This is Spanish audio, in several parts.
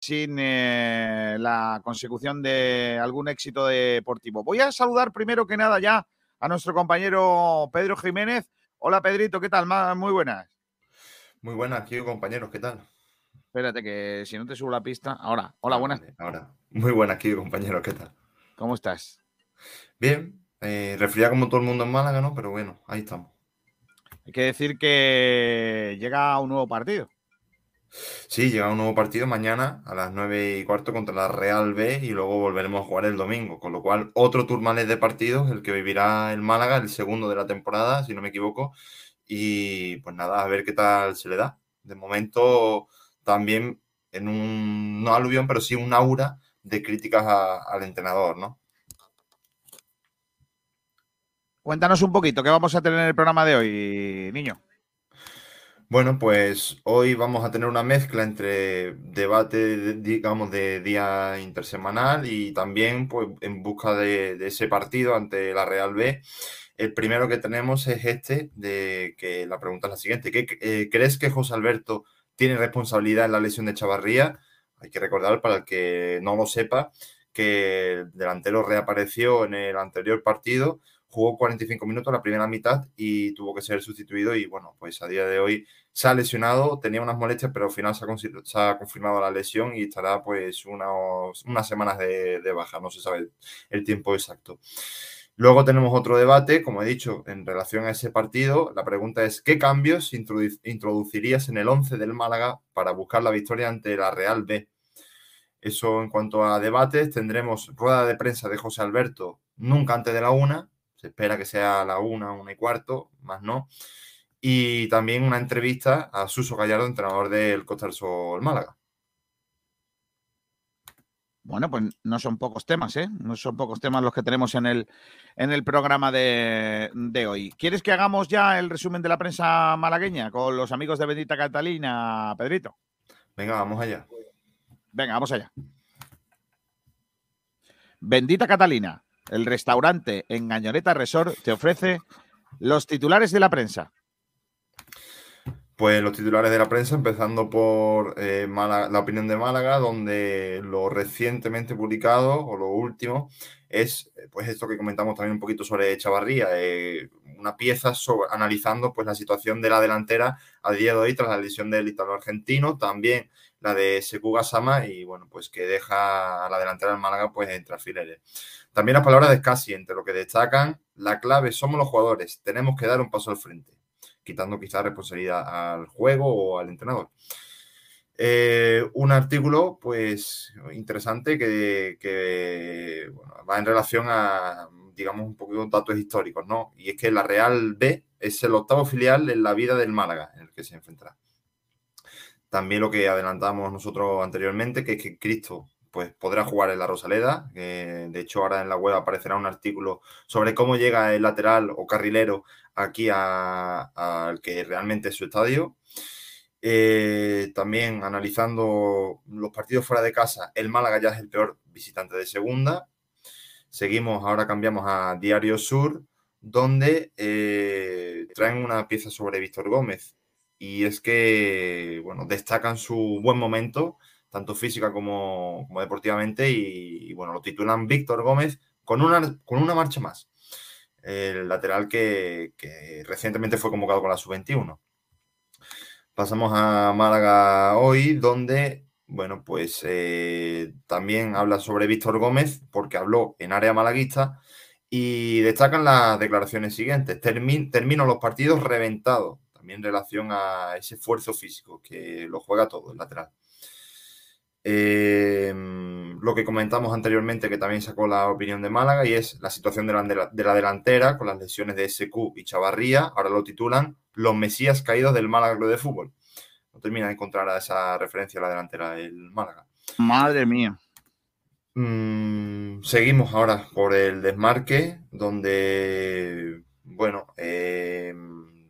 sin la consecución de algún éxito deportivo. Voy a saludar primero que nada ya a nuestro compañero Pedro Jiménez. Hola, Pedrito, ¿qué tal? Muy buenas. Muy buenas, tío, compañeros, ¿qué tal? Espérate, que si no te subo la pista. Ahora, hola, buenas. Ahora. Muy buenas, tío, compañeros, ¿qué tal? ¿Cómo estás? Bien, resfriado como todo el mundo en Málaga, ¿no? Pero bueno, ahí estamos. Hay que decir que llega un nuevo partido. Sí, llega un nuevo partido mañana a las 9:15 contra la Real B y luego volveremos a jugar el domingo, con lo cual otro turmalés de partidos, el que vivirá el Málaga, el segundo de la temporada, si no me equivoco, y pues nada, a ver qué tal se le da. De momento también en un, no aluvión, pero sí un aura de críticas al entrenador, ¿no? Cuéntanos un poquito, ¿qué vamos a tener en el programa de hoy, niño? Bueno, pues hoy vamos a tener una mezcla entre debate, digamos, de día intersemanal y también pues en busca de ese partido ante la Real B. El primero que tenemos es este, de que la pregunta es la siguiente. ¿Crees que José Alberto tiene responsabilidad en la lesión de Chavarría? Hay que recordar, para el que no lo sepa, que el delantero reapareció en el anterior partido. Jugó 45 minutos la primera mitad y tuvo que ser sustituido y, bueno, pues a día de hoy se ha lesionado, tenía unas molestias, pero al final se ha confirmado la lesión y estará pues unas semanas de baja, no se sabe el tiempo exacto. Luego tenemos otro debate, como he dicho, en relación a ese partido. La pregunta es, ¿qué cambios introducirías en el 11 del Málaga para buscar la victoria ante la Real B? Eso en cuanto a debates. Tendremos rueda de prensa de José Alberto, nunca antes de la 1:00. Se espera que sea a la 1:15, más no. Y también una entrevista a Suso Gallardo, entrenador del Costa del Sol Málaga. Bueno, pues no son pocos temas, ¿eh? No son pocos temas los que tenemos en el programa de hoy. ¿Quieres que hagamos ya el resumen de la prensa malagueña con los amigos de Bendita Catalina, Pedrito? Venga, vamos allá. Venga, vamos allá. Bendita Catalina. El restaurante en Gañoneta Resort te ofrece los titulares de la prensa. Pues los titulares de la prensa, empezando por la opinión de Málaga, donde lo recientemente publicado, o lo último, es pues esto que comentamos también un poquito sobre Chavarría, una pieza analizando pues la situación de la delantera a día de hoy tras la lesión del italiano argentino, también la de Sekou Gassama, y bueno, pues que deja a la delantera del Málaga pues entre alfileres. También las palabras de Scassi, entre lo que destacan, la clave somos los jugadores, tenemos que dar un paso al frente, quitando quizá responsabilidad al juego o al entrenador. Un artículo pues interesante que bueno, va en relación a, digamos, un poquito datos históricos, ¿no? Y es que la Real B es el octavo filial en la vida del Málaga en el que se enfrentará. También lo que adelantamos nosotros anteriormente, que es que Cristo pues podrá jugar en La Rosaleda. De hecho, ahora en la web aparecerá un artículo sobre cómo llega el lateral o carrilero aquí al que realmente es su estadio. También analizando los partidos fuera de casa, el Málaga ya es el peor visitante de segunda. Seguimos, ahora cambiamos a Diario Sur, donde traen una pieza sobre Víctor Gómez. Y es que, bueno, destacan su buen momento, tanto física como deportivamente, y bueno, lo titulan Víctor Gómez con una marcha más. El lateral que recientemente fue convocado con la Sub-21. Pasamos a Málaga Hoy, donde, bueno, pues también habla sobre Víctor Gómez, porque habló en área malaguista, y destacan las declaraciones siguientes. Termino los partidos reventados. También en relación a ese esfuerzo físico que lo juega todo el lateral. Lo que comentamos anteriormente, que también sacó la opinión de Málaga, y es la situación de la delantera con las lesiones de Sekou y Chavarría. Ahora lo titulan los mesías caídos del Málaga Club de Fútbol. No termina de encontrar a esa referencia a la delantera del Málaga. Madre mía. Seguimos ahora por el desmarque, donde, bueno,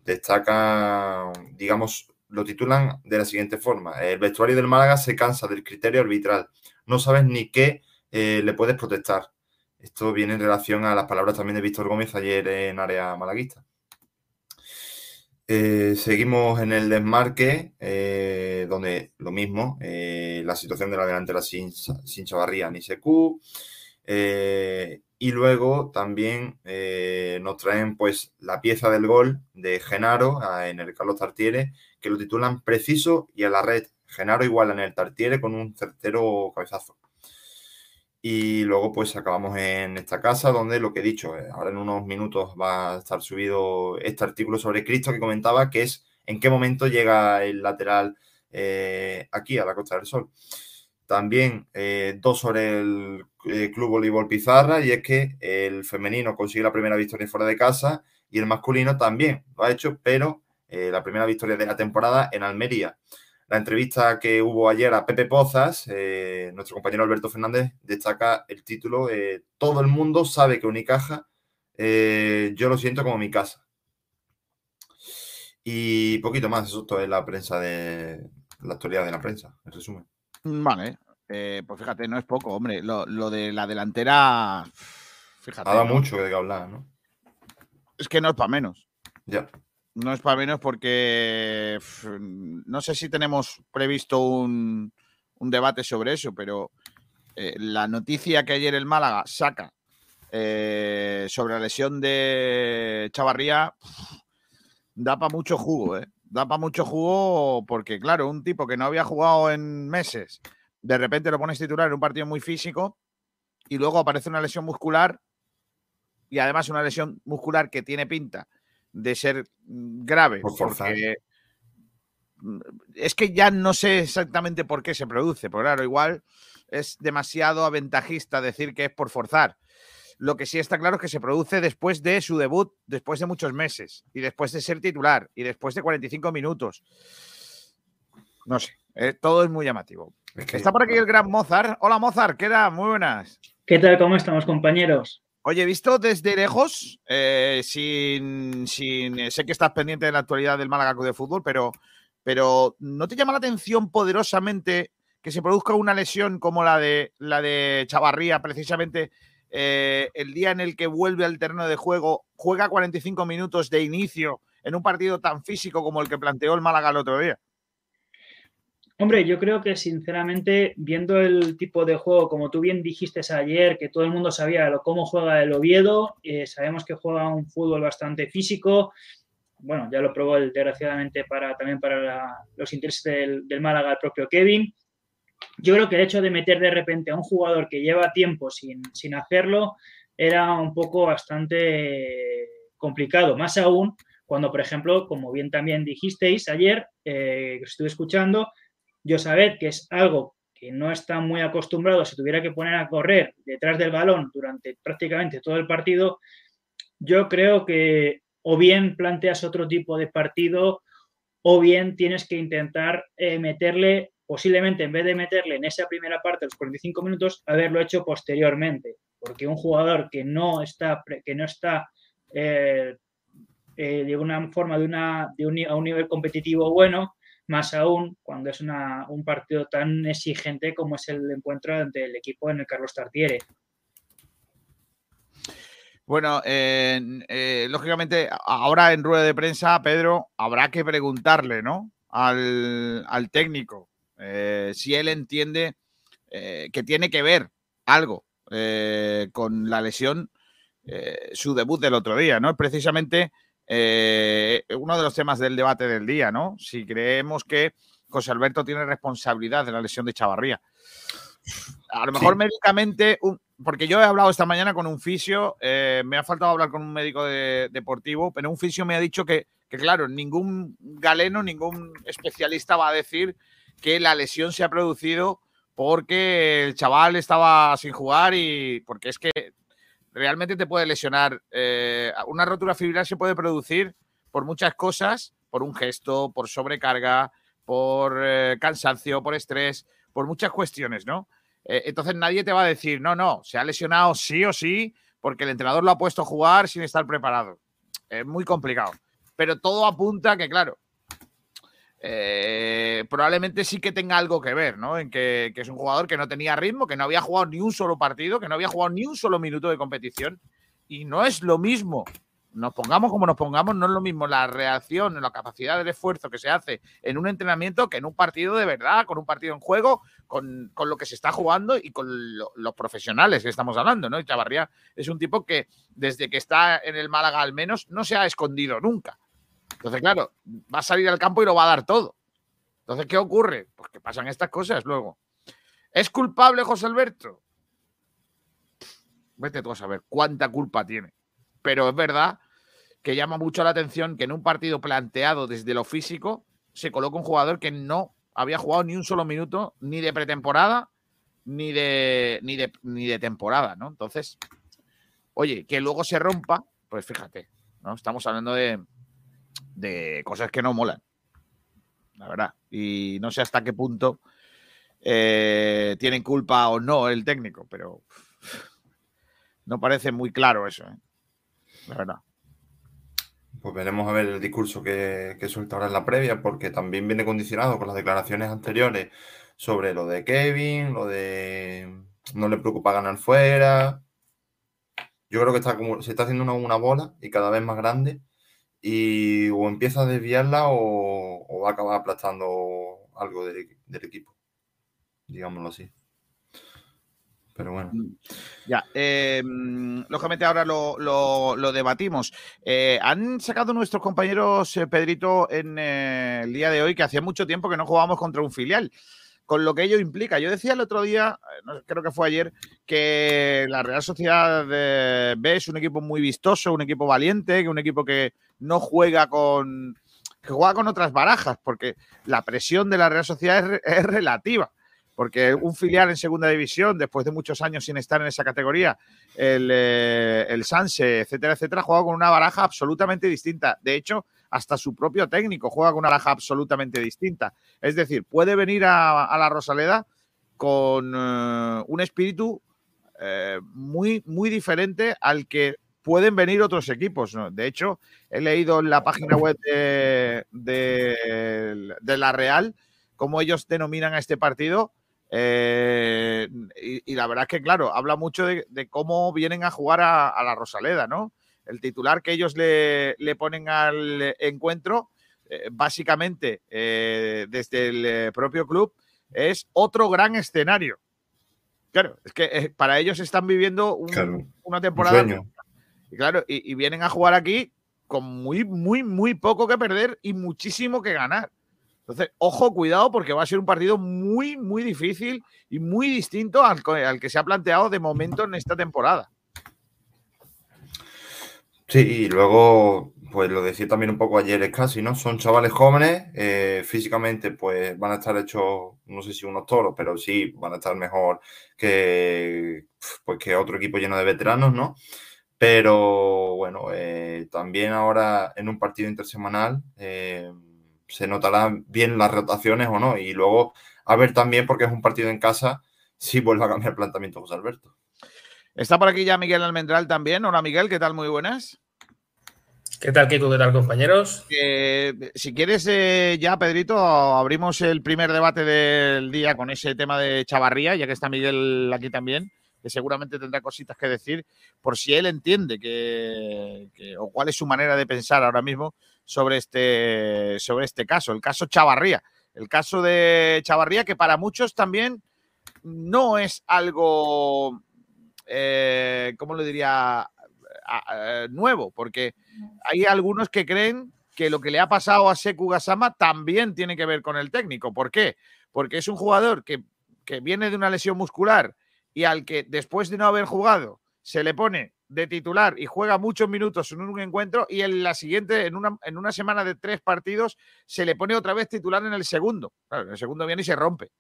destaca, digamos, lo titulan de la siguiente forma. El vestuario del Málaga se cansa del criterio arbitral. No sabes ni qué le puedes protestar. Esto viene en relación a las palabras también de Víctor Gómez ayer en área malaguista. Seguimos en el desmarque, donde lo mismo, la situación de la delantera sin Chavarría ni Sekou. Y luego también nos traen pues la pieza del gol de Genaro en el Carlos Tartiere, que lo titulan preciso y a la red. Genaro iguala en el Tartiere con un certero cabezazo. Y luego pues acabamos en esta casa donde lo que he dicho, ahora en unos minutos va a estar subido este artículo sobre Cristo que comentaba, que es en qué momento llega el lateral aquí a la Costa del Sol. También dos sobre el Club Voleibol Pizarra, y es que el femenino consigue la primera victoria fuera de casa y el masculino también lo ha hecho, pero la primera victoria de la temporada en Almería. La entrevista que hubo ayer a Pepe Pozas, nuestro compañero Alberto Fernández, destaca el título Todo el mundo sabe que Unicaja, yo lo siento como mi casa. Y poquito más, eso todo es la prensa de la actualidad de la prensa, en resumen. Vale, pues fíjate, no es poco, hombre. Lo de la delantera, fíjate. Ha dado mucho de qué hablar, ¿no? Es que no es para menos. Ya. No es para menos porque no sé si tenemos previsto un debate sobre eso, pero la noticia que ayer el Málaga saca sobre la lesión de Chavarría da para mucho jugo, ¿eh? Da para mucho jugo porque, claro, un tipo que no había jugado en meses, de repente lo pones titular en un partido muy físico y luego aparece una lesión muscular y además una lesión muscular que tiene pinta de ser grave, porque es que ya no sé exactamente por qué se produce, pero claro, igual es demasiado aventajista decir que es por forzar. Lo que sí está claro es que se produce después de su debut, después de muchos meses, y después de ser titular, y después de 45 minutos. No sé, todo es muy llamativo. Es que está por aquí el gran Mozart. Hola Mozart, ¿qué tal? Muy buenas. ¿Qué tal? ¿Cómo estamos, compañeros? Oye, visto desde lejos, sé que estás pendiente de la actualidad del Málaga Club de Fútbol, pero ¿no te llama la atención poderosamente que se produzca una lesión como la de Chavarría, precisamente el día en el que vuelve al terreno de juego, juega 45 minutos de inicio en un partido tan físico como el que planteó el Málaga el otro día? Hombre, yo creo que sinceramente, viendo el tipo de juego, como tú bien dijiste ayer, que todo el mundo sabía cómo juega el Oviedo, sabemos que juega un fútbol bastante físico, bueno, ya lo probó desgraciadamente también para los intereses del Málaga, el propio Kevin. Yo creo que el hecho de meter de repente a un jugador que lleva tiempo sin hacerlo era un poco bastante complicado, más aún cuando, por ejemplo, como bien también dijisteis ayer, que os estuve escuchando, Josabet, que es algo que no está muy acostumbrado, se tuviera que poner a correr detrás del balón durante prácticamente todo el partido, yo creo que o bien planteas otro tipo de partido o bien tienes que intentar meterle, posiblemente en vez de meterle en esa primera parte los 45 minutos, haberlo hecho posteriormente, porque un jugador que no está de una forma a un nivel competitivo bueno, más aún cuando es un partido tan exigente como es el encuentro ante el equipo en el Carlos Tartiere. Bueno, lógicamente, ahora en rueda de prensa, Pedro, habrá que preguntarle, ¿no?, al técnico si él entiende que tiene que ver algo con la lesión, su debut del otro día, ¿no? Precisamente, uno de los temas del debate del día, ¿no? Si creemos que José Alberto tiene responsabilidad de la lesión de Chavarría. A lo mejor sí, médicamente, porque yo he hablado esta mañana con un fisio, me ha faltado hablar con un médico deportivo, pero un fisio me ha dicho que claro, ningún galeno, ningún especialista va a decir que la lesión se ha producido porque el chaval estaba sin jugar, y porque es que realmente te puede lesionar. Una rotura fibrilar se puede producir por muchas cosas, por un gesto, por sobrecarga, por cansancio, por estrés, por muchas cuestiones, ¿no? Entonces nadie te va a decir, no, se ha lesionado sí o sí porque el entrenador lo ha puesto a jugar sin estar preparado. Es muy complicado. Pero todo apunta a que, claro, probablemente sí que tenga algo que ver, ¿no? En que es un jugador que no tenía ritmo, que no había jugado ni un solo partido, que no había jugado ni un solo minuto de competición, y no es lo mismo nos pongamos como nos pongamos, no es lo mismo la reacción, la capacidad del esfuerzo que se hace en un entrenamiento que en un partido de verdad, con un partido en juego, con lo que se está jugando y con los profesionales que estamos hablando, ¿no? Y Chavarría es un tipo que desde que está en el Málaga al menos no se ha escondido nunca. Entonces, claro, va a salir al campo y lo va a dar todo. Entonces, ¿qué ocurre? Pues que pasan estas cosas luego. ¿Es culpable José Alberto? Vete tú a saber cuánta culpa tiene. Pero es verdad que llama mucho la atención que en un partido planteado desde lo físico se coloca un jugador que no había jugado ni un solo minuto, ni de pretemporada, ni de temporada, ¿no? Entonces, oye, que luego se rompa, pues fíjate, ¿no? Estamos hablando de cosas que no molan, la verdad. Y no sé hasta qué punto tienen culpa o no el técnico, pero no parece muy claro eso, ¿eh? La verdad. Pues veremos a ver el discurso que suelta ahora en la previa, porque también viene condicionado con las declaraciones anteriores sobre lo de Kevin, lo de no le preocupa ganar fuera. Yo creo que está como, se está haciendo una bola y cada vez más grande, y o empieza a desviarla o va a acabar aplastando algo del equipo, digámoslo así. Pero bueno. Ya, lógicamente ahora lo debatimos. Han sacado nuestros compañeros, Pedrito, en el día de hoy, que hacía mucho tiempo que no jugábamos contra un filial, con lo que ello implica. Yo decía el otro día, creo que fue ayer, que la Real Sociedad B es un equipo muy vistoso, un equipo valiente, un equipo que no juega con... que juega con otras barajas, porque la presión de la Real Sociedad es relativa. Porque un filial en segunda división, después de muchos años sin estar en esa categoría, el Sanse, etcétera, etcétera, juega con una baraja absolutamente distinta. De hecho, hasta su propio técnico juega con una baraja absolutamente distinta. Es decir, puede venir a la Rosaleda con un espíritu muy, muy diferente al que pueden venir otros equipos, ¿no? De hecho, he leído en la página web de la Real cómo ellos denominan a este partido. Y la verdad es que, claro, habla mucho de cómo vienen a jugar a la Rosaleda, ¿no? El titular que ellos le ponen al encuentro, básicamente, desde el propio club, es otro gran escenario. Claro, es que para ellos están viviendo una temporada. Y claro, y vienen a jugar aquí con muy, muy, muy poco que perder y muchísimo que ganar. Entonces, ojo, cuidado, porque va a ser un partido muy, muy difícil y muy distinto al que se ha planteado de momento en esta temporada. Sí, y luego, pues lo decía también un poco ayer Scassi, ¿no? Son chavales jóvenes, físicamente pues van a estar hechos, no sé si unos toros, pero sí van a estar mejor que otro equipo lleno de veteranos, ¿no? Pero, bueno, también ahora en un partido intersemanal... se notarán bien las rotaciones o no. Y luego, a ver también, porque es un partido en casa, si vuelve a cambiar el planteamiento José Alberto. Está por aquí ya Miguel Almendral también. Hola, Miguel, ¿qué tal? Muy buenas. ¿Qué tal, Kiko? ¿Qué tal, compañeros? Si quieres, ya, Pedrito, abrimos el primer debate del día con ese tema de Chavarría, ya que está Miguel aquí también, que seguramente tendrá cositas que decir, por si él entiende o cuál es su manera de pensar ahora mismo sobre este caso, el caso Chavarría. El caso de Chavarría, que para muchos también no es algo, ¿cómo lo diría?, nuevo, porque hay algunos que creen que lo que le ha pasado a Sekou Gassama también tiene que ver con el técnico. ¿Por qué? Porque es un jugador que viene de una lesión muscular y al que, después de no haber jugado, se le pone de titular y juega muchos minutos en un encuentro, y en la siguiente, en una semana de 3 partidos, se le pone otra vez titular en el segundo. Claro, en el segundo viene y se rompe.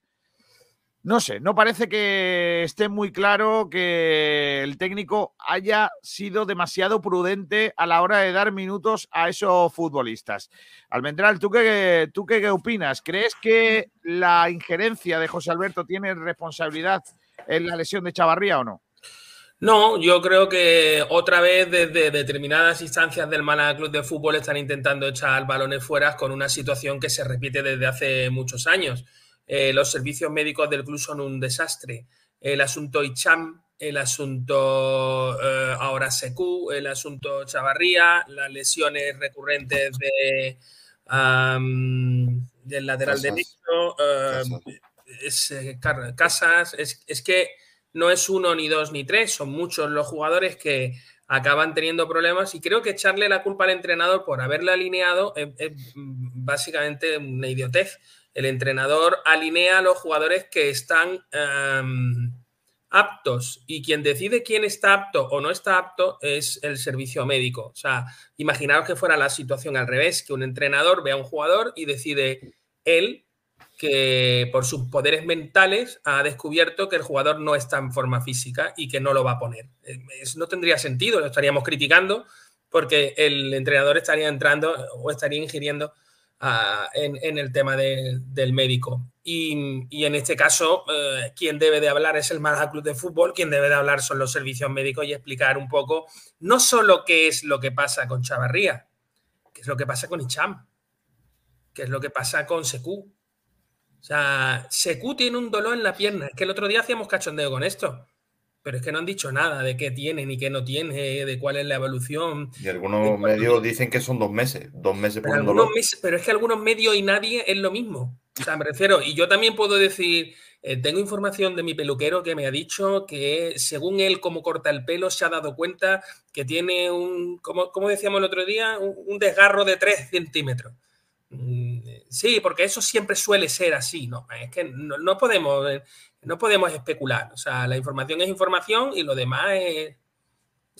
No sé, no parece que esté muy claro que el técnico haya sido demasiado prudente a la hora de dar minutos a esos futbolistas. Almendral, ¿tú qué opinas? ¿Crees que la injerencia de José Alberto tiene responsabilidad en la lesión de Chavarría o no? No, yo creo que otra vez desde determinadas instancias del Málaga Club de Fútbol están intentando echar balones fuera con una situación que se repite desde hace muchos años. Los servicios médicos del club son un desastre. El asunto Icham el asunto ahora Sekou, el asunto Chavarría, las lesiones recurrentes del lateral derecho, Casas, es que no es uno, ni dos, ni tres, son muchos los jugadores que acaban teniendo problemas, y creo que echarle la culpa al entrenador por haberle alineado es básicamente una idiotez. El entrenador alinea a los jugadores que están aptos, y quien decide quién está apto o no está apto es el servicio médico. O sea, imaginaos que fuera la situación al revés, que un entrenador ve a un jugador y decide él que por sus poderes mentales ha descubierto que el jugador no está en forma física y que no lo va a poner. Eso no tendría sentido, lo estaríamos criticando porque el entrenador estaría entrando o estaría ingiriendo en el tema del médico. Y en este caso, quien debe de hablar es el Málaga Club de Fútbol, quien debe de hablar son los servicios médicos y explicar un poco no solo qué es lo que pasa con Chavarría, qué es lo que pasa con Icham, qué es lo que pasa con Sekou. O sea, Sekou tiene un dolor en la pierna. Es que el otro día hacíamos cachondeo con esto, pero es que no han dicho nada de qué tiene ni qué no tiene, de cuál es la evolución. Y algunos medios dicen que son 2 meses. 2 meses por un dolor. Pero es que algunos medios y nadie es lo mismo. O sea, me refiero, y yo también puedo decir, tengo información de mi peluquero que me ha dicho que según él cómo corta el pelo se ha dado cuenta que tiene un, como decíamos el otro día, un desgarro de 3 centímetros. Sí, porque eso siempre suele ser así, ¿no? Es que no podemos especular. O sea, la información es información y lo demás es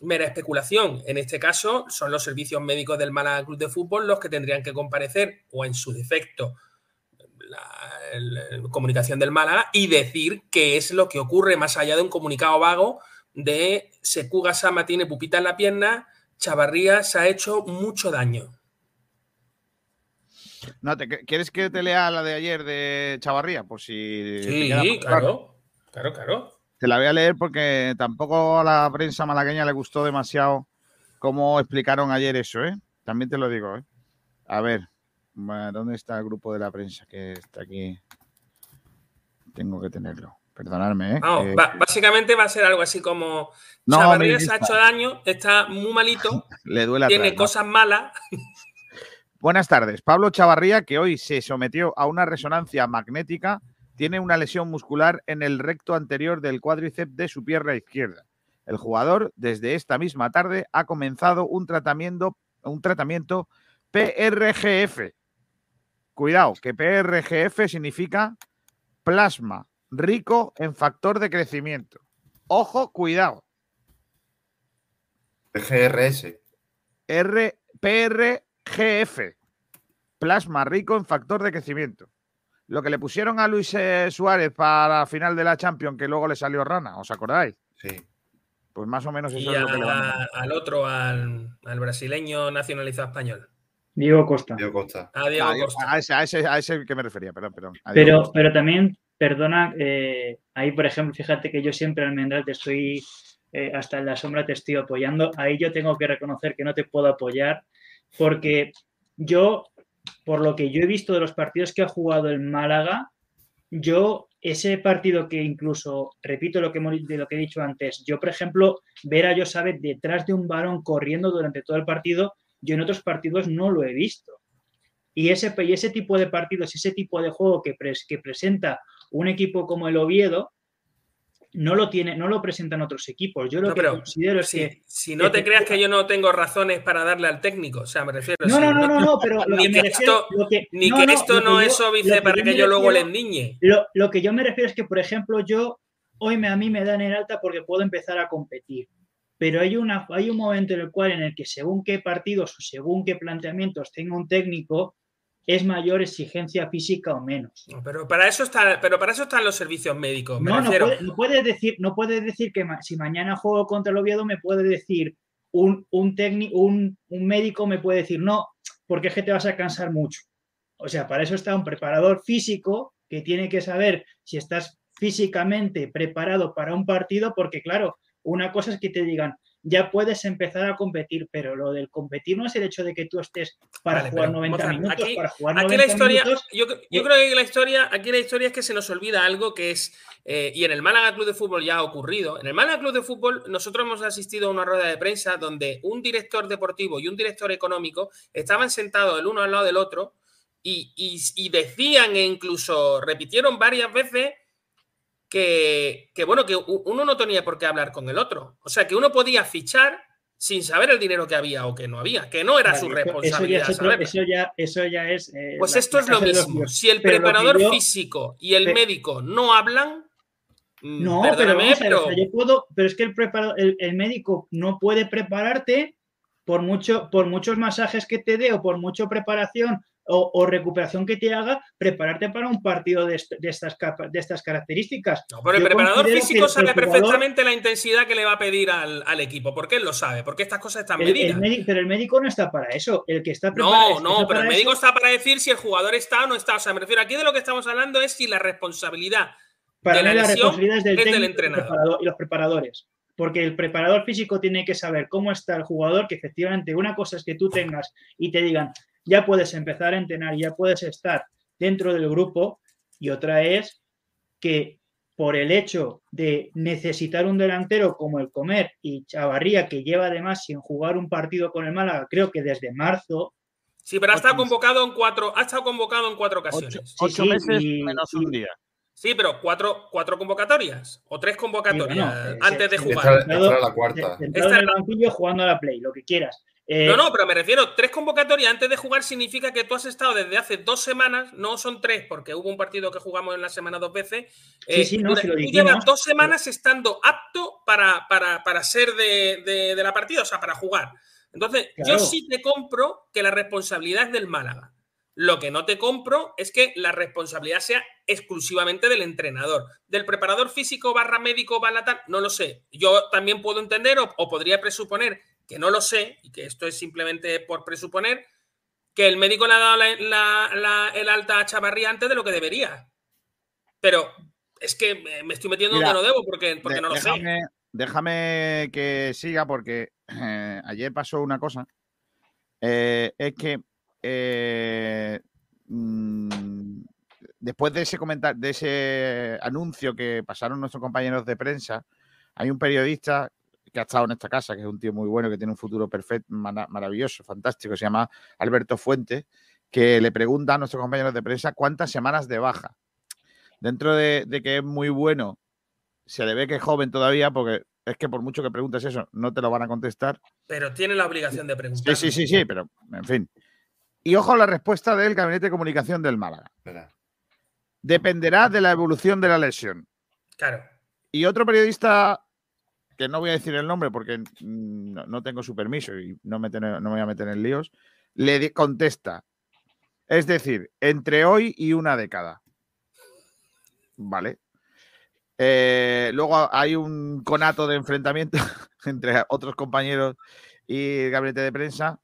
mera especulación. En este caso, son los servicios médicos del Málaga Club de Fútbol los que tendrían que comparecer, o en su defecto, la comunicación del Málaga, y decir qué es lo que ocurre, más allá de un comunicado vago de Sekou Gassama tiene pupita en la pierna, Chavarría se ha hecho mucho daño. No, ¿quieres que te lea la de ayer de Chavarría? Por si sí, claro. Te la voy a leer porque tampoco a la prensa malagueña le gustó demasiado cómo explicaron ayer eso, ¿eh? También te lo digo, ¿eh? A ver, ¿dónde está el grupo de la prensa que está aquí? Tengo que tenerlo. Perdonadme, ¿eh? No, básicamente va a ser algo así como Chavarría se ha hecho daño, está muy malito, le duele atrás, tiene cosas malas... Buenas tardes. Pablo Chavarría, que hoy se sometió a una resonancia magnética, tiene una lesión muscular en el recto anterior del cuádriceps de su pierna izquierda. El jugador, desde esta misma tarde, ha comenzado un tratamiento PRGF. Cuidado, que PRGF significa plasma rico en factor de crecimiento. Ojo, cuidado. PRGF, plasma rico en factor de crecimiento. Lo que le pusieron a Luis Suárez para la final de la Champions, que luego le salió rana, ¿os acordáis? Sí. Pues más o menos eso es lo que le van a... Al otro, al brasileño nacionalizado español. Diego Costa. Diego Costa. A ese que me refería, perdón. Pero también, perdona, ahí por ejemplo, fíjate que yo siempre al Almendral te estoy, hasta en la sombra te estoy apoyando. Ahí yo tengo que reconocer que no te puedo apoyar. Porque yo, por lo que yo he visto de los partidos que ha jugado el Málaga, yo ese partido que incluso, repito lo que he dicho antes, yo, por ejemplo, ver a José detrás de un balón corriendo durante todo el partido, yo en otros partidos no lo he visto. Y ese tipo de partidos, ese tipo de juego que presenta un equipo como el Oviedo, no lo presentan otros equipos. Yo lo que considero es que... Si no te creas que yo no tengo razones para darle al técnico, o sea, me refiero... No, pero... Ni que esto no es óbice para que yo luego le endiñe. Lo que yo me refiero es que, por ejemplo, a mí me dan en alta porque puedo empezar a competir, pero hay un momento en el que según qué partidos o según qué planteamientos tenga un técnico, es mayor exigencia física o menos. Pero para eso están los servicios médicos. No puedes decir que si mañana juego contra el Oviedo me puede decir un médico me puede decir no, porque es que te vas a cansar mucho. O sea, para eso está un preparador físico que tiene que saber si estás físicamente preparado para un partido, porque claro, una cosa es que te digan ya puedes empezar a competir, pero lo del competir no es el hecho de que tú estés para jugar 90 minutos, para jugar 90 minutos. Yo creo que la historia es que se nos olvida algo que es, y en el Málaga Club de Fútbol ya ha ocurrido, en el Málaga Club de Fútbol nosotros hemos asistido a una rueda de prensa donde un director deportivo y un director económico estaban sentados el uno al lado del otro y decían, e incluso repitieron varias veces, que uno no tenía por qué hablar con el otro. O sea, que uno podía fichar sin saber el dinero que había o que no había, que no era su responsabilidad. Eso ya es... pues esto es lo mismo. Si el preparador físico y el médico no hablan... No, pero es que el médico no puede prepararte por muchos masajes que te dé o por mucha preparación o recuperación que te haga, prepararte para un partido de estas características. No, pero el preparador físico sabe perfectamente la intensidad que le va a pedir al equipo, porque él lo sabe, porque estas cosas están medidas. Pero el médico no está para eso. El que está preparado. No, pero el médico está para decir si el jugador está o no está. O sea, me refiero, aquí de lo que estamos hablando es si la responsabilidad de la lesión es del entrenador y los preparadores. Porque el preparador físico tiene que saber cómo está el jugador, que efectivamente una cosa es que tú tengas y te digan ya puedes empezar a entrenar, ya puedes estar dentro del grupo, y otra es que por el hecho de necesitar un delantero como el Comer y Chavarría, que lleva además sin jugar un partido con el Málaga, creo que desde marzo. Sí, pero ha estado convocado en cuatro ocasiones. 8 meses menos un día. Sí, pero cuatro convocatorias o 3 convocatorias antes de jugar. Esta es la cuarta. Está en el banquillo jugando a la Play, lo que quieras. No, pero me refiero, 3 convocatorias antes de jugar significa que tú has estado desde hace 2 semanas, no son 3, porque hubo un partido que jugamos en la semana 2 veces. Tú llevas 2 semanas estando apto para ser de la partida, o sea, para jugar. Entonces, claro, yo sí te compro que la responsabilidad es del Málaga. Lo que no te compro es que la responsabilidad sea exclusivamente del entrenador, del preparador físico / médico / tal, no lo sé. Yo también puedo entender o podría presuponer, que no lo sé, y que esto es simplemente por presuponer, que el médico le ha dado el alta a Chavarría antes de lo que debería. Pero es que me estoy metiendo donde no debo porque no lo sé. Déjame que siga, porque ayer pasó una cosa. Es que después de ese comentario, de ese anuncio que pasaron nuestros compañeros de prensa, hay un periodista que ha estado en esta casa, que es un tío muy bueno, que tiene un futuro perfecto, maravilloso, fantástico, se llama Alberto Fuentes, que le pregunta a nuestros compañeros de prensa cuántas semanas de baja. Dentro de que es muy bueno, se le ve que es joven todavía, porque es que por mucho que preguntes eso, no te lo van a contestar. Pero tiene la obligación de preguntar. Sí, pero en fin. Y ojo a la respuesta del Gabinete de Comunicación del Málaga. ¿Verdad? Dependerá de la evolución de la lesión. Claro. Y otro periodista, que no voy a decir el nombre porque no tengo su permiso y no me voy a meter en líos, le contesta, es decir, entre hoy y una década. Vale. Luego hay un conato de enfrentamiento entre otros compañeros y el gabinete de prensa,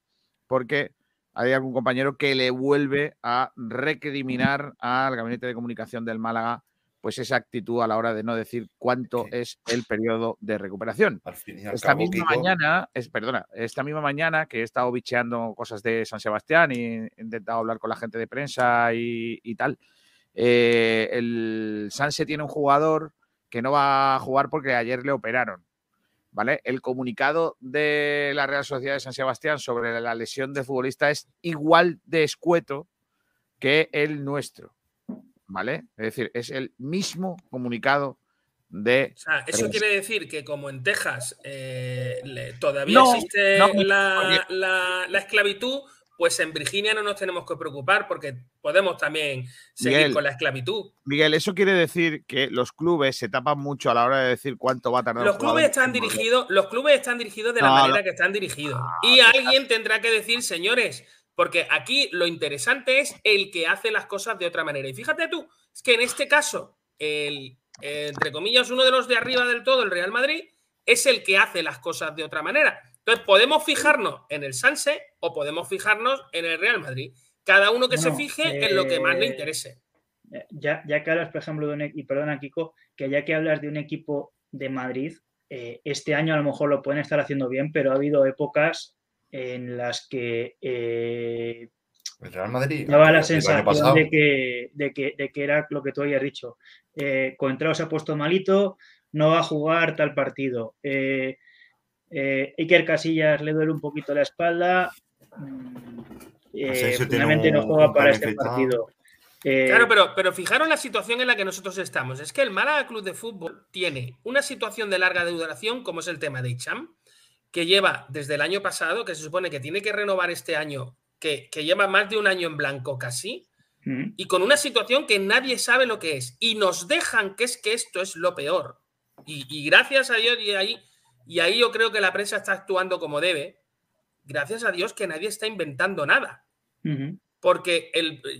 porque hay algún compañero que le vuelve a recriminar al gabinete de comunicación del Málaga pues esa actitud a la hora de no decir cuánto es el periodo de recuperación. Esta misma mañana que he estado bicheando cosas de San Sebastián y he intentado hablar con la gente de prensa y tal, el Sanse tiene un jugador que no va a jugar porque ayer le operaron, ¿vale? El comunicado de la Real Sociedad de San Sebastián sobre la lesión de futbolista es igual de escueto que el nuestro. ¿Vale? Es decir, es el mismo comunicado de... O sea, eso quiere decir que como en Texas todavía existe la esclavitud, pues en Virginia no nos tenemos que preocupar porque podemos también seguir con la esclavitud. Miguel, eso quiere decir que los clubes se tapan mucho a la hora de decir cuánto va a tardar. Los clubes están dirigidos de la manera que están dirigidos. Y alguien tendrá que decir, señores... Porque aquí lo interesante es el que hace las cosas de otra manera. Y fíjate tú, es que en este caso, entre comillas, uno de los de arriba del todo, el Real Madrid, es el que hace las cosas de otra manera. Entonces, podemos fijarnos en el Sanse o podemos fijarnos en el Real Madrid. Cada uno que se fije en lo que más le interese. Ya que hablas, por ejemplo, y perdona, Kiko, que ya que hablas de un equipo de Madrid, este año a lo mejor lo pueden estar haciendo bien, pero ha habido épocas en las que el Real Madrid daba la sensación de que era lo que tú habías dicho. Contrao se ha puesto malito, no va a jugar tal partido. Iker Casillas le duele un poquito la espalda. Finalmente no juega para este partido. Claro, pero fijaros la situación en la que nosotros estamos. Es que el Málaga Club de Fútbol tiene una situación de larga duración, como es el tema de Icham, que lleva desde el año pasado, que se supone que tiene que renovar este año, que lleva más de un año en blanco casi, y con una situación que nadie sabe lo que es. Y nos dejan que es que esto es lo peor. Y gracias a Dios, y ahí yo creo que la prensa está actuando como debe. Gracias a Dios que nadie está inventando nada. Porque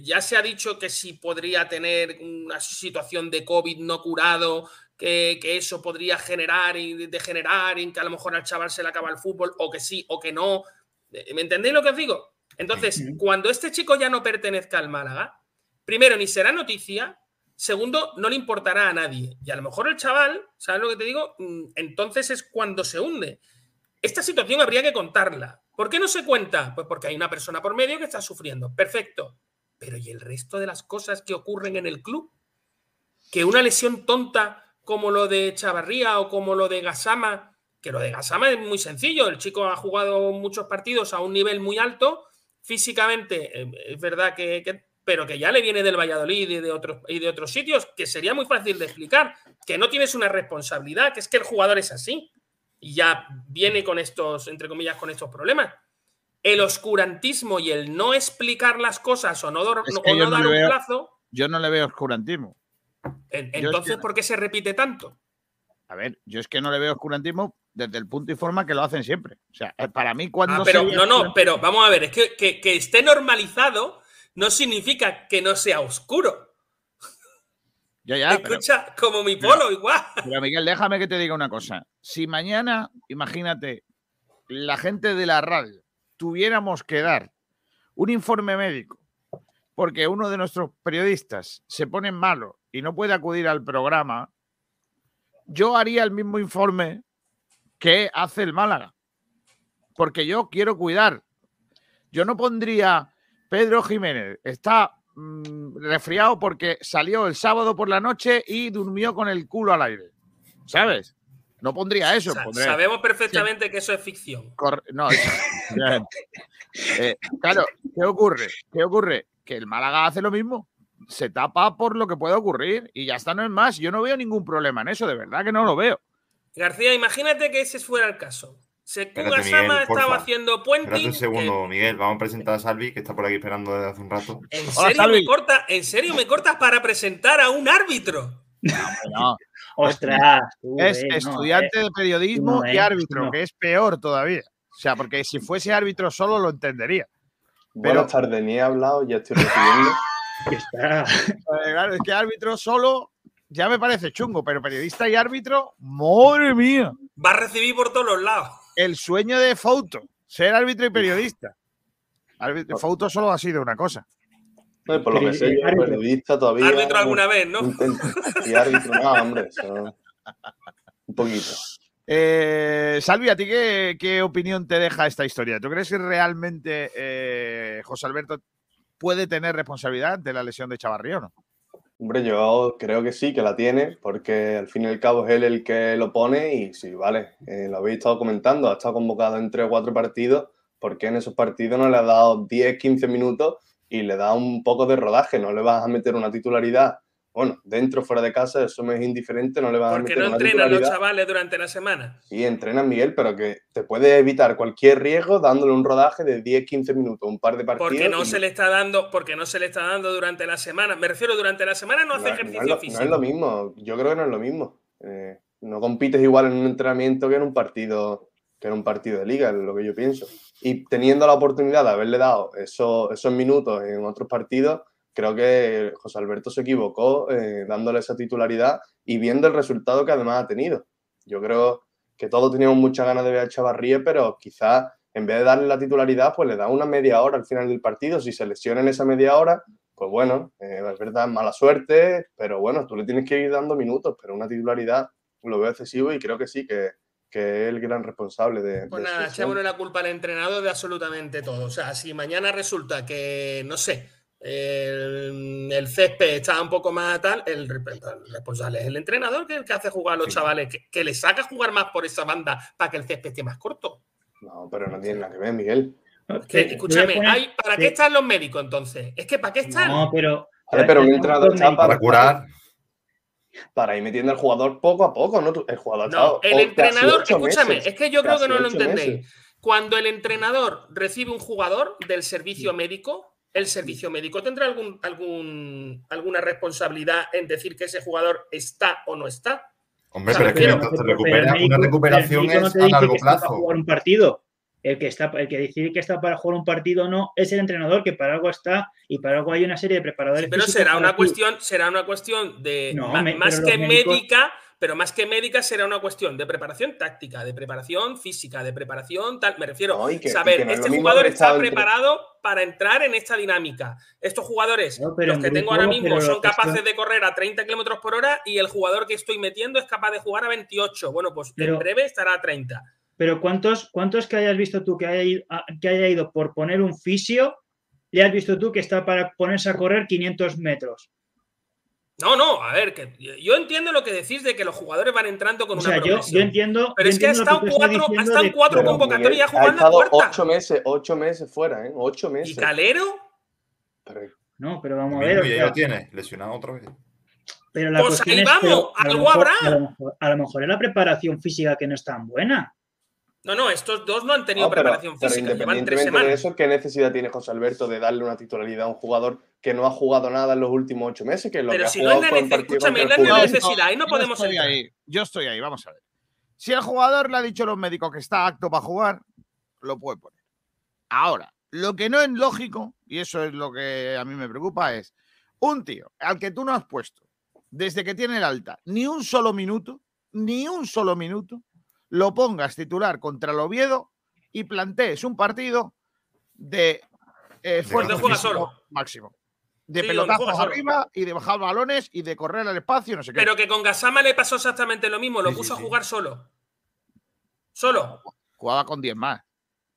ya se ha dicho que si podría tener una situación de COVID no curado, que eso podría generar y degenerar, y que a lo mejor al chaval se le acaba el fútbol, o que sí, o que no. ¿Me entendéis lo que os digo? Entonces, cuando este chico ya no pertenezca al Málaga, primero, ni será noticia, segundo, no le importará a nadie. Y a lo mejor el chaval, ¿sabes lo que te digo? Entonces es cuando se hunde. Esta situación habría que contarla. ¿Por qué no se cuenta? Pues porque hay una persona por medio que está sufriendo. Perfecto. Pero ¿y el resto de las cosas que ocurren en el club? Que una lesión tonta como lo de Chavarría o como lo de Gassama, que lo de Gassama es muy sencillo. El chico ha jugado muchos partidos a un nivel muy alto. Físicamente, es verdad pero que ya le viene del Valladolid y de otros sitios, que sería muy fácil de explicar, que no tienes una responsabilidad, que es que el jugador es así y ya viene con estos, entre comillas, con estos problemas. El oscurantismo y el no explicar las cosas o no dar un plazo. Yo no le veo oscurantismo. Entonces, ¿por qué se repite tanto? A ver, yo es que no le veo oscurantismo desde el punto y forma que lo hacen siempre. O sea, para mí cuando... pero vamos a ver, es que esté normalizado no significa que no sea oscuro. Ya, escucha, pero, como mi polo, igual. Pero Miguel, déjame que te diga una cosa. Si mañana, imagínate, la gente de la radio tuviéramos que dar un informe médico porque uno de nuestros periodistas se pone malo y no puede acudir al programa... Yo haría el mismo informe que hace el Málaga, porque yo quiero cuidar. Yo no pondría Pedro Jiménez, está resfriado porque salió el sábado por la noche y durmió con el culo al aire, ¿sabes? No pondría eso. Sabemos perfectamente que eso es ficción. Claro, ¿qué ocurre? Que el Málaga hace lo mismo. Se tapa por lo que pueda ocurrir y ya está, no es más. Yo no veo ningún problema en eso, de verdad que no lo veo. García, imagínate que ese fuera el caso. Sekou Gassama estaba haciendo puenting. Espérate un segundo, Miguel. Vamos a presentar a Salvi, que está por aquí esperando desde hace un rato. ¿En serio me cortas para presentar a un árbitro? No. Ostras. Estudiante de periodismo y árbitro, que es peor todavía. O sea, porque si fuese árbitro solo lo entendería. Pero... Buenas tardes, ni he hablado, ya estoy recibiendo... Claro, es que árbitro solo ya me parece chungo, pero periodista y árbitro, madre mía. Va a recibir por todos los lados. El sueño de Fouto, ser árbitro y periodista. Fouto solo ha sido una cosa. No, por lo que sé, yo periodista todavía. Árbitro alguna vez, ¿no? Y árbitro, no, hombre. Eso, un poquito. Salvi, ¿a ti qué opinión te deja esta historia? ¿Tú crees que realmente José Alberto puede tener responsabilidad de la lesión de Chavarría o no? Hombre, yo creo que sí, que la tiene, porque al fin y al cabo es él el que lo pone y sí, vale, lo habéis estado comentando, ha estado convocado en 3 o 4 partidos, porque en esos partidos no le ha dado 10, 15 minutos y le da un poco de rodaje, no le vas a meter una titularidad. Bueno, dentro, fuera de casa, eso me es indiferente, no le vas a meter una titularidad. Porque no entrenan los chavales durante la semana. Sí, entrenan, Miguel, pero que te puede evitar cualquier riesgo dándole un rodaje de 10, 15 minutos, un par de partidos. Porque no se le está dando durante la semana. Me refiero, durante la semana no hace ejercicio físico. No es lo mismo, yo creo que no es lo mismo. No compites igual en un entrenamiento que en un partido de liga, es lo que yo pienso. Y teniendo la oportunidad de haberle dado esos minutos en otros partidos, creo que José Alberto se equivocó dándole esa titularidad y viendo el resultado que además ha tenido. Yo creo que todos teníamos muchas ganas de ver a Chavarría, pero quizás en vez de darle la titularidad, pues le da una media hora al final del partido. Si se lesiona en esa media hora, pues bueno, es verdad, mala suerte, pero bueno, tú le tienes que ir dando minutos, pero una titularidad lo veo excesivo y creo que sí, que es el gran responsable de... Pues nada, echémosle la culpa al entrenador de absolutamente todo. O sea, si mañana resulta que, no sé, el césped está un poco más tal, el responsable es el entrenador, que es el que hace jugar a los chavales, que le saca jugar más por esa banda para que el césped esté más corto. No, pero no tiene nada que ver, Miguel. Que, escúchame, ¿para qué están los médicos entonces? Es que ¿para qué están? No, pero un entrenador está para curar. Para ir metiendo al jugador poco a poco, ¿no? El jugador no, el entrenador, escúchame, meses, es que yo creo que no lo entendéis. Meses. Cuando el entrenador recibe un jugador del servicio médico, el servicio médico tendrá alguna responsabilidad en decir que ese jugador está o no está. Hombre, o sea, pero es que mientras te recuperas, una recuperación es a largo plazo. Jugar un partido. El que decide que está para jugar un partido o no es el entrenador, que para algo está y para algo hay una serie de preparadores. Sí, pero será una cuestión de no, más que médicos... médica, pero más que médica será una cuestión de preparación táctica, de preparación física, de preparación tal. Me refiero a saber, no, este jugador está preparado para entrar en esta dinámica. Estos jugadores, no, los que tengo ahora mismo, son capaces de correr a 30 km/h y el jugador que estoy metiendo es capaz de jugar a 28. Bueno, pues en breve estará a 30. Pero ¿cuántos que hayas visto tú que haya ido por poner un fisio, le has visto tú que está para ponerse a correr 500 metros? No, a ver, que yo entiendo lo que decís de que los jugadores van entrando con una progresión. Yo entiendo... Pero es que ha estado cuatro convocatorias jugando a puerta. 8 meses fuera, ¿eh? 8 meses. ¿Y Calero? No, pero vamos a ver... Y ya lo tiene, lesionado otra vez. Pero la cuestión es que algo habrá. A lo mejor es la preparación física que no es tan buena. No, estos dos no han tenido preparación física, llevan 3 semanas. De eso, ¿qué necesidad tiene José Alberto de darle una titularidad a un jugador que no ha jugado nada en los últimos 8 meses? Que es lo pero que si ha jugado no es la necesidad, ahí no podemos salir. Yo estoy ahí, vamos a ver. Si el jugador le ha dicho a los médicos que está apto para jugar, lo puede poner. Ahora, lo que no es lógico, y eso es lo que a mí me preocupa, es un tío al que tú no has puesto, desde que tiene el alta, ni un solo minuto, lo pongas titular contra el Oviedo y plantees un partido de fuerza máximo. De pelotazos arriba y de bajar balones y de correr al espacio, no sé qué. Pero que con Gassama le pasó exactamente lo mismo, lo puso a jugar solo. Solo. Jugaba con 10 más.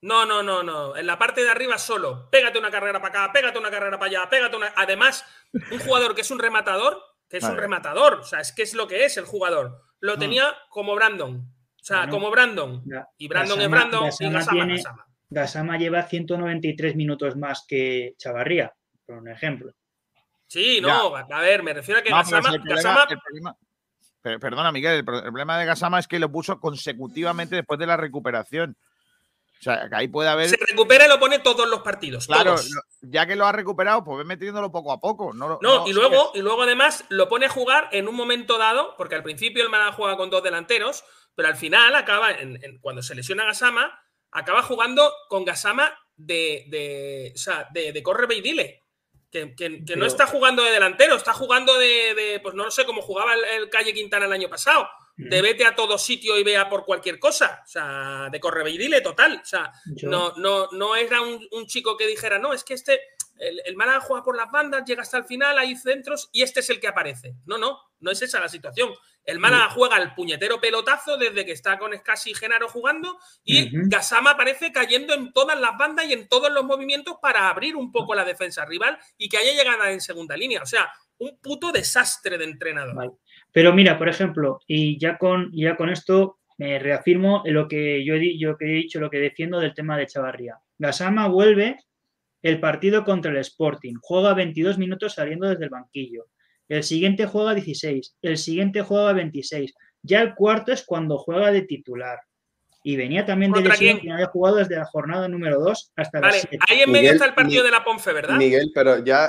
No. En la parte de arriba solo. Pégate una carrera para acá, pégate una carrera para allá, pégate una... Además, un jugador que es un rematador, o sea, es que es lo que es el jugador. Lo tenía como Brandon. O sea, como Brandon. Y Brandon es Brandon y Gassama. Gassama lleva 193 minutos más que Chavarría, por un ejemplo. Sí, a ver, me refiero a que Gassama... Perdona, Miguel, el problema de Gassama es que lo puso consecutivamente después de la recuperación. O sea, que ahí puede haber... Se recupera y lo pone todos los partidos. Claro, todos. Ya que lo ha recuperado, pues ve metiéndolo poco a poco. Y luego además lo pone a jugar en un momento dado, porque al principio el Málaga juega con 2 delanteros, pero al final acaba, cuando se lesiona Gassama, acaba jugando con Gassama de corre beidile. Que no está jugando de delantero, está jugando pues no lo sé, como jugaba el Calle Quintana el año pasado. De vete a todo sitio y vea por cualquier cosa. O sea, de correveidile total. O sea, no era un chico que dijera, no, es que el Málaga juega por las bandas, llega hasta el final, hay centros y este es el que aparece. No es esa la situación. El Málaga juega al puñetero pelotazo desde que está con Scassi y Genaro jugando y Gassama aparece cayendo en todas las bandas y en todos los movimientos para abrir un poco la defensa rival y que haya llegada en segunda línea. O sea, un puto desastre de entrenador. Vale. Pero mira, por ejemplo, y ya con esto me reafirmo en lo que yo he dicho, lo que defiendo del tema de Chavarría. Gassama vuelve el partido contra el Sporting, juega 22 minutos saliendo desde el banquillo. El siguiente juega 16, el siguiente juega 26. Ya el cuarto es cuando juega de titular. Y venía también de lesión, que había jugado desde la jornada número 2 hasta la 7. Ahí en medio está el partido de la Ponfe, ¿verdad? Miguel, pero ya...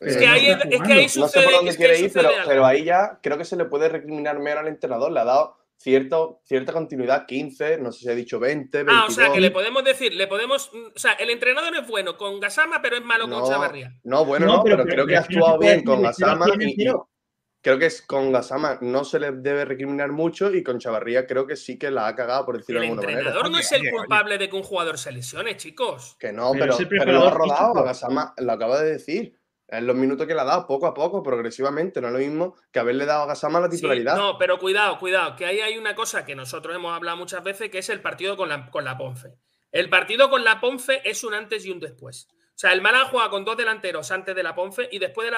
Es que ahí sucede, no sé por dónde quiere ir, pero ahí ya creo que se le puede recriminar menos al entrenador. Le ha dado cierta continuidad, 15, no sé si ha dicho 20, 22. O sea, que le podemos decir, o sea, el entrenador es bueno con Gassama, pero es malo con Chavarría. Pero creo que ha actuado bien con Gassama y creo que con Gassama no se le debe recriminar mucho y con Chavarría creo que sí que la ha cagado, por decirlo de alguna manera. El entrenador no es el culpable de que un jugador se lesione, chicos. Que no, pero lo ha rodado, a Gassama lo acaba de decir. en los minutos que le ha dado, poco a poco, progresivamente. No es lo mismo que haberle dado a Gassama la titularidad. Sí, no, pero cuidado, cuidado, que ahí hay una cosa que nosotros hemos hablado muchas veces, que es el partido con la Ponfe. El partido con la Ponfe es un antes y un después. O sea, el Málaga juega con dos delanteros antes de la Ponfe y después de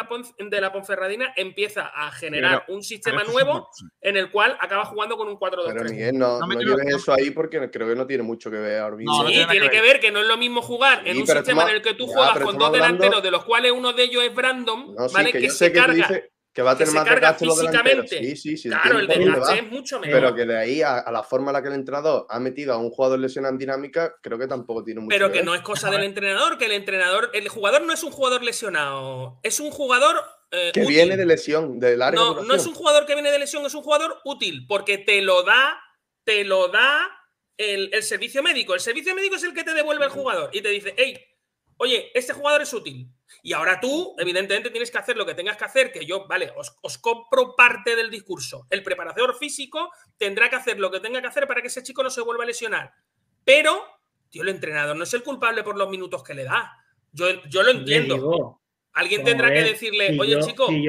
la Ponferradina empieza a generar un sistema nuevo en el cual acaba jugando con un 4-2-3. Pero Miguel, no lleves eso ahí porque creo que no tiene mucho que ver. No, sí, tiene que ver que no es lo mismo jugar en un sistema en el que tú juegas con dos delanteros, de los cuales uno de ellos es Brandon, no, sí, ¿vale? Que se carga. Que va a tener más desgaste físicamente. Sí, claro, el desgaste es mucho mejor. Pero que de ahí a la forma en la que el entrenador ha metido a un jugador lesionado en dinámica, creo que tampoco tiene mucho Pero que ver. No es cosa del entrenador, que el entrenador... El jugador no es un jugador lesionado, es un jugador... que útil. Viene de lesión, del área. No, no es un jugador que viene de lesión, es un jugador útil, porque te lo da el servicio médico. El servicio médico es el que te devuelve el jugador y te dice, hey, oye, este jugador es útil. Y ahora tú, evidentemente, tienes que hacer lo que tengas que hacer, que yo, vale, os compro parte del discurso. El preparador físico tendrá que hacer lo que tenga que hacer para que ese chico no se vuelva a lesionar. Pero, tío, el entrenador no es el culpable por los minutos que le da. Yo lo entiendo. Digo, alguien tendrá que decirle, si oye, chico... Si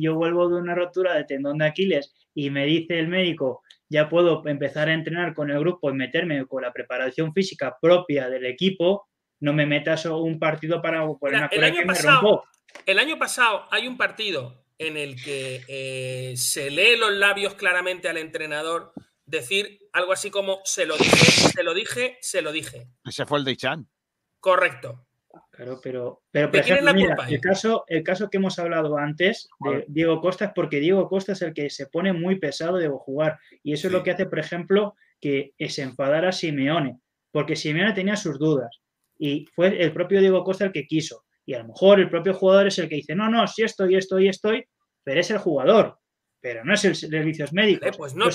yo vuelvo de una rotura de tendón de Aquiles y me dice el médico, ya puedo empezar a entrenar con el grupo y meterme con la preparación física propia del equipo... No me metas un partido para una cosa que me rompó. El año pasado hay un partido en el que se lee los labios claramente al entrenador decir algo así como se lo dije. Ese fue el de Icham. Correcto. Claro, pero por ejemplo, mira, el caso que hemos hablado antes de Diego Costa es porque Diego Costa es el que se pone muy pesado de jugar. Y eso es lo que hace, por ejemplo, que se enfadara Simeone. Porque Simeone tenía sus dudas. Y fue el propio Diego Costa el que quiso. Y a lo mejor el propio jugador es el que dice, no, sí estoy, pero es el jugador, pero no es el servicios médicos. Vale, pues no,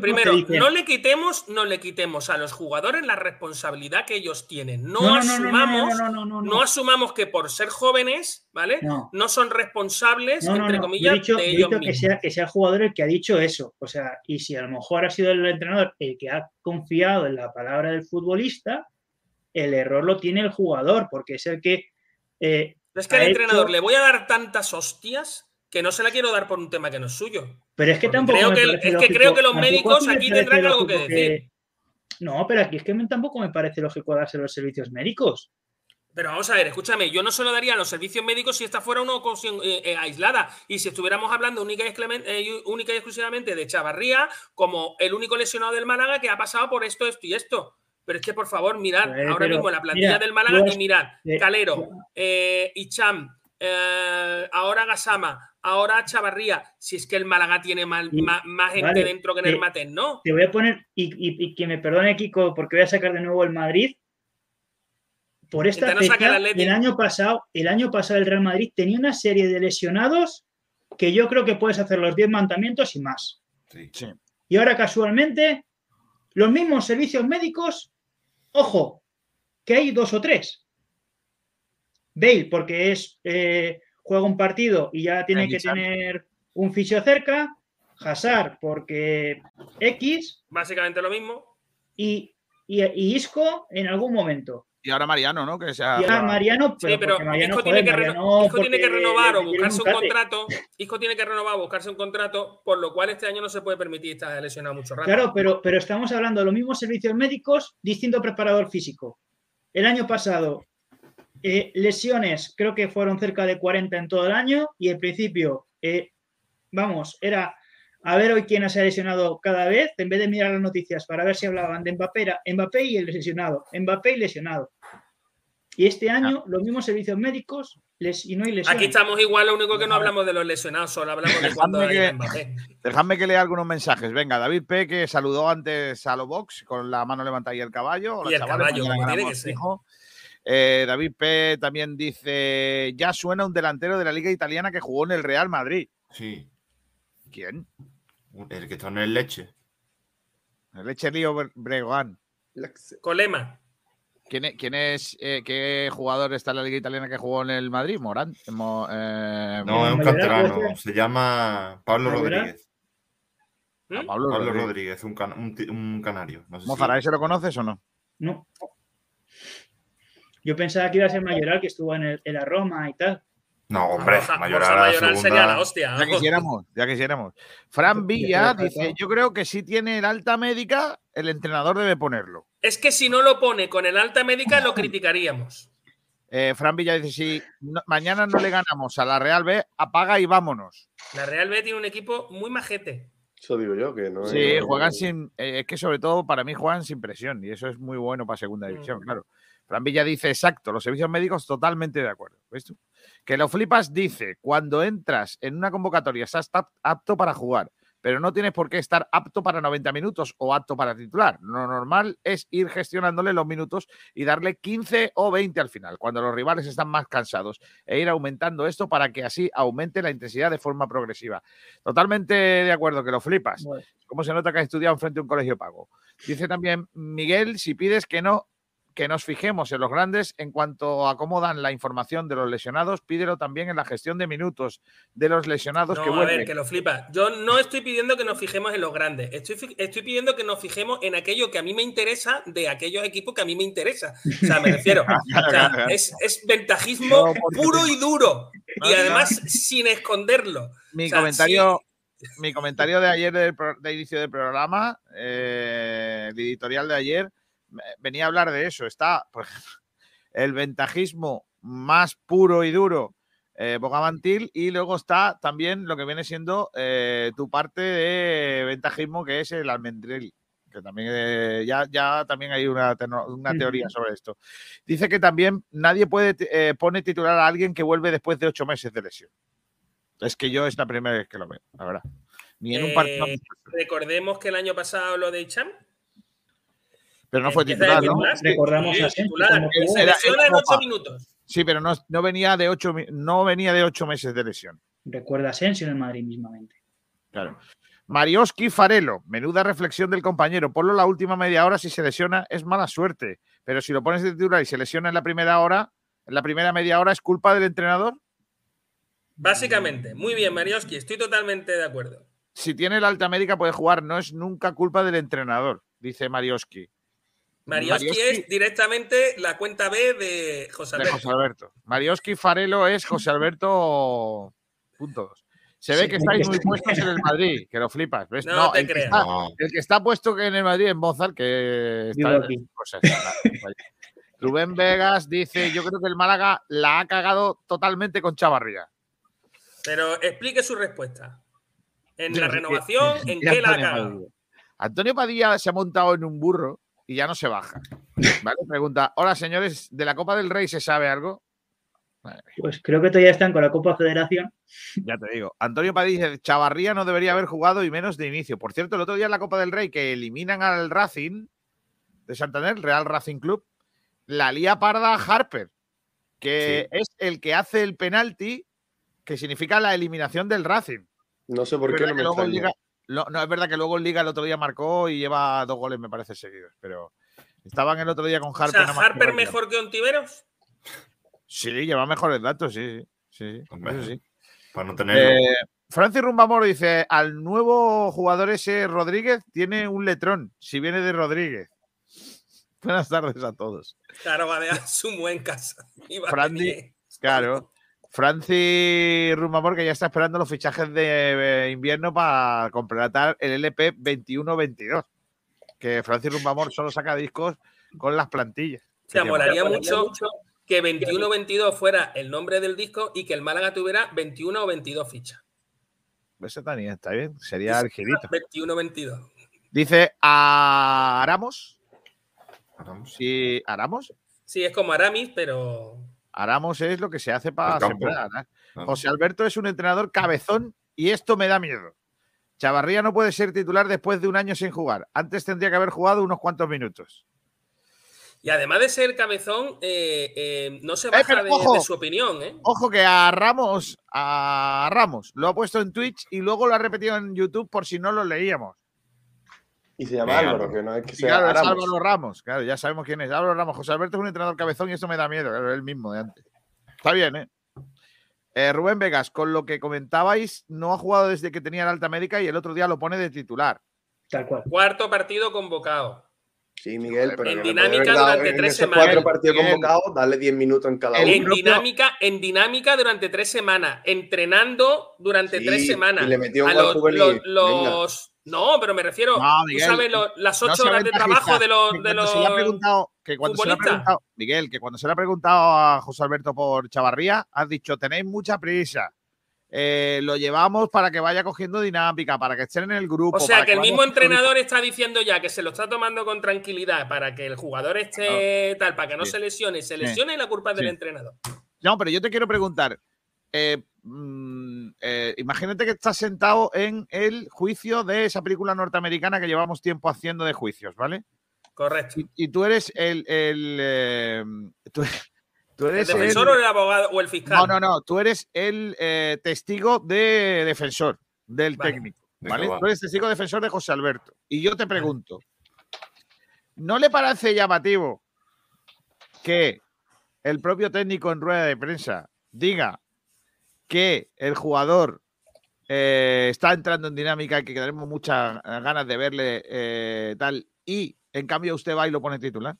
primero dicen, no le quitemos a los jugadores la responsabilidad que ellos tienen. No asumamos que por ser jóvenes, ¿vale? No son responsables, entre comillas, de ellos mismos. Que sea el jugador el que ha dicho eso. O sea, y si a lo mejor ha sido el entrenador el que ha confiado en la palabra del futbolista... El error lo tiene el jugador, porque es el que... es que al entrenador le voy a dar tantas hostias que no se la quiero dar por un tema que no es suyo. Pero es que tampoco... Creo que los médicos aquí tendrán algo que decir. No, pero aquí es que tampoco me parece lógico darse los servicios médicos. Pero vamos a ver, escúchame, yo no se lo daría a los servicios médicos si esta fuera una ocasión aislada y si estuviéramos hablando única y exclusivamente de Chavarría como el único lesionado del Málaga que ha pasado por esto. Pero es que, por favor, mirad ahora mismo la plantilla del Málaga y mirad. Calero, Icham, ahora Gassama, ahora Chavarría. Si es que el Málaga tiene más gente dentro que en el Maten, ¿no? Te voy a poner, y que me perdone, Kiko, porque voy a sacar de nuevo el Madrid. Por esta fecha, el año pasado el Real Madrid tenía una serie de lesionados que yo creo que puedes hacer los 10 mandamientos y más. Sí. Y ahora, casualmente, los mismos servicios médicos, ojo, que hay 2 o 3. Bale, porque juega un partido y ya tiene que tener un ficho cerca. Hazard, porque X. Básicamente lo mismo. Y Isco en algún momento. Y ahora Mariano, ¿no? Mariano, pero Mariano, Isco tiene que renovar, buscarse un contrato, por lo cual este año no se puede permitir estar lesionado mucho rato. Claro, pero estamos hablando de los mismos servicios médicos, distinto preparador físico. El año pasado, lesiones creo que fueron cerca de 40 en todo el año y en principio, era a ver hoy quién se ha lesionado cada vez, en vez de mirar las noticias para ver si hablaban de Mbappé y el lesionado, Mbappé y lesionado. Y este año, los mismos servicios médicos y no hay lesiones. Aquí estamos igual, lo único que no hablamos de los lesionados, solo hablamos de cuando hay Mbappé. Dejadme que lea algunos mensajes. Venga, David P., que saludó antes a los Box con la mano levantada y el caballo. Y el caballo, como tiene que ser. David P. también dice, ya suena un delantero de la Liga Italiana que jugó en el Real Madrid. Sí. ¿Quién? El que está en el Elche. El Elche Lío Breogán. Colema. ¿Quién es? ¿Qué jugador está en la Liga Italiana que jugó en el Madrid? Morán. No, es un canterano. Se llama Pablo Rodríguez. Pablo Rodríguez, un canario. No sé Mofara, ¿ese lo conoces o no? No. Yo pensaba que iba a ser Mayoral, que estuvo en la Roma y tal. No, hombre, Mayoral sería la hostia, ¿no? Ya quisiéramos. Fran Villa dice, yo creo que si tiene el alta médica, el entrenador debe ponerlo. Es que si no lo pone con el alta médica, lo criticaríamos. Fran Villa dice, si mañana no le ganamos a la Real B, apaga y vámonos. La Real B tiene un equipo muy majete. Eso digo yo, que no. Sí, juegan sin... es que sobre todo para mí juegan sin presión y eso es muy bueno para segunda división, claro. Fran Villa dice, exacto, los servicios médicos totalmente de acuerdo. ¿Ves tú? Que lo flipas dice, cuando entras en una convocatoria estás apto para jugar, pero no tienes por qué estar apto para 90 minutos o apto para titular. Lo normal es ir gestionándole los minutos y darle 15 o 20 al final, cuando los rivales están más cansados, e ir aumentando esto para que así aumente la intensidad de forma progresiva. Totalmente de acuerdo, que lo flipas. Bueno. ¿Cómo se nota que has estudiado frente a un colegio pago? Dice también Miguel, si pides que no... que nos fijemos en los grandes en cuanto acomodan la información de los lesionados, pídelo también en la gestión de minutos de los lesionados. No, que vuelven. A ver, que lo flipa. Yo no estoy pidiendo que nos fijemos en los grandes. Estoy pidiendo que nos fijemos en aquello que a mí me interesa de aquellos equipos que a mí me interesa. O sea, me refiero. O sea, es ventajismo puro y duro. Y además sin esconderlo. Mi comentario de ayer, de inicio del programa, el editorial de ayer, venía a hablar de eso. Está, por ejemplo, el ventajismo más puro y duro, bogavantil, y luego está también lo que viene siendo tu parte de ventajismo, que es el almendril, que también ya también hay una teoría sobre esto. Dice que también nadie puede pone titular a alguien que vuelve después de 8 meses de lesión. Es que yo es la primera vez que lo veo, la verdad. Ni en un partido. Recordemos que el año pasado lo de Icham. Pero no fue titular, ¿no? Recordamos a titular. Se lesiona en 8 minutos. Sí, pero no venía de 8 meses de lesión. Recuerda a Asensio en el Madrid mismamente. Claro. Marioski Farelo. Menuda reflexión del compañero. Ponlo la última media hora, si se lesiona es mala suerte. Pero si lo pones de titular y se lesiona en la primera hora, en la primera media hora, ¿es culpa del entrenador? Básicamente. Muy bien, Marioski. Estoy totalmente de acuerdo. Si tiene la alta médica puede jugar. No es nunca culpa del entrenador, dice Marioski. Marioski es directamente la cuenta B de José Alberto. Marioski Farelo es José Alberto .2. Se ve que estáis muy puestos en el Madrid, que lo flipas. ¿Ves? No te creas. El que está puesto en el Madrid es Mozart, que está en cosas. Rubén Vegas dice, yo creo que el Málaga la ha cagado totalmente con Chavarría. Pero explique su respuesta. En la renovación, ¿en qué la ha cagado? Antonio Padilla se ha montado en un burro y ya no se baja. ¿Vale? Pregunta, hola señores, ¿de la Copa del Rey se sabe algo? Pues creo que todavía están con la Copa Federación. Ya te digo. Antonio Padilla dice, Chavarría no debería haber jugado y menos de inicio. Por cierto, el otro día en la Copa del Rey, que eliminan al Racing de Santander, Real Racing Club, la lía parda Harper, que es el que hace el penalti, que significa la eliminación del Racing. No sé por qué no me extraña. No, es verdad que luego en Liga el otro día marcó y lleva 2 goles, me parece, seguidos. Pero estaban el otro día con Harper. O sea, ¿Harper mejor que Ontiveros? Sí, lleva mejores datos, sí. Hombre, eso sí. Para no tener... Francis Rumbamor dice, al nuevo jugador ese Rodríguez tiene un letrón, si viene de Rodríguez. Buenas tardes a todos. Claro, va a ver su buen casa. Claro. Francis Rumamor, que ya está esperando los fichajes de invierno para completar el LP 21-22. Que Francis Rumamor solo saca discos con las plantillas. O sea, molaría mucho que 21-22 fuera el nombre del disco y que el Málaga tuviera 21 o 22 fichas. Eso también está bien. Sería argilito. 21-22. Dice a Aramos. Sí, ¿Aramos? Sí, es como Aramis, pero... Aramos es lo que se hace para sembrar, ¿eh? Claro. José Alberto es un entrenador cabezón y esto me da miedo. Chavarría no puede ser titular después de un año sin jugar. Antes tendría que haber jugado unos cuantos minutos. Y además de ser cabezón, no se baja de su opinión, ¿eh? Ojo que a Ramos lo ha puesto en Twitch y luego lo ha repetido en YouTube por si no lo leíamos. Y se llama Álvaro, que no es que sea claro, Ramos. Es Álvaro Ramos, claro, ya sabemos quién es. Álvaro Ramos, José Alberto es un entrenador cabezón y eso me da miedo, claro, es el mismo de antes. Está bien, ¿eh? Rubén Vegas, con lo que comentabais, no ha jugado desde que tenía el alta médica y el otro día lo pone de titular. Tal cual. Cuarto partido convocado. Sí, Miguel, pero en dinámica durante 3 semanas. 4 partidos convocados, dale 10 minutos en cada uno. En dinámica durante 3 semanas, entrenando durante 3 semanas. Y le metió los no, pero me refiero, Miguel, tú sabes, las 8 horas de trabajo de los se le ha preguntado, Miguel, que cuando se le ha preguntado a José Alberto por Chavarría, has dicho, tenéis mucha prisa. Lo llevamos para que vaya cogiendo dinámica, para que estén en el grupo. O sea, que el mismo entrenador está diciendo ya que se lo está tomando con tranquilidad para que el jugador esté tal, para que no se lesione. Se lesione y la culpa es del entrenador. No, pero yo te quiero preguntar. Imagínate que estás sentado en el juicio de esa película norteamericana que llevamos tiempo haciendo de juicios, ¿vale? Correcto. Y tú eres ¿Tú eres el defensor o el abogado o el fiscal? No. Tú eres el testigo de defensor del técnico, ¿vale? Tú eres testigo defensor de José Alberto. Y yo te pregunto, ¿no le parece llamativo que el propio técnico en rueda de prensa diga que el jugador está entrando en dinámica y que tenemos muchas ganas de verle tal, y en cambio usted va y lo pone titular?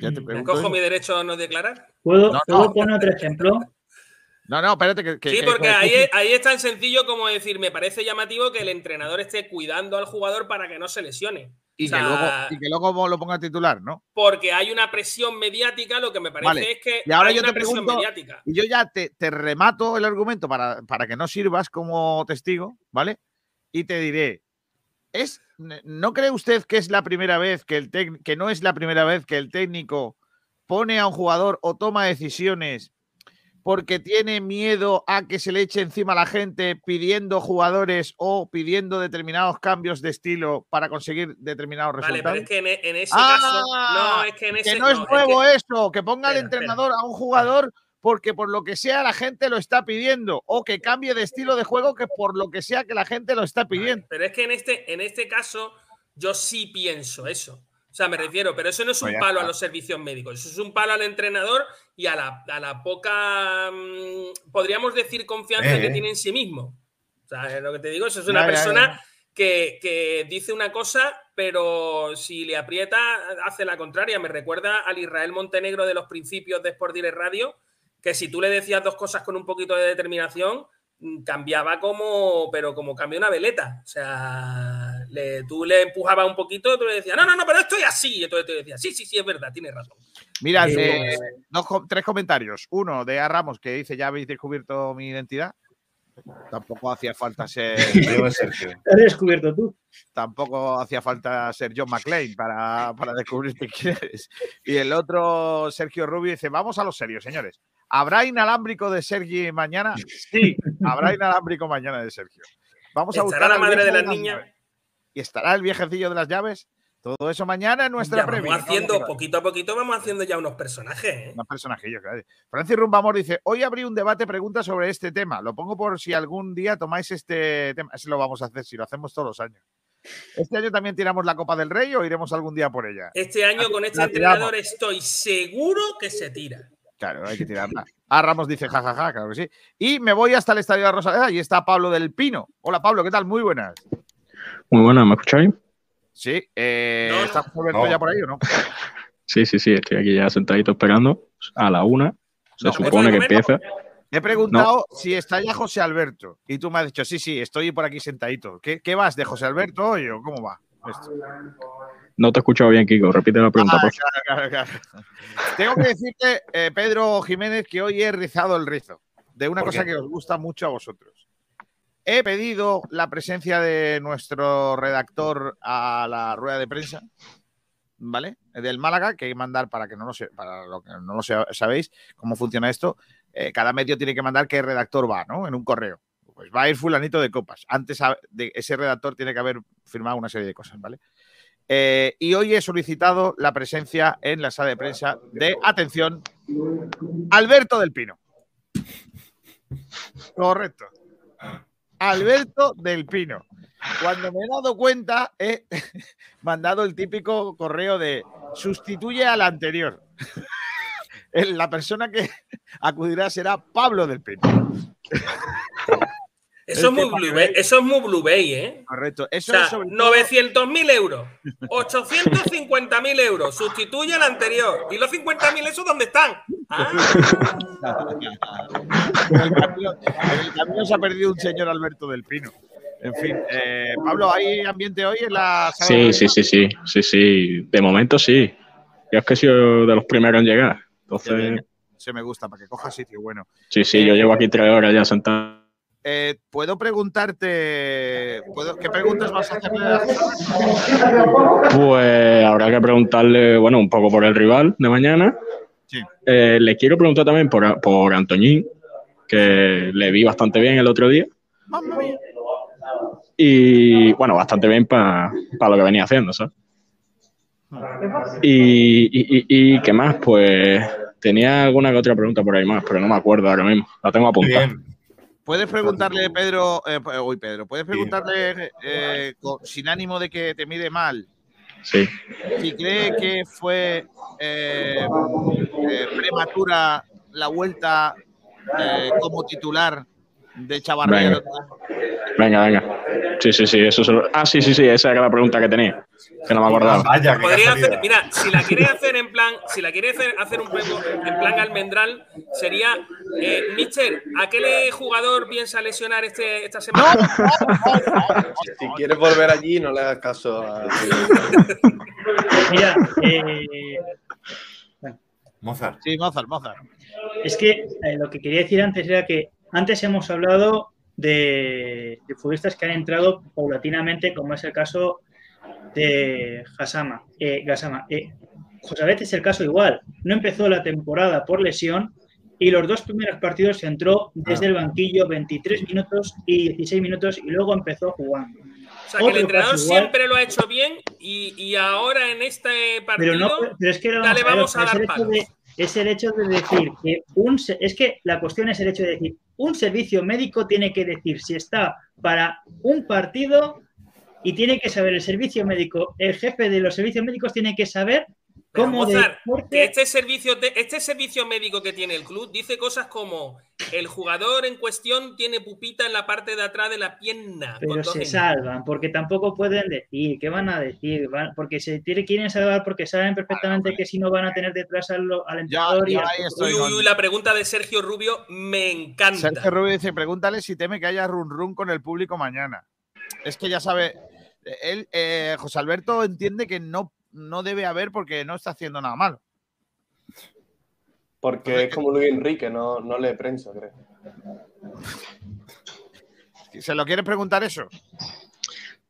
¿Me cojo mi derecho a no declarar? ¿Puedo poner otro ejemplo? No, espérate. Sí, porque ahí es tan sencillo como decir, me parece llamativo que el entrenador esté cuidando al jugador para que no se lesione. Y que luego lo ponga titular, ¿no? Porque hay una presión mediática, lo que me parece es que y ahora hay una presión mediática. Y yo ya te remato el argumento para que no sirvas como testigo, ¿vale? Y te diré, ¿no cree usted que es la primera vez que no es la primera vez que el técnico pone a un jugador o toma decisiones porque tiene miedo a que se le eche encima a la gente pidiendo jugadores o pidiendo determinados cambios de estilo para conseguir determinados resultados? Vale, pero es que en ese caso no, es que en ese no es nuevo eso, que ponga al entrenador a un jugador porque por lo que sea la gente lo está pidiendo, o que cambie de estilo de juego que por lo que sea que la gente lo está pidiendo. Pero es que en este caso yo sí pienso eso. O sea, me refiero, pero eso no es un palo a los servicios médicos, eso es un palo al entrenador y a la poca, podríamos decir, confianza que tiene en sí mismo. O sea, lo que te digo, eso es una persona que dice una cosa, pero si le aprieta hace la contraria. Me recuerda al Israel Montenegro de los principios de Sport Direct Radio, que si tú le decías dos cosas con un poquito de determinación, cambiaba como cambia una veleta. O sea, tú le empujabas un poquito y tú le decías, no, pero estoy así. Y entonces tú le decías, sí, es verdad, tienes razón. Mira, tres comentarios. Uno de A. Ramos, que dice, ya habéis descubierto mi identidad. Tampoco hacía falta ser... ¿Te has descubierto tú? Tampoco hacía falta ser John McClane para descubrir quién eres. Y el otro, Sergio Rubio, dice, vamos a los serios, señores. ¿Habrá inalámbrico de Sergi mañana? Sí, habrá inalámbrico mañana de Sergio. Vamos a buscar a la madre de las niñas. ¿Y estará el viejecillo de las llaves? Todo eso mañana en nuestra previa. Haciendo, poquito a poquito vamos haciendo ya unos personajes. Unos personajillos, claro. Francis Rumbamor dice, hoy abrí un debate, pregunta sobre este tema. Lo pongo por si algún día tomáis este tema. Eso lo vamos a hacer, si lo hacemos todos los años. ¿Este año también tiramos la Copa del Rey o iremos algún día por ella? Este año con este entrenador estoy seguro que se tira. Claro, hay que tirarla. A Ramos dice, jajaja, claro que sí. Y me voy hasta el Estadio de la Rosaleda y está Pablo del Pino. Hola, Pablo, ¿qué tal? Muy buenas. Muy buenas, ¿me escucháis? Sí. ¿Estás ya por ahí o no? Sí, estoy aquí ya sentadito esperando. A la 1:00. Se supone que empieza. He preguntado si está ya José Alberto. Y tú me has dicho, sí, estoy por aquí sentadito. ¿Qué vas, de José Alberto hoy o cómo va esto? No te he escuchado bien, Kiko. Repite la pregunta, por favor. Claro. Tengo que decirte, Pedro Jiménez, que hoy he rizado el rizo de una cosa que os gusta mucho a vosotros. He pedido la presencia de nuestro redactor a la rueda de prensa, ¿vale? Del Málaga, que hay que mandar, para los que no lo sabéis cómo funciona esto. Cada medio tiene que mandar qué redactor va, ¿no? En un correo. Pues va a ir fulanito de copas. Antes de ese redactor tiene que haber firmado una serie de cosas, ¿vale? Y hoy he solicitado la presencia en la sala de prensa de, atención, Alberto del Pino. Correcto. Alberto del Pino. Cuando me he dado cuenta, he mandado el típico correo de sustituye al anterior. La persona que acudirá será Pablo del Pino. Eso, eso es muy Blue Bay, ¿eh? Correcto. Eso, o sea, es sobre 900.000 euros, 850.000 euros, sustituye al anterior. ¿Y los 50.000 esos dónde están? Ah. En el camino se ha perdido un señor Alberto del Pino. En fin, Pablo, ¿hay ambiente hoy en la sala? Sí. De momento sí. Yo es que he sido de los primeros en llegar. Entonces... Se me gusta, para que coja sitio bueno. Sí, yo llevo aquí 3 horas ya sentado. ¿Puedo preguntarte? ¿Qué preguntas vas a hacerle? Pues habrá que preguntarle, bueno, un poco por el rival de mañana. Sí. Le quiero preguntar también por Antoñín, que le vi bastante bien el otro día. Mamma mía. Y, bueno, bastante bien para lo que venía haciendo, ¿sabes? Y ¿qué más? Pues tenía alguna que otra pregunta por ahí más, pero no me acuerdo ahora mismo. La tengo apuntada. Bien. ¿Puedes preguntarle, Pedro? ¿Puedes preguntarle sin ánimo de que te mire mal? Sí. Si cree que fue prematura la vuelta como titular de Chavarría. Venga. Sí, eso es. Sí, esa era la pregunta que tenía, que no me acordaba. Podría hacer, mira, si la quieres hacer en plan, un juego en plan almendral, sería, mister, ¿a qué jugador piensa lesionar esta semana? Si quieres volver allí, no le hagas caso a... Mira, bueno. Mozart. Sí, Mozart. Es que lo que quería decir antes era que antes hemos hablado de futbolistas que han entrado paulatinamente, como es el caso de Gassama. José Alberto es el caso igual. No empezó la temporada por lesión y los 2 primeros partidos entró desde el banquillo 23 minutos y 16 minutos y luego empezó jugando. O sea, que el entrenador siempre lo ha hecho bien y ahora en este partido le vamos a dar palos. Es el hecho de decir que la cuestión es el hecho de decir un servicio médico tiene que decir si está para un partido y tiene que saber el servicio médico, el jefe de los servicios médicos tiene que saber cómo... que este servicio médico que tiene el club dice cosas como el jugador en cuestión tiene pupita en la parte de atrás de la pierna. Pero se salvan, porque tampoco pueden decir, ¿qué van a decir? Porque se quieren salvar porque saben perfectamente que si no van a tener detrás al entrenador. La pregunta de Sergio Rubio me encanta. Sergio Rubio dice, pregúntale si teme que haya run run con el público mañana. Es que ya sabe, él, José Alberto entiende que no debe haber porque no está haciendo nada malo. Porque es como Luis Enrique, no lee prensa, creo. ¿Se lo quieres preguntar eso?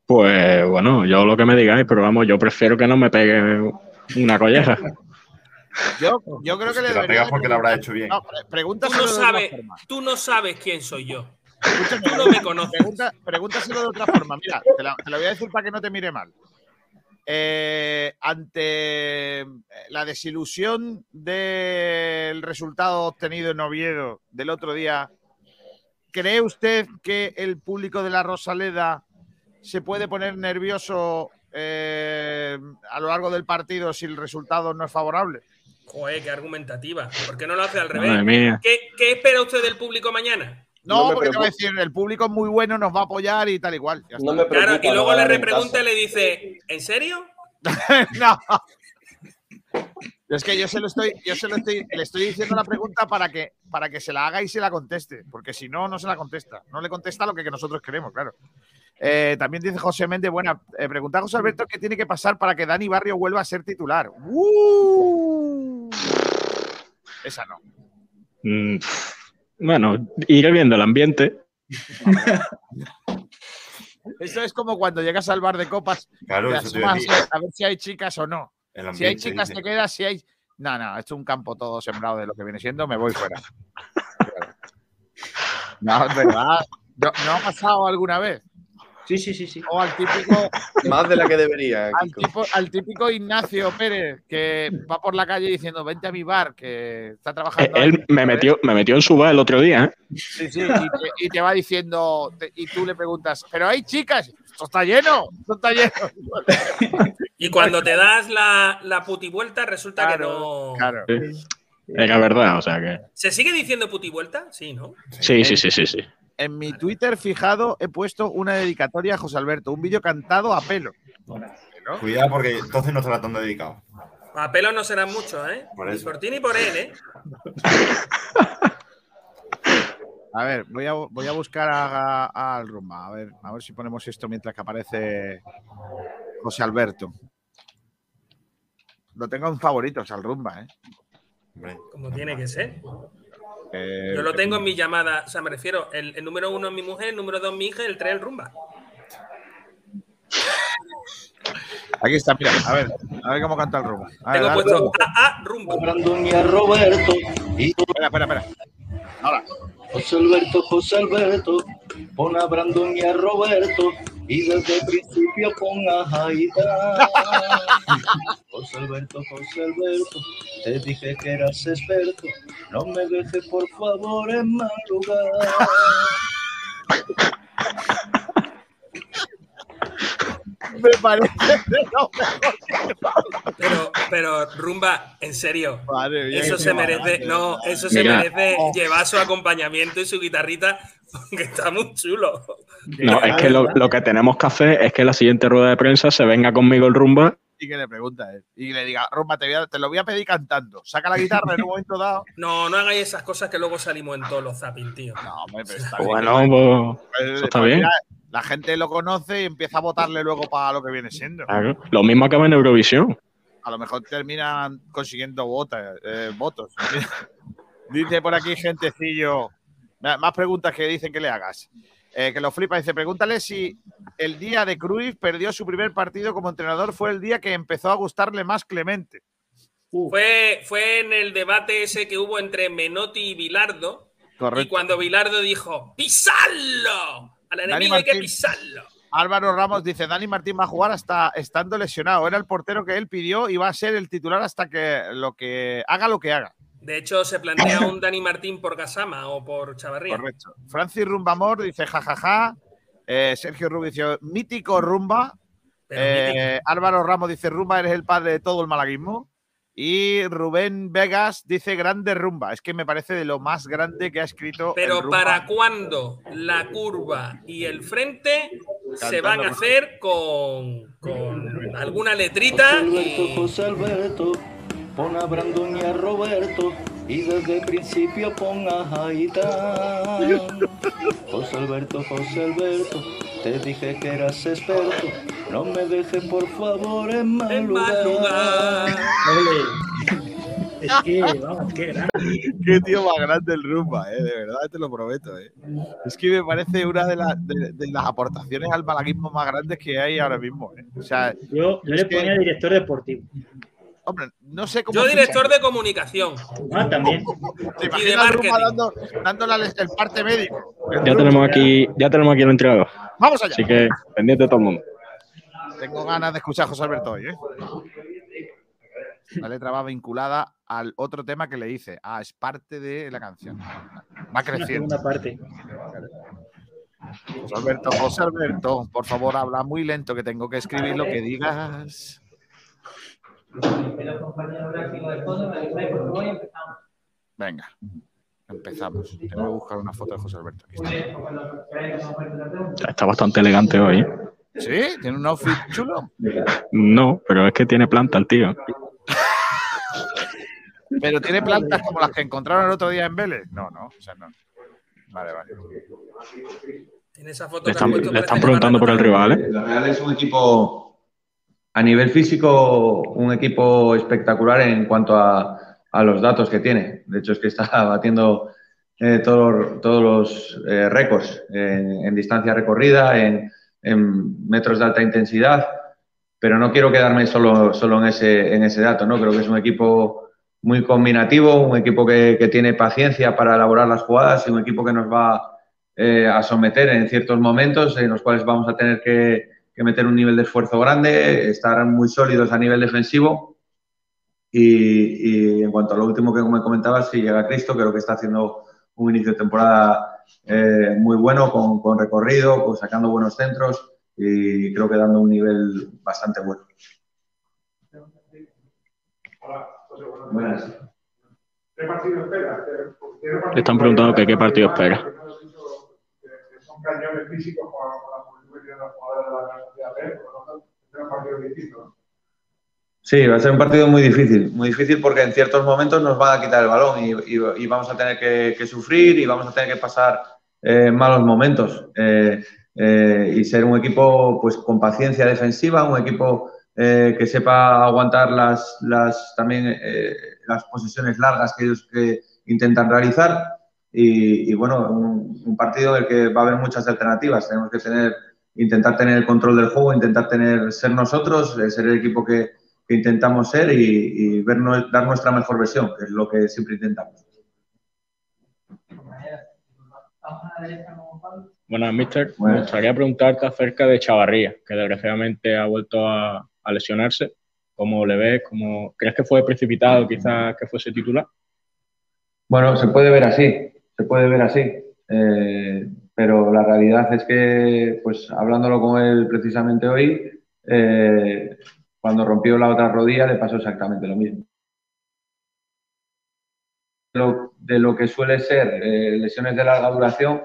Pues bueno, yo lo que me digáis, pero vamos, yo prefiero que no me pegue una colleja. Yo creo que le pegas porque lo habrá hecho bien. No, tú no sabes quién soy yo. Tú no me conoces. Pregúntaselo de otra forma. Mira, te lo voy a decir para que no te mire mal. Ante la desilusión del resultado obtenido en Oviedo del otro día, ¿cree usted que el público de La Rosaleda se puede poner nervioso a lo largo del partido si el resultado no es favorable? Joder, qué argumentativa. ¿Por qué no lo hace al revés? ¿Qué espera usted del público mañana? No, porque te va a decir, el público es muy bueno, nos va a apoyar y tal igual. No me preocupa, claro, y luego le repregunta y le dice, ¿en serio? No. Es que le estoy diciendo la pregunta para que se la haga y se la conteste, porque si no, no se la contesta. No le contesta lo que nosotros queremos, claro. También dice José Méndez, bueno, pregunta a José Alberto qué tiene que pasar para que Dani Barrio vuelva a ser titular. Esa no. Bueno, iré viendo el ambiente. Eso es como cuando llegas al bar de copas, claro, a ver si hay chicas o no. Si hay chicas te quedas, si hay... No, esto es un campo todo sembrado de lo que viene siendo, me voy fuera. No, es verdad. ¿No ha pasado alguna vez? Sí. O al típico... Más de la que debería. Al típico Ignacio Pérez, que va por la calle diciendo, vente a mi bar, que está trabajando... Él me metió en su bar el otro día, ¿eh? Sí, y te va diciendo... Y tú le preguntas, ¿pero hay chicas? ¡Esto está lleno! ¡Esto está lleno! Y cuando te das la putivuelta resulta que no... Claro. Sí. Era verdad, o sea que... ¿Se sigue diciendo putivuelta? Sí, ¿no? Sí. En mi Twitter fijado he puesto una dedicatoria a José Alberto, un vídeo cantado a pelo. ¿No? Cuidado, porque entonces no estará tan dedicado. A pelo no serán muchos, ¿eh? Ni por ti ni por él, ¿eh? A ver, voy a buscar al Rumba. A ver si ponemos esto mientras que aparece José Alberto. Lo tengo en favoritos al Rumba, ¿eh? Hombre, como tiene que ser. Yo lo tengo en mi llamada, o sea, me refiero, el número 1 es mi mujer, el número 2 mi hija y el 3 el Rumba. Aquí está, mira, a ver cómo canta el Rumba. Tengo puesto a Rumba. Brandon y a Roberto. Espera. Ahora. José Alberto, pon a Brandon y a Roberto y desde el principio pon a Jaida. José Alberto, te dije que eras experto, no me dejes por favor en mal lugar. Me parece que no. Pero Rumba, en serio, vale, eso se merece, no, eso se merece llevar su acompañamiento y su guitarrita, porque está muy chulo. No, es que lo que tenemos que hacer es que en la siguiente rueda de prensa se venga conmigo el Rumba. Y que le pregunta él. Y le diga, Rumba, te lo voy a pedir cantando. Saca la guitarra en un momento dado. No hagáis esas cosas que luego salimos en todos los zapping, tío. No, hombre, pero está bien. Bueno, pues, eso está bien. La gente lo conoce y empieza a votarle luego para lo que viene siendo. Claro. Lo mismo acaba en Eurovisión. A lo mejor terminan consiguiendo votos. Dice por aquí gentecillo. Más preguntas que dicen que le hagas. Que lo flipa. Dice, pregúntale si el día de Cruyff perdió su primer partido como entrenador fue el día que empezó a gustarle más Clemente. Fue en el debate ese que hubo entre Menotti y Bilardo. Correcto. Y cuando Bilardo dijo, ¡pisadlo! Al enemigo hay que pisarlo. Álvaro Ramos dice, Dani Martín va a jugar hasta estando lesionado. Era el portero que él pidió y va a ser el titular hasta que haga lo que haga. De hecho, se plantea un Dani Martín por Gassama o por Chavarría. Correcto. Francis Rumbamor dice, jajaja. Sergio Rubio dice, mítico Rumba. Álvaro Ramos dice, Rumba eres el padre de todo el malaguismo. Y Rubén Vegas dice, grande Rumba. Es que me parece de lo más grande que ha escrito. Pero ¿para cuándo la curva y el frente se van a hacer con alguna letrita? José Alberto, pon a Brandon y a Roberto y desde el principio pon a Jaita. José Alberto, te dije que eras experto. No me dejes, por favor, en mal lugar. Es que, vamos, qué grande. Qué tío más grande el Rumba, de verdad, te lo prometo, Es que me parece una de las aportaciones al malaguismo más grandes que hay ahora mismo, O sea, yo le ponía director deportivo. Hombre, no sé cómo. Yo director de comunicación. Ah, también. Y de marketing. Dándoles el parte médico. Ya tenemos aquí el entrenador. Vamos allá. Así que pendiente de todo el mundo. Tengo ganas de escuchar a José Alberto hoy, La letra va vinculada al otro tema que le hice. Ah, es parte de la canción. Va creciendo. Una segunda parte. José Alberto, por favor, habla muy lento, que tengo que escribir lo que digas. Venga, empezamos. Tengo que buscar una foto de José Alberto. Está bastante elegante hoy, ¿Sí? ¿Tiene un outfit chulo? No, pero es que tiene planta el tío. ¿Pero tiene plantas como las que encontraron el otro día en Vélez? No, o sea, no. Vale. ¿Tiene esa foto? Le están preguntando por el rival, La Real es un equipo, a nivel físico, un equipo espectacular en cuanto a los datos que tiene. De hecho, es que está batiendo todos los récords en distancia recorrida, en metros de alta intensidad, pero no quiero quedarme solo en ese dato, ¿no? Creo que es un equipo muy combinativo, un equipo que tiene paciencia para elaborar las jugadas y un equipo que nos va a someter en ciertos momentos en los cuales vamos a tener que meter un nivel de esfuerzo grande, estar muy sólidos a nivel defensivo y en cuanto a lo último que me comentabas, si llega Cristo, creo que está haciendo un inicio de temporada muy bueno, con recorrido, sacando buenos centros y creo que dando un nivel bastante bueno. Hola, José, buenas. ¿Qué partido espera? Le están preguntando qué partido espera. son cañones físicos con la multitud de los jugadores de la Real Sociedad B, por lo tanto, es un partido difícil, ¿no? Sí, va a ser un partido muy difícil porque en ciertos momentos nos van a quitar el balón y vamos a tener que sufrir y vamos a tener que pasar malos momentos y ser un equipo pues con paciencia defensiva, un equipo que sepa aguantar las posesiones largas que ellos que intentan realizar y bueno, un partido en el que va a haber muchas alternativas. Tenemos que intentar tener el control del juego, intentar ser nosotros, ser el equipo que intentamos ser y dar nuestra mejor versión, que es lo que siempre intentamos. Buenas, mister. Bueno. Me gustaría preguntarte acerca de Chavarría, que desgraciadamente ha vuelto a lesionarse. ¿Cómo le ves? ¿Crees que fue precipitado quizás que fuese titular? Bueno, se puede ver así, pero la realidad es que, pues hablándolo con él precisamente hoy, cuando rompió la otra rodilla le pasó exactamente lo mismo. De lo que suele ser lesiones de larga duración,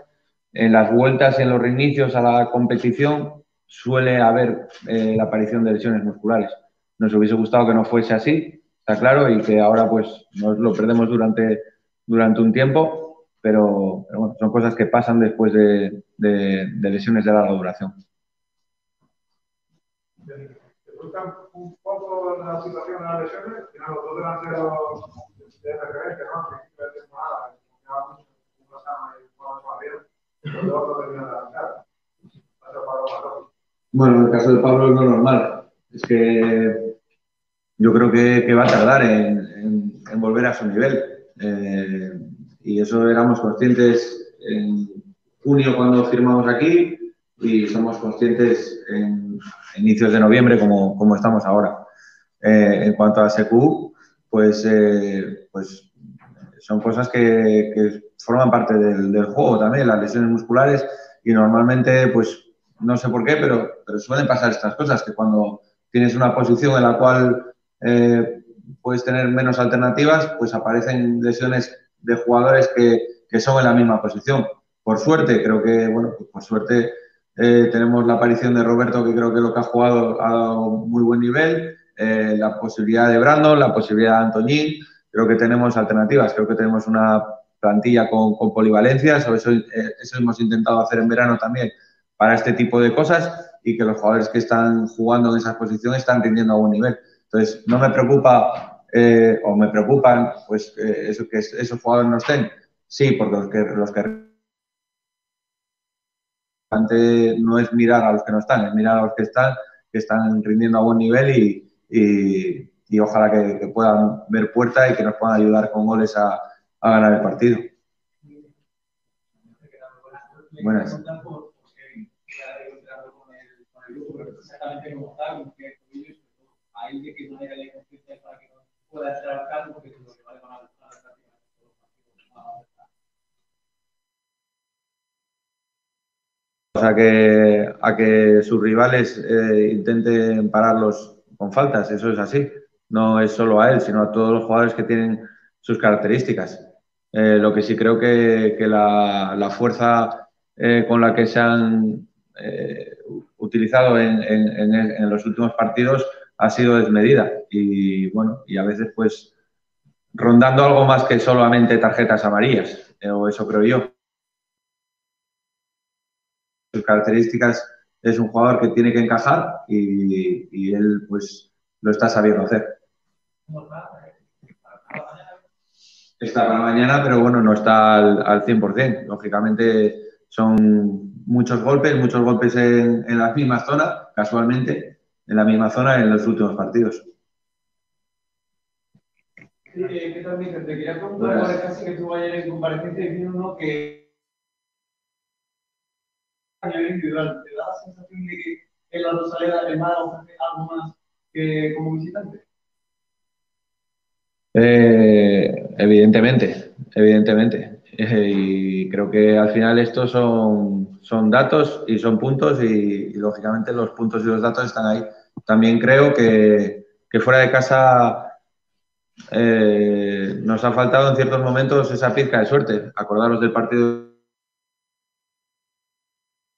en las vueltas y en los reinicios a la competición suele haber la aparición de lesiones musculares. Nos hubiese gustado que no fuese así, está claro, y que ahora pues nos lo perdemos durante un tiempo, pero bueno, son cosas que pasan después de lesiones de larga duración. ¿Te gustan un poco la situación de las lesiones? Los dos delanteros de RB, que no, que no tienen nada, que no están en el juego de terminan de arrancar. Bueno, en el caso de Pablo es lo normal. Es que yo creo que va a tardar en volver a su nivel. Y eso éramos conscientes en junio cuando firmamos aquí y somos conscientes en inicios de noviembre como estamos ahora. En cuanto a Sekou, pues son cosas que forman parte del juego también, las lesiones musculares, y normalmente, pues no sé por qué, pero suelen pasar estas cosas, que cuando tienes una posición en la cual puedes tener menos alternativas, pues aparecen lesiones de jugadores que son en la misma posición. Por suerte, creo que, bueno, pues por suerte tenemos la aparición de Roberto, que creo que lo que ha jugado ha dado muy buen nivel, la posibilidad de Brandon, la posibilidad de Antoñín, creo que tenemos alternativas, creo que tenemos una plantilla con polivalencias, o eso hemos intentado hacer en verano también para este tipo de cosas, y que los jugadores que están jugando en esas posiciones están rindiendo a buen nivel. Entonces, no me preocupa, o me preocupan, pues, eso que esos jugadores no estén. Sí, porque los que no es mirar a los que no están, es mirar a los que están rindiendo a buen nivel y ojalá que puedan ver puerta y que nos puedan ayudar con goles a ganar el partido. Buenas. Ahí de que no haya la conciencia para que no pueda entrar al campo, porque es lo que vale para la práctica de todos los partidos. O sea, a que sus rivales intenten pararlos con faltas, eso es así. No es solo a él, sino a todos los jugadores que tienen sus características. Lo que sí creo que la fuerza con la que se han utilizado en los últimos partidos ha sido desmedida y bueno, y a veces pues rondando algo más que solamente tarjetas amarillas, o eso creo yo. Sus características, es un jugador que tiene que encajar y él pues lo está sabiendo hacer. Está para mañana, pero bueno, no está al 100%. Lógicamente son muchos golpes en las mismas zonas, casualmente. En la misma zona en los últimos partidos. ¿Qué tal, Mister? Te quería preguntar por Scassi, que estuvo ayer en comparecencia y vino uno que a nivel individual. ¿Te da la sensación de que en La Rosaleda el Málaga ofrece algo más que como visitante? Evidentemente. Y creo que al final estos son datos y son puntos y lógicamente los puntos y los datos están ahí. También creo que fuera de casa nos ha faltado en ciertos momentos esa pizca de suerte. Acordaros del partido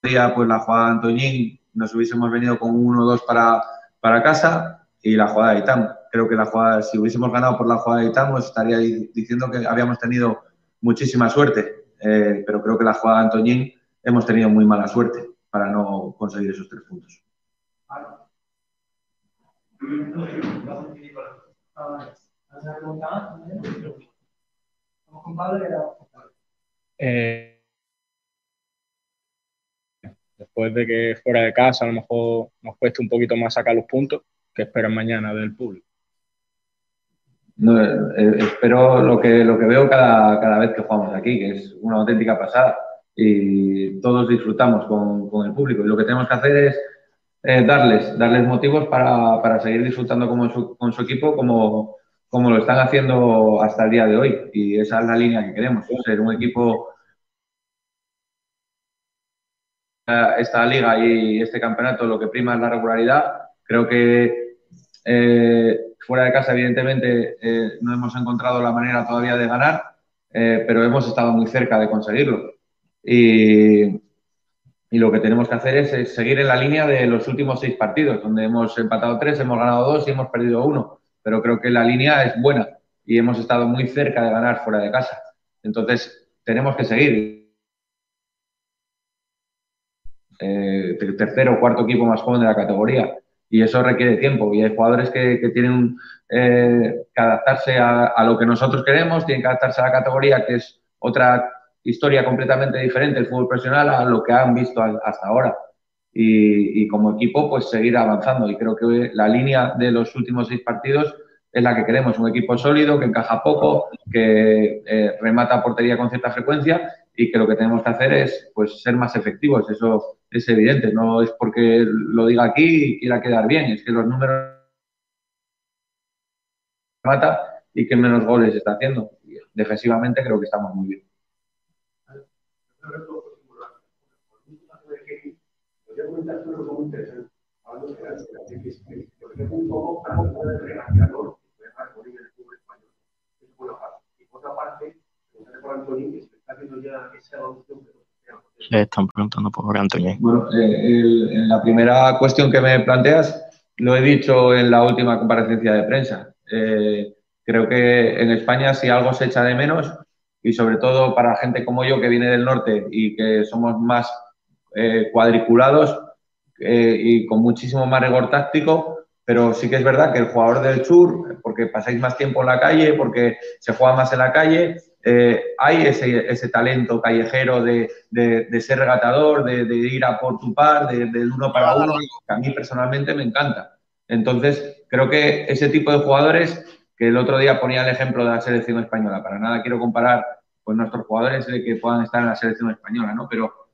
día, pues la jugada de Antoñín, nos hubiésemos venido con 1 o 2 para casa, y la jugada de Icham. Creo que la jugada, si hubiésemos ganado por la jugada de Icham, os estaría diciendo que habíamos tenido muchísima suerte, pero creo que la jugada de Antoñín hemos tenido muy mala suerte para no conseguir esos 3 puntos. Después de que fuera de casa a lo mejor nos cuesta un poquito más sacar los puntos, ¿qué esperan mañana del público? No, espero lo que veo cada vez que jugamos aquí, que es una auténtica pasada y todos disfrutamos con el público, y lo que tenemos que hacer es darles motivos para seguir disfrutando con su equipo como lo están haciendo hasta el día de hoy, y esa es la línea que queremos, ser un equipo. Esta liga y este campeonato lo que prima es la regularidad. Creo que fuera de casa evidentemente no hemos encontrado la manera todavía de ganar, pero hemos estado muy cerca de conseguirlo, y lo que tenemos que hacer es seguir en la línea de los últimos 6 partidos, donde hemos empatado 3, hemos ganado 2 y hemos perdido 1, pero creo que la línea es buena y hemos estado muy cerca de ganar fuera de casa, entonces tenemos que seguir. Tercero o cuarto equipo más joven de la categoría, y eso requiere tiempo, y hay jugadores que tienen que adaptarse a lo que nosotros queremos, tienen que adaptarse a la categoría, que es otra historia completamente diferente el fútbol profesional a lo que han visto hasta ahora, y como equipo pues seguir avanzando, y creo que la línea de los últimos 6 partidos es la que queremos, un equipo sólido, que encaja poco, que remata portería con cierta frecuencia, y que lo que tenemos que hacer es pues ser más efectivos. Eso es evidente, no es porque lo diga aquí y quiera quedar bien, es que los números mata y que menos goles está haciendo. Defensivamente creo que estamos muy bien. Le están preguntando por Antoñín. Bueno, en la primera cuestión que me planteas, lo he dicho en la última comparecencia de prensa. Creo que en España, si algo se echa de menos, y sobre todo para gente como yo que viene del norte y que somos más cuadriculados y con muchísimo más rigor táctico, pero sí que es verdad que el jugador del sur, porque pasáis más tiempo en la calle, porque se juega más en la calle, hay ese talento callejero de ser regatador, de ir a por tu par, de uno para uno, que a mí personalmente me encanta. Entonces, creo que ese tipo de jugadores, que el otro día ponía el ejemplo de la selección española, para nada quiero comparar con nuestros jugadores de que puedan estar en la selección española, ¿no?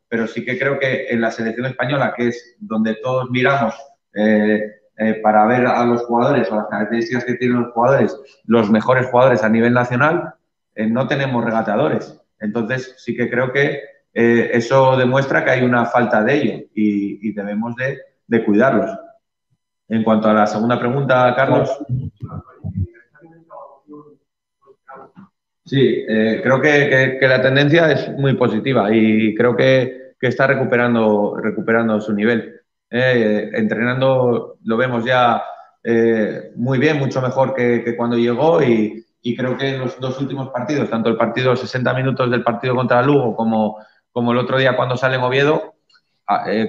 Pero sí que creo que en la selección española, que es donde todos miramos para ver a los jugadores o las características que tienen los jugadores, los mejores jugadores a nivel nacional, no tenemos regatadores. Entonces sí que creo que eso demuestra que hay una falta de ello y debemos de cuidarlos. En cuanto a la segunda pregunta, Carlos. Sí, creo que la tendencia es muy positiva y creo que está recuperando su nivel. Entrenando lo vemos ya muy bien, mucho mejor que cuando llegó, y creo que en los 2 últimos partidos, tanto el partido 60 minutos del partido contra Lugo como el otro día cuando sale en Oviedo,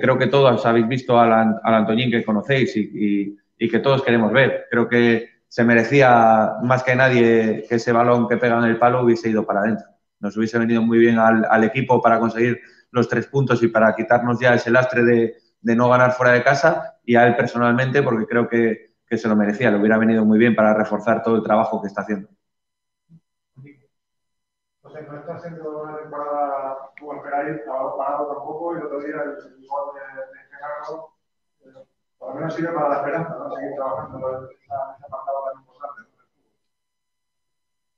creo que todos habéis visto al Antoñín que conocéis y que todos queremos ver. Creo que se merecía más que nadie que ese balón que pega en el palo hubiese ido para adentro. Nos hubiese venido muy bien al equipo para conseguir los 3 puntos y para quitarnos ya ese lastre de no ganar fuera de casa, y a él personalmente porque creo que se lo merecía. Le hubiera venido muy bien para reforzar todo el trabajo que está haciendo. No está siendo una temporada como esperáis, parado tampoco, y el otro día el gol de Genaro, por lo menos sirve para la esperanza, ¿no? Seguir trabajando esa partida tan importante.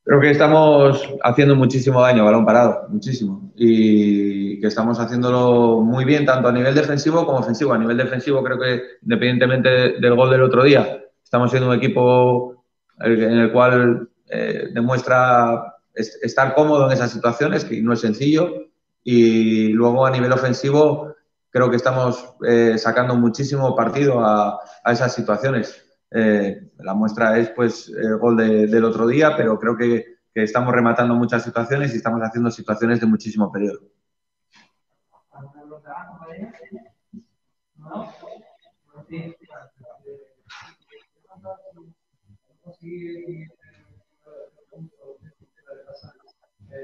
Creo que estamos haciendo muchísimo daño, balón parado, muchísimo. Y que estamos haciéndolo muy bien, tanto a nivel defensivo como ofensivo. A nivel defensivo, creo que independientemente del gol del otro día, estamos siendo un equipo en el cual demuestra estar cómodo en esas situaciones, que no es sencillo, y luego a nivel ofensivo creo que estamos sacando muchísimo partido a esas situaciones. La muestra es pues el gol del otro día, pero creo que estamos rematando muchas situaciones y estamos haciendo situaciones de muchísimo peligro.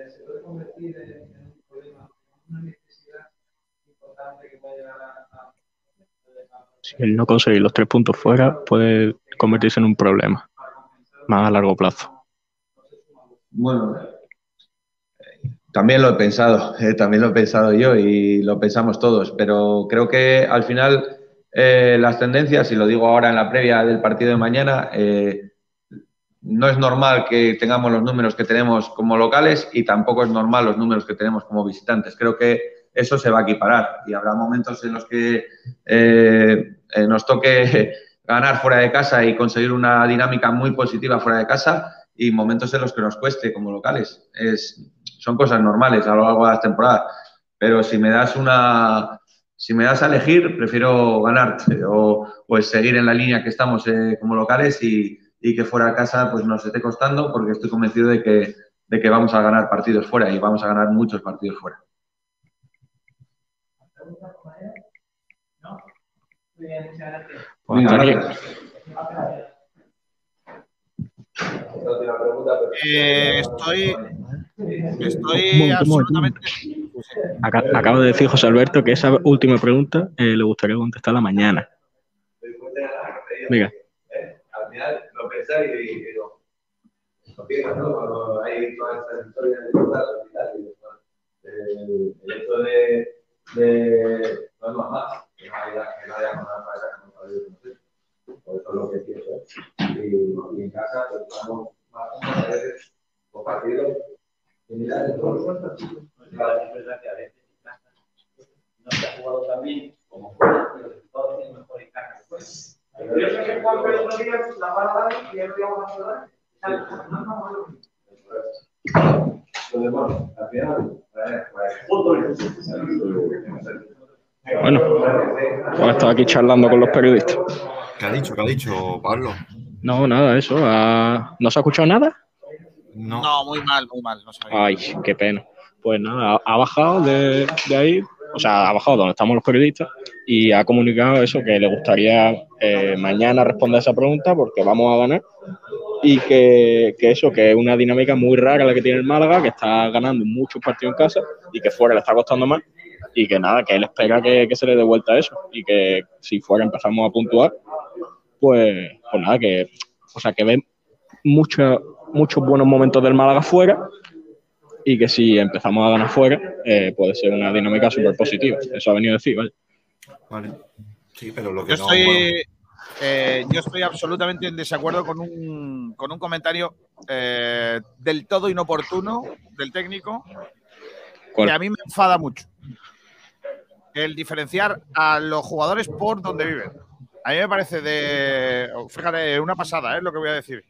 Se puede convertir en un problema, en una necesidad importante que pueda llegar a... Si el no conseguir los 3 puntos fuera puede convertirse en un problema más a largo plazo. Bueno, también lo he pensado, yo y lo pensamos todos, pero creo que al final las tendencias, y lo digo ahora en la previa del partido de mañana, no es normal que tengamos los números que tenemos como locales y tampoco es normal los números que tenemos como visitantes. Creo que eso se va a equiparar y habrá momentos en los que nos toque ganar fuera de casa y conseguir una dinámica muy positiva fuera de casa y momentos en los que nos cueste como locales. Son cosas normales a lo largo de las temporadas, pero si me das a elegir, prefiero ganarte o pues seguir en la línea que estamos como locales y que fuera a casa pues nos esté costando, porque estoy convencido de que vamos a ganar partidos fuera y vamos a ganar muchos partidos fuera. Estoy absolutamente... Acabo de decir José Alberto que esa última pregunta le gustaría contestarla mañana. Venga. Al final lo pensáis y digo, ¿no? Cuando hay todas estas historias de todas las el hecho de no es más, que no haya nada para esa conversación, por eso es lo que pienso. Y en casa, pues estamos más veces compartidos. Y mirad, en todos los cuentos, es verdad que a veces en casa no se ha jugado tan bien como fuera, pero todos tienen mejor en casa que fuera. Yo sé que Juan Pedro Rodríguez la va a dar y ya no vamos a dar. Bueno, hemos estado aquí charlando con los periodistas. ¿Qué ha dicho Pablo? No, nada, eso. ¿No se ha escuchado nada? No, muy mal. No sabía. Ay, qué pena. Pues nada, ha bajado de ahí. O sea, ha bajado donde estamos los periodistas y ha comunicado eso, que le gustaría mañana responder a esa pregunta porque vamos a ganar y que eso, que es una dinámica muy rara la que tiene el Málaga, que está ganando muchos partidos en casa y que fuera le está costando más y que nada, que él espera que se le dé vuelta eso y que si fuera empezamos a puntuar, pues nada, que o sea, que ve muchos buenos momentos del Málaga fuera. Y que si empezamos a ganar fuera, puede ser una dinámica súper positiva. Eso ha venido a decir, ¿vale? Vale. Sí, pero lo que yo estoy absolutamente en desacuerdo con un comentario del todo inoportuno del técnico. ¿Cuál? Que a mí me enfada mucho. El diferenciar a los jugadores por donde viven. A mí me parece fíjate, una pasada, es lo que voy a decir.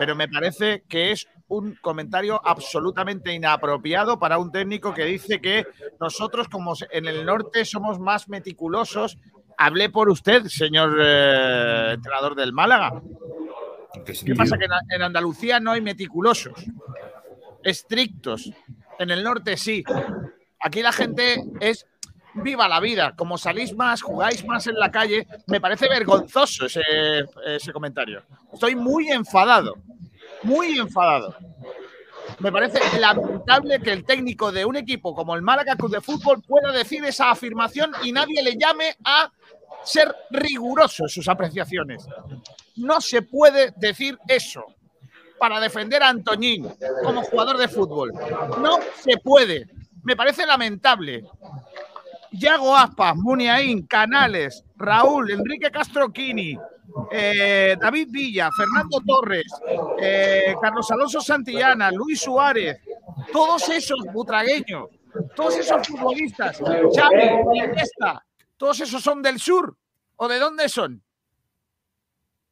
Pero me parece que es un comentario absolutamente inapropiado para un técnico que dice que nosotros, como en el norte, somos más meticulosos. Hablé por usted, señor entrenador del Málaga. ¿Qué pasa? Que en Andalucía no hay meticulosos, estrictos. En el norte sí. Aquí la gente es viva la vida. Como salís más, jugáis más en la calle. Me parece vergonzoso ese comentario. Estoy muy enfadado. Muy enfadado. Me parece lamentable que el técnico de un equipo como el Málaga Club de Fútbol pueda decir esa afirmación y nadie le llame a ser riguroso en sus apreciaciones. No se puede decir eso para defender a Antoñín como jugador de fútbol. No se puede. Me parece lamentable. Yago Aspas, Muniain, Canales, Raúl, Enrique Castroquini, David Villa, Fernando Torres, Carlos Alonso Santillana, Luis Suárez, todos esos butragueños, todos esos futbolistas, Xavi, Iniesta, todos esos son del sur, ¿o de dónde son?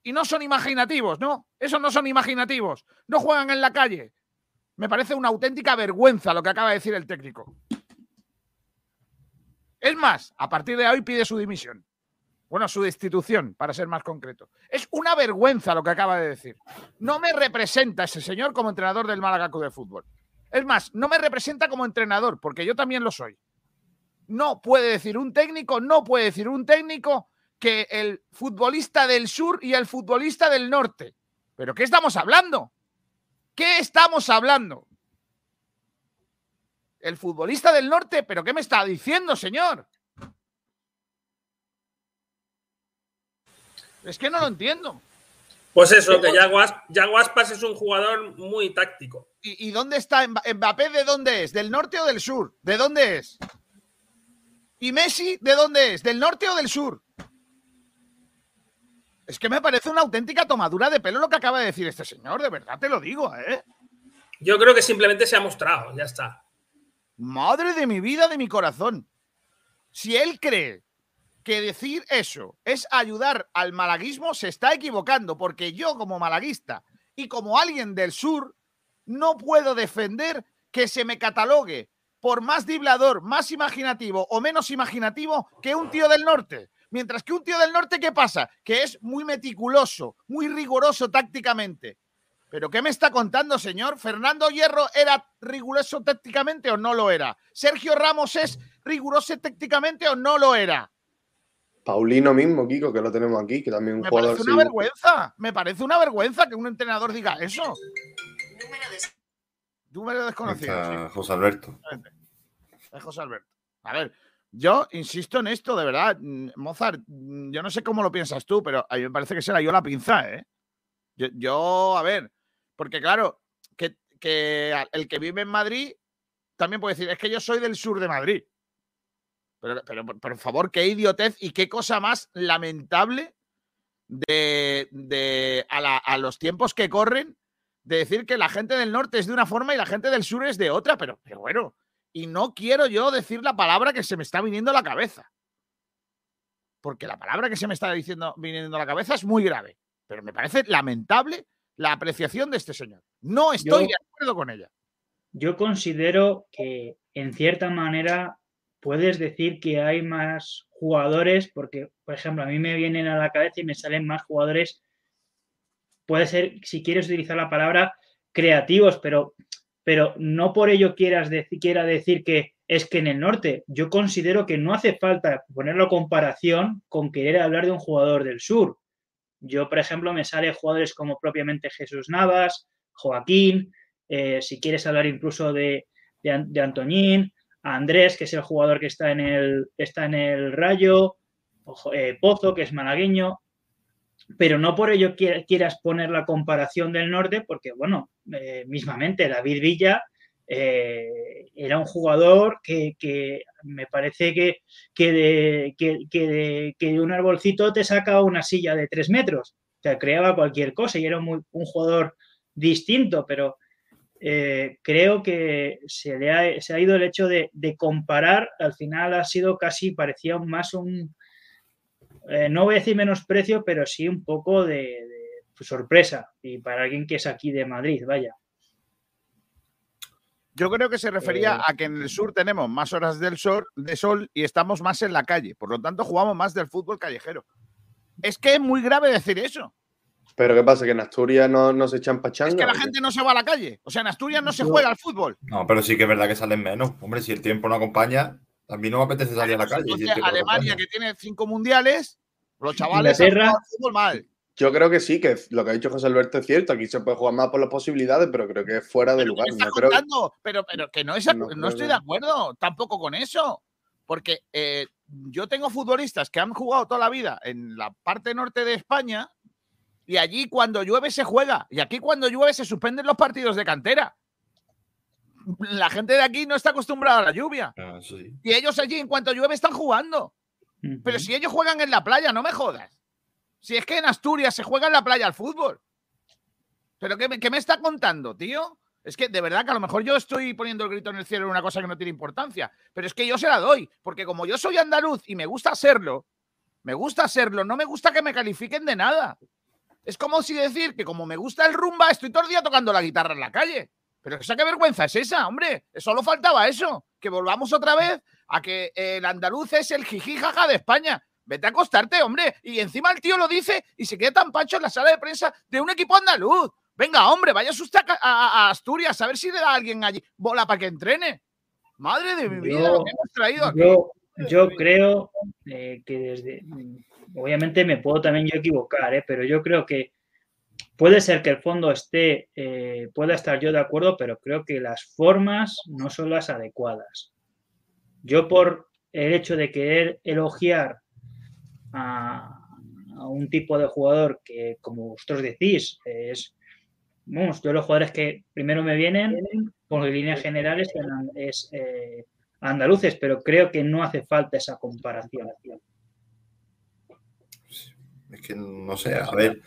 Y no son imaginativos, ¿no? Esos no son imaginativos, no juegan en la calle. Me parece una auténtica vergüenza lo que acaba de decir el técnico. Es más, a partir de hoy pide su dimisión. Bueno, su destitución, para ser más concreto. Es una vergüenza lo que acaba de decir. No me representa ese señor como entrenador del Málaga Club de Fútbol. Es más, no me representa como entrenador, porque yo también lo soy. No puede decir un técnico, que el futbolista del sur y el futbolista del norte. ¿Pero qué estamos hablando? ¿Qué estamos hablando? El futbolista del norte, ¿pero qué me está diciendo, señor? Es que no lo entiendo. Pues eso, que Yaguaspas es un jugador muy táctico. ¿Y dónde está Mbappé? ¿De dónde es? ¿Del norte o del sur? ¿De dónde es? ¿Y Messi de dónde es? ¿Del norte o del sur? Es que me parece una auténtica tomadura de pelo lo que acaba de decir este señor, de verdad te lo digo, ¿eh? Yo creo que simplemente se ha mostrado, ya está. Madre de mi vida, de mi corazón. Si él cree que decir eso es ayudar al malaguismo, se está equivocando, porque yo como malaguista y como alguien del sur no puedo defender que se me catalogue por más driblador, más imaginativo o menos imaginativo que un tío del norte. Mientras que un tío del norte, ¿qué pasa? Que es muy meticuloso, muy riguroso tácticamente. ¿Pero qué me está contando, señor? ¿Fernando Hierro era riguroso tácticamente o no lo era? ¿Sergio Ramos es riguroso tácticamente o no lo era? Paulino mismo, Kiko, que lo tenemos aquí, que también un jugador... Me parece una vergüenza, que un entrenador diga eso. Número desconocido. Está José Alberto. Es José Alberto. A ver, yo insisto en esto, de verdad. Mozart, yo no sé cómo lo piensas tú, pero a mí me parece que será yo la pinza, ¿eh? Yo, a ver... Porque claro, que el que vive en Madrid también puede decir, es que yo soy del sur de Madrid. Pero por favor, qué idiotez y qué cosa más lamentable a los tiempos que corren, de decir que la gente del norte es de una forma y la gente del sur es de otra. Pero bueno, y no quiero yo decir la palabra que se me está viniendo a la cabeza. Porque la palabra que se me está viniendo a la cabeza es muy grave. Pero me parece lamentable la apreciación de este señor. No estoy de acuerdo con ella. Yo considero que, en cierta manera, puedes decir que hay más jugadores, porque, por ejemplo, a mí me vienen a la cabeza y me salen más jugadores, puede ser, si quieres utilizar la palabra, creativos, pero no por ello quiera decir que es que en el norte. Yo considero que no hace falta ponerlo en comparación con querer hablar de un jugador del sur. Yo, por ejemplo, me sale jugadores como propiamente Jesús Navas, Joaquín, si quieres hablar incluso de Antoñín, Andrés, que es el jugador que está en el Rayo, Pozo, que es malagueño, pero no por ello quieras poner la comparación del norte, porque, bueno, mismamente David Villa era un jugador que me parece que de un arbolcito te saca una silla de 3 metros, te creaba cualquier cosa y era un jugador distinto, pero creo que se ha ido el hecho de comparar, al final ha sido casi, parecía más un, no voy a decir menosprecio, pero sí un poco de sorpresa, y para alguien que es aquí de Madrid, vaya. Yo creo que se refería a que en el sur tenemos más horas de sol y estamos más en la calle. Por lo tanto, jugamos más del fútbol callejero. Es que es muy grave decir eso. ¿Pero qué pasa? ¿Que en Asturias no se echan pachanga? Es que la gente no se va a la calle. O sea, en Asturias no se juega al fútbol. No, pero sí que es verdad que salen menos. Hombre, si el tiempo no acompaña, a mí no me apetece salir a la calle. Entonces, si Alemania, que tiene 5 mundiales, los chavales han jugado al fútbol mal. Yo creo que sí, que lo que ha dicho José Alberto es cierto. Aquí se puede jugar más por las posibilidades, pero creo que es fuera de lugar. Pero que no estoy de acuerdo tampoco con eso. Porque yo tengo futbolistas que han jugado toda la vida en la parte norte de España y allí cuando llueve se juega. Y aquí cuando llueve se suspenden los partidos de cantera. La gente de aquí no está acostumbrada a la lluvia. Ah, sí. Y ellos allí, en cuanto llueve, están jugando. Uh-huh. Pero si ellos juegan en la playa, no me jodas. Si es que en Asturias se juega en la playa al fútbol. ¿Pero qué me está contando, tío? Es que de verdad que a lo mejor yo estoy poniendo el grito en el cielo en una cosa que no tiene importancia. Pero es que yo se la doy. Porque como yo soy andaluz y me gusta hacerlo, no me gusta que me califiquen de nada. Es como si decir que como me gusta el rumba, estoy todo el día tocando la guitarra en la calle. Pero esa qué vergüenza es esa, hombre. Solo faltaba eso. Que volvamos otra vez a que el andaluz es el jijijaja de España. Vete a acostarte, hombre. Y encima el tío lo dice y se queda tan pancho en la sala de prensa de un equipo andaluz. Venga, hombre, vaya usted a Asturias a ver si le da a alguien allí bola para que entrene. Madre de mi vida, lo que hemos traído aquí. Yo creo que desde... Obviamente me puedo también yo equivocar, pero yo creo que puede ser que el fondo esté... pueda estar yo de acuerdo, pero creo que las formas no son las adecuadas. Yo por el hecho de querer elogiar a un tipo de jugador que, como vosotros decís, es... Vamos, yo los jugadores que primero me vienen, por líneas generales, es andaluces, pero creo que no hace falta esa comparación. Es que no sé, a ver,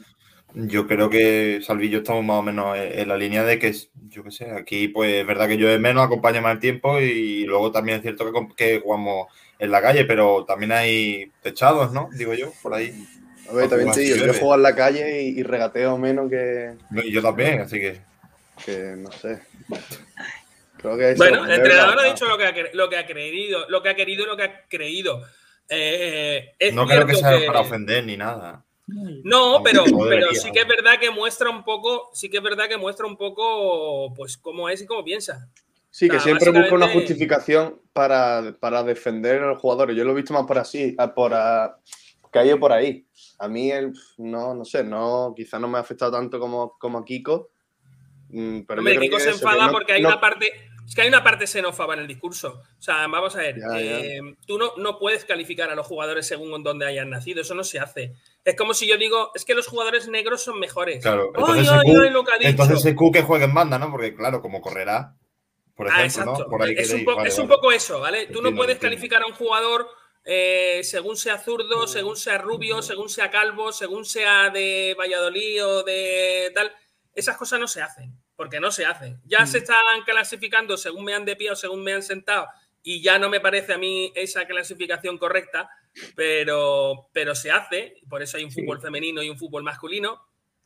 yo creo que Salvi y yo estamos más o menos en la línea de que, yo qué sé, aquí pues es verdad que llueve menos, acompaña más el tiempo y luego también es cierto que jugamos en la calle, pero también hay techados, ¿no? Digo yo, por ahí. A ver, también sí, yo juego en la calle y regateo menos que... Yo también, así que... Que no sé. Creo que bueno, el entrenador ha dicho lo que ha querido. No creo que sea para ofender ni nada. No, pero sí que es verdad que muestra un poco, pues cómo es y cómo piensa. Sí, que siempre busca una justificación para defender a los jugadores. Yo lo he visto más por así, que haya por ahí. A mí, no sé, quizá no me ha afectado tanto como a Kiko. Pero hombre, Kiko se enfada porque hay una parte xenófoba en el discurso. O sea, vamos a ver, tú no puedes calificar a los jugadores según donde hayan nacido, eso no se hace. Es como si yo digo, es que los jugadores negros son mejores. Claro, entonces Sekou que juegue en banda, ¿no? Porque claro, como correrá, por ejemplo, ¿no? Por ahí es un poco eso, ¿vale? Tú no puedes calificar a un jugador... según sea zurdo, según sea rubio, según sea calvo, según sea de Valladolid o de tal, esas cosas no se hacen, porque no se hacen. Ya se están clasificando según me han de pie o según me han sentado y ya no me parece a mí esa clasificación correcta, pero se hace, por eso hay un fútbol femenino y un fútbol masculino,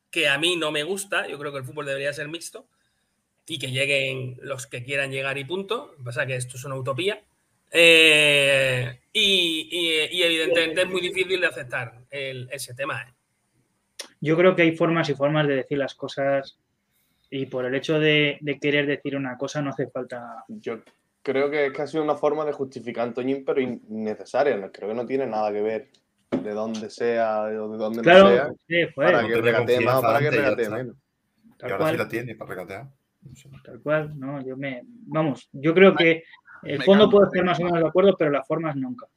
que a mí no me gusta, yo creo que el fútbol debería ser mixto y que lleguen los que quieran llegar y punto, lo que pasa es que esto es una utopía. Y evidentemente es muy difícil de aceptar ese tema. Yo creo que hay formas y formas de decir las cosas y por el hecho de querer decir una cosa no hace falta. Yo creo que es casi una forma de justificar a Antoñín, pero innecesaria. Creo que no tiene nada que ver de dónde sea, de dónde claro, no sea, sí, pues, para que regatee más o para que regatee menos. Y ahora sí la tiene para regatear. No sé. Tal cual, no, vamos, yo creo que el fondo puede estar más o menos de acuerdo, pero las formas nunca.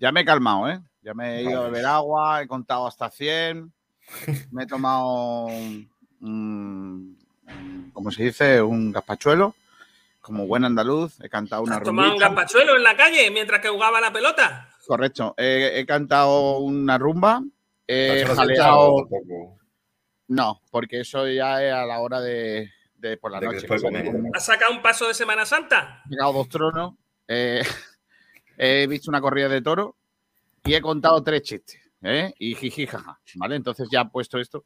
Ya me he calmado, ¿eh? Ya me he ido a beber agua, he contado hasta 100, me he tomado, ¿cómo se dice? Un gazpachuelo, como buen andaluz, he cantado una rumbita. ¿Has tomado un gazpachuelo en la calle mientras que jugaba la pelota? Correcto, he cantado una rumba, he jaleado... No, porque eso ya es a la hora de... por la noche. ¿Has sacado un paso de Semana Santa? He sacado 2 tronos, he visto una corrida de toro y he contado 3 chistes, y jiji, jaja, ¿vale? Entonces ya he puesto esto.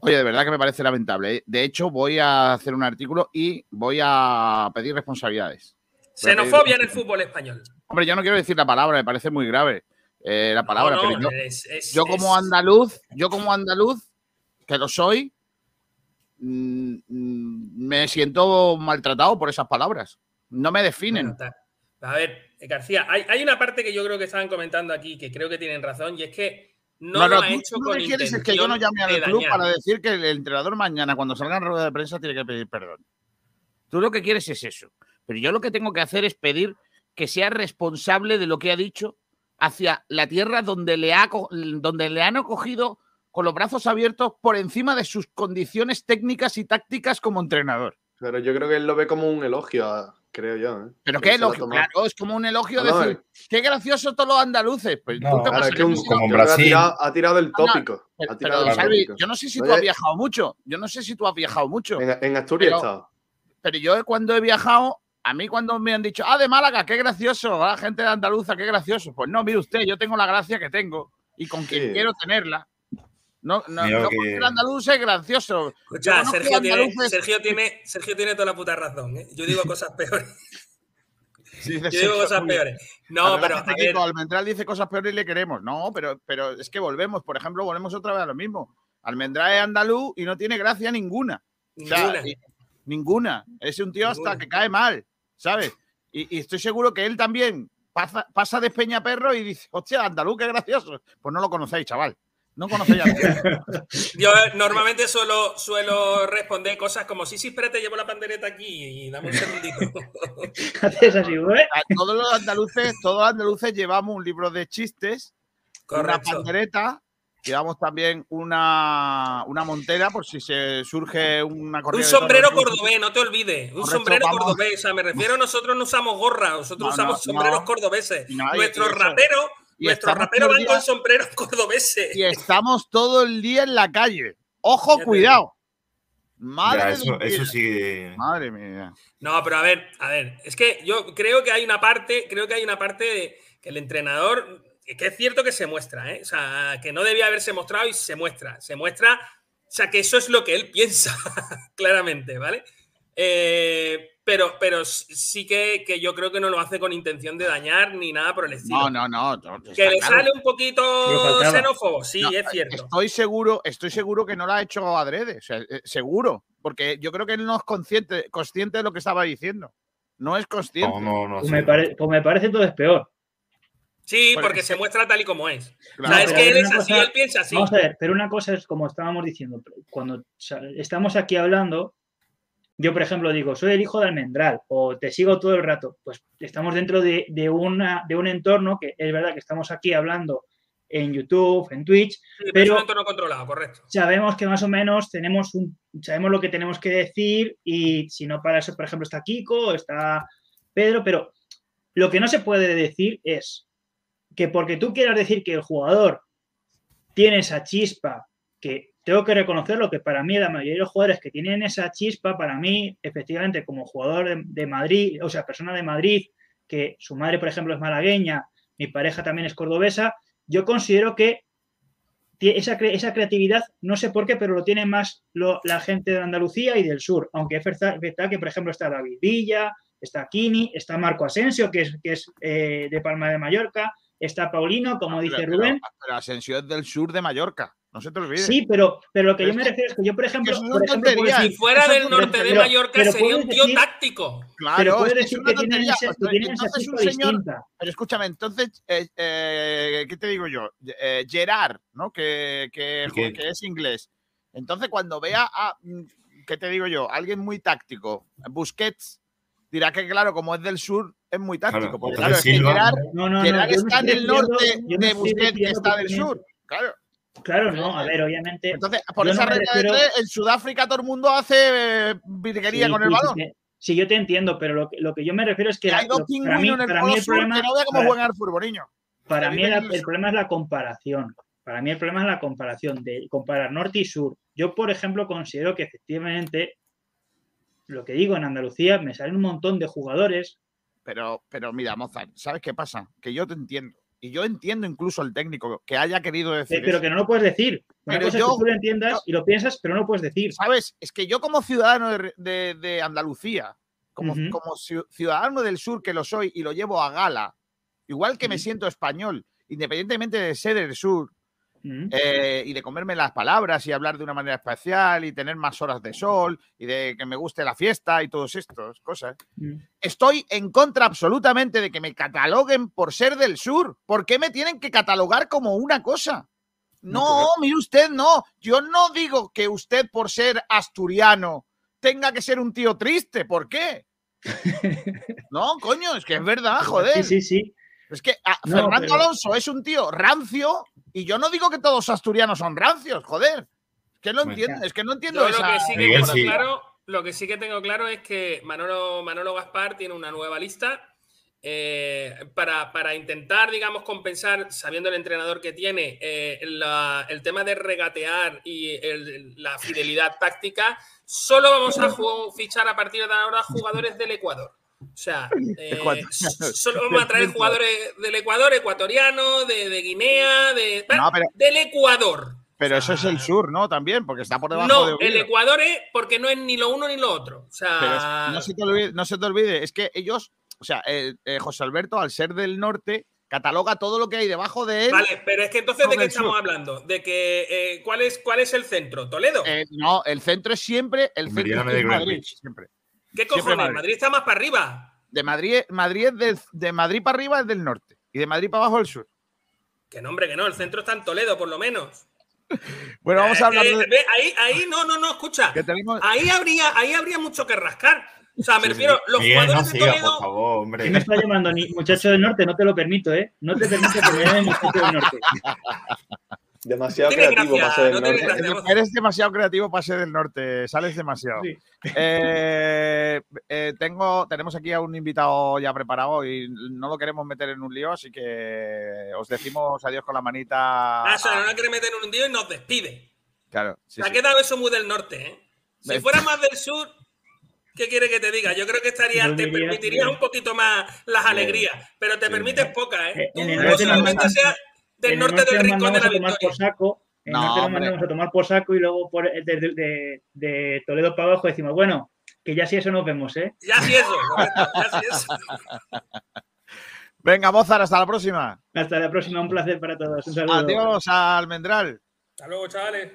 Oye, de verdad que me parece lamentable. De hecho, voy a hacer un artículo y voy a pedir responsabilidades. Xenofobia en el fútbol español. Hombre, yo no quiero decir la palabra, me parece muy grave la palabra. No, pero yo como andaluz, que lo soy, me siento maltratado por esas palabras. No me definen. A ver, García, hay una parte que yo creo que estaban comentando aquí que creo que tienen razón y es que no lo ha hecho con intención de dañar. Es que yo no llame al club para decir que el entrenador mañana cuando salga en rueda de prensa tiene que pedir perdón. Tú lo que quieres es eso. Pero yo lo que tengo que hacer es pedir que sea responsable de lo que ha dicho hacia la tierra donde le han acogido con los brazos abiertos por encima de sus condiciones técnicas y tácticas como entrenador. Pero yo creo que él lo ve como un elogio, creo yo. ¿Pero qué elogio? Claro, es como un elogio decir, qué gracioso todos los andaluces. Pues, no, claro, es que como en Brasil. Ha tirado el tópico. Yo no sé si tú has viajado mucho. En Asturias he estado. Pero yo cuando he viajado, a mí cuando me han dicho, de Málaga, qué gracioso, la gente de Andaluza, qué gracioso. Pues no, mire usted, yo tengo la gracia que tengo y con quien quiero tenerla. No, porque el andaluz es gracioso. Escucha, Sergio tiene toda la puta razón, ¿eh? Yo digo cosas peores. Yo digo cosas peores. No, pero este equipo, Almendral dice cosas peores y le queremos. No, pero es que volvemos. Por ejemplo, volvemos otra vez a lo mismo. Almendral es andaluz y no tiene gracia ninguna. Ninguna. O sea, ninguna. Es un tío hasta que cae mal, ¿sabes? Y estoy seguro que él también pasa de Peñaperro y dice, hostia, andaluz, qué gracioso. Pues no lo conocéis, chaval. No conocéis a nadie. Yo normalmente suelo responder cosas como, sí, espérate, llevo la pandereta aquí y dame un segundito. ¿Haces así, güey? Todos los andaluces llevamos un libro de chistes, correcto, una pandereta. Llevamos también una montera por si se surge una corrida. Un sombrero cordobés, no te olvides. Un sombrero cordobés. O sea, me refiero, nosotros no usamos gorra, nosotros usamos sombreros cordobeses. Nuestros raperos, van con sombreros cordobeses. Y estamos todo el día en la calle. Ojo, cuidado. Madre mía. Eso sí. Madre mía. No, pero a ver. Es que yo creo que hay una parte de que el entrenador... Que es cierto que se muestra, ¿eh? O sea, que no debía haberse mostrado y se muestra, o sea, que eso es lo que él piensa, claramente, ¿vale? Pero sí que yo creo que no lo hace con intención de dañar ni nada por el estilo. No. Que le sale un poquito xenófobo, sí, no, es cierto. Estoy seguro que no lo ha hecho adrede, o sea, seguro, porque yo creo que él no es consciente de lo que estaba diciendo. No es consciente. No. Pues me parece todo es peor. Sí, porque se muestra tal y como es. Claro, o sea, es que él es así, él piensa así. Vamos a ver, pero una cosa es, como estábamos diciendo, cuando estamos aquí hablando, yo, por ejemplo, digo, soy el hijo de Almendral, o te sigo todo el rato, pues estamos dentro de un entorno que es verdad que estamos aquí hablando en YouTube, en Twitch, sí, pero es un entorno controlado, correcto. Sabemos que más o menos sabemos lo que tenemos que decir y si no para eso, por ejemplo, está Kiko, está Pedro, pero lo que no se puede decir es que porque tú quieras decir que el jugador tiene esa chispa, que tengo que reconocerlo, que para mí la mayoría de los jugadores que tienen esa chispa, para mí, efectivamente, como jugador de Madrid, o sea, persona de Madrid, que su madre, por ejemplo, es malagueña, mi pareja también es cordobesa, yo considero que esa creatividad, no sé por qué, pero lo tiene más la gente de Andalucía y del sur, aunque es verdad que, por ejemplo, está David Villa, está Kini, está Marco Asensio, que es de Palma de Mallorca, está Paulino, como dice Rubén. Pero Asensio es del sur de Mallorca, no se te olvide. Sí, pero lo que yo me refiero es que yo, por ejemplo pues, si fuera del norte de Mallorca, pero sería un tío táctico. Claro, es una tontería. Entonces un señor... Pero escúchame, entonces, ¿qué te digo yo? Gerard, ¿no? Que es inglés. Entonces, cuando vea a... ¿Qué te digo yo? Alguien muy táctico. Busquets dirá que, claro, como es del sur... Es muy táctico, claro, porque claro, es que Gerard está en el norte de Busquets, que está del sur. Claro. Claro, no, a ver, obviamente. Entonces, por esa regla de tres, en Sudáfrica todo el mundo hace virguería con el balón. Sí, yo te entiendo, pero lo que yo me refiero es que hay dos pingüinos en el polo sur, que no vea cómo juegan al fútbol, niño. Para mí el problema es la comparación. Para mí el problema es la comparación, de comparar norte y sur. Yo, por ejemplo, considero que efectivamente, lo que digo, en Andalucía me salen un montón de jugadores. Pero mira, Mozart, ¿sabes qué pasa? Que yo te entiendo. Y yo entiendo incluso al técnico que haya querido decir pero eso. Que no lo puedes decir. Una cosa es que tú lo entiendas y lo piensas, pero no lo puedes decir. ¿Sabes? Es que yo como ciudadano de Andalucía, como ciudadano del sur que lo soy y lo llevo a gala, igual que me siento español, independientemente de ser del sur, y de comerme las palabras y hablar de una manera especial y tener más horas de sol y de que me guste la fiesta y todas estas cosas. Estoy en contra absolutamente de que me cataloguen por ser del sur. ¿Por qué me tienen que catalogar como una cosa? No, mire usted, no. Yo no digo que usted por ser asturiano tenga que ser un tío triste. ¿Por qué? No, coño, es que es verdad, joder. Sí. Es que Fernando Alonso es un tío rancio y yo no digo que todos asturianos son rancios, joder. Que no entiendo, es que no entiendo yo esa... Lo que sí que tengo claro es que Manolo Gaspar tiene una nueva lista para intentar, digamos, compensar, sabiendo el entrenador que tiene, el tema de regatear y la fidelidad táctica. Solo vamos a fichar a partir de ahora jugadores del Ecuador. O sea, solo vamos a traer jugadores del Ecuador, ecuatorianos, de Guinea, del Ecuador. Pero o sea, eso es el sur, ¿no? También, porque está por debajo de Oviedo. El Ecuador es porque no es ni lo uno ni lo otro. O sea, pero no se te olvide, es que ellos O sea, José Alberto, al ser del norte, cataloga todo lo que hay debajo de él. Vale, pero es que entonces, ¿de qué estamos hablando? ¿De que, cuál es el centro? ¿Toledo? No, el centro es siempre el centro de Madrid. Siempre. ¿Qué cojones? Siempre Madrid. Madrid está más para arriba. De Madrid es de Madrid para arriba es del norte. Y de Madrid para abajo el sur. Que no, hombre, que no. El centro está en Toledo, por lo menos. Bueno, vamos a hablar de... Ahí, no, escucha. Tenemos... Ahí habría mucho que rascar. O sea, me refiero, los jugadores de Toledo... Por favor, hombre. Si me está llamando ni muchacho del norte, no te lo permito, ¿eh? No te permito que me llamen muchacho del norte. Demasiado creativo para ser del norte. Eres demasiado creativo para ser del norte. Sales demasiado. Sí. Tenemos aquí a un invitado ya preparado y no lo queremos meter en un lío, así que os decimos adiós con la manita. O sea, no lo quiere meter en un lío y nos despide. Claro. Sí, ha quedado eso muy del norte, ¿eh? Si fuera más del sur... ¿Qué quiere que te diga? Yo creo que te permitiría un poquito más las alegrías, pero te permites pocas, ¿eh? Tú posiblemente seas del norte del Rincón de la Victoria. En el norte nos mandamos a tomar por saco y luego de Toledo para abajo decimos, bueno, que ya si eso nos vemos, ¿eh? Ya si eso. Venga, Mozart, hasta la próxima. Hasta la próxima, un placer para todos. Un saludo. Adiós al Almendral. Hasta luego, chavales.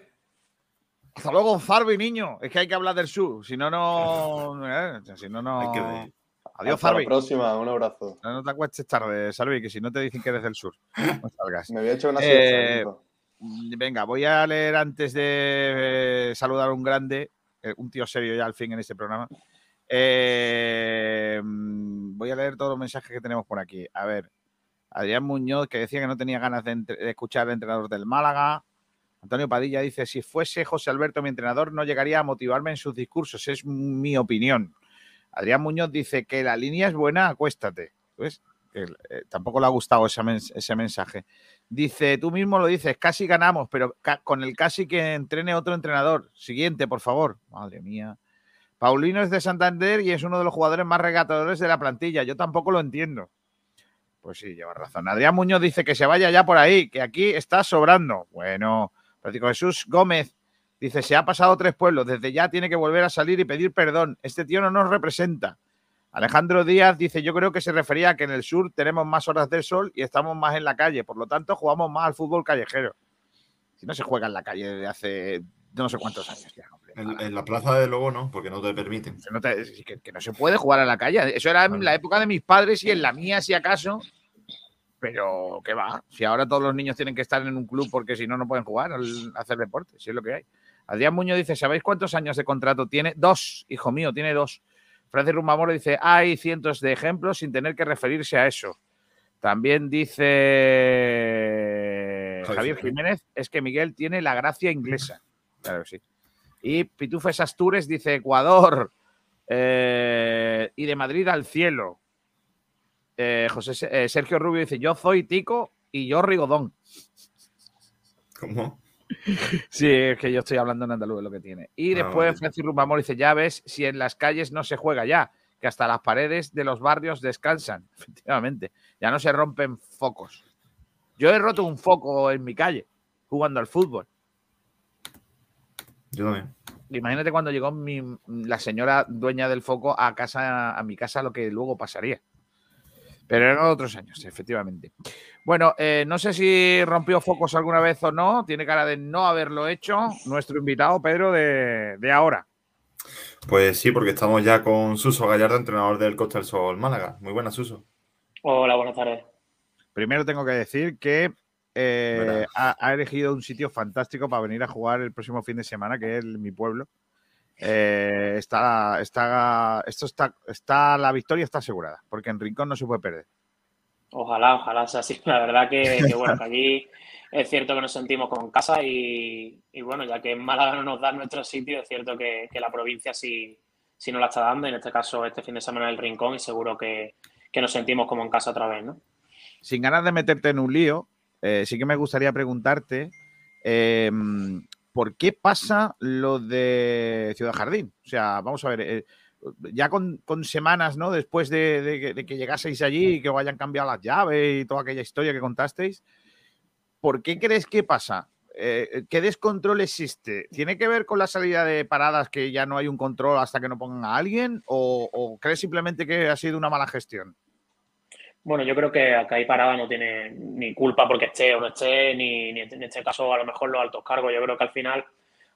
Hasta luego, Zarbi, niño. Es que hay que hablar del sur. Si no. Adiós, Zarbi. Hasta la próxima. Un abrazo. No te acuestes tarde, Zarbi, que si no te dicen que eres del sur. No salgas. Me había hecho una siesta. Venga, voy a leer antes de saludar a un grande, un tío serio ya al fin en este programa. Voy a leer todos los mensajes que tenemos por aquí. A ver. Adrián Muñoz, que decía que no tenía ganas de escuchar al entrenador del Málaga. Antonio Padilla dice, si fuese José Alberto mi entrenador, no llegaría a motivarme en sus discursos. Es mi opinión. Adrián Muñoz dice que la línea es buena, acuéstate. Pues, tampoco le ha gustado ese mensaje. Dice, tú mismo lo dices, casi ganamos, pero con el casi que entrene otro entrenador. Siguiente, por favor. Madre mía. Paulino es de Santander y es uno de los jugadores más regatadores de la plantilla. Yo tampoco lo entiendo. Pues sí, lleva razón. Adrián Muñoz dice que se vaya ya por ahí, que aquí está sobrando. Bueno... Francisco Jesús Gómez dice, se ha pasado 3 pueblos, desde ya tiene que volver a salir y pedir perdón. Este tío no nos representa. Alejandro Díaz dice, yo creo que se refería a que en el sur tenemos más horas del sol y estamos más en la calle, por lo tanto jugamos más al fútbol callejero. Si no se juega en la calle desde hace no sé cuántos años. Ya, hombre, en la plaza de luego no, porque no te permiten. Que no se puede jugar a la calle. Eso era en la época de mis padres y en la mía, si acaso... Pero qué va, si ahora todos los niños tienen que estar en un club porque si no, no pueden jugar, hacer deporte, si es lo que hay. Adrián Muñoz dice, ¿sabéis cuántos años de contrato tiene? 2, hijo mío, tiene 2. Francis Rumbamoro dice, hay cientos de ejemplos sin tener que referirse a eso. También dice Javier Jiménez, es que Miguel tiene la gracia inglesa. Claro que sí. Y Pitufes Astures dice, Ecuador y de Madrid al cielo. Sergio Rubio dice, yo soy Tico y yo Rigodón. ¿Cómo? Sí, es que yo estoy hablando en andaluz, es lo que tiene. Y después Francis Rumbamor dice, ya ves, si en las calles no se juega ya, que hasta las paredes de los barrios descansan. Efectivamente, ya no se rompen focos. Yo he roto un foco en mi calle, jugando al fútbol. Yo también. Imagínate cuando llegó la señora dueña del foco a mi casa, lo que luego pasaría. Pero eran otros años, efectivamente. Bueno, no sé si rompió focos alguna vez o no. Tiene cara de no haberlo hecho nuestro invitado, Pedro, de ahora. Pues sí, porque estamos ya con Suso Gallardo, entrenador del Costa del Sol Málaga. Muy buenas, Suso. Hola, buenas tardes. Primero tengo que decir que ha elegido un sitio fantástico para venir a jugar el próximo fin de semana, que es mi pueblo. La victoria está asegurada, porque en Rincón no se puede perder. Ojalá sea así. La verdad que bueno, que aquí es cierto que nos sentimos con casa y bueno, ya que en Málaga no nos da nuestro sitio, es cierto que la provincia sí nos la está dando, y en este caso este fin de semana en el Rincón, y seguro que nos sentimos como en casa otra vez, ¿no? Sin ganas de meterte en un lío, sí que me gustaría preguntarte... ¿por qué pasa lo de Ciudad Jardín? O sea, vamos a ver, ya con semanas, ¿no? Después de que llegaseis allí y que os hayan cambiado las llaves y toda aquella historia que contasteis, ¿por qué crees que pasa? ¿Qué descontrol existe? ¿Tiene que ver con la salida de paradas que ya no hay un control hasta que no pongan a alguien? ¿O crees simplemente que ha sido una mala gestión? Bueno, yo creo que acá hay parada no tiene ni culpa porque esté o no esté, ni en este caso a lo mejor los altos cargos. Yo creo que al final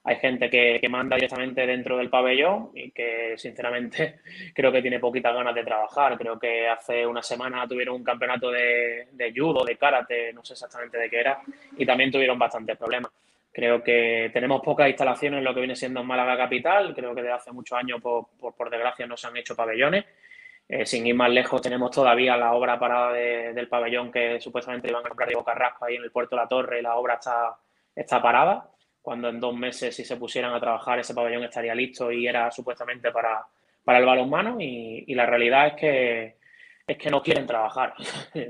hay gente que manda directamente dentro del pabellón y que sinceramente creo que tiene poquitas ganas de trabajar. Creo que hace una semana tuvieron un campeonato de judo, de karate, no sé exactamente de qué era, y también tuvieron bastantes problemas. Creo que tenemos pocas instalaciones en lo que viene siendo Málaga capital. Creo que desde hace muchos años, por desgracia, no se han hecho pabellones. Sin ir más lejos, tenemos todavía la obra parada del pabellón que supuestamente iban a comprar de Boca Raspa ahí en el puerto de La Torre, y la obra está parada, cuando en 2 meses, si se pusieran a trabajar, ese pabellón estaría listo y era supuestamente para el balonmano, y la realidad es que no quieren trabajar.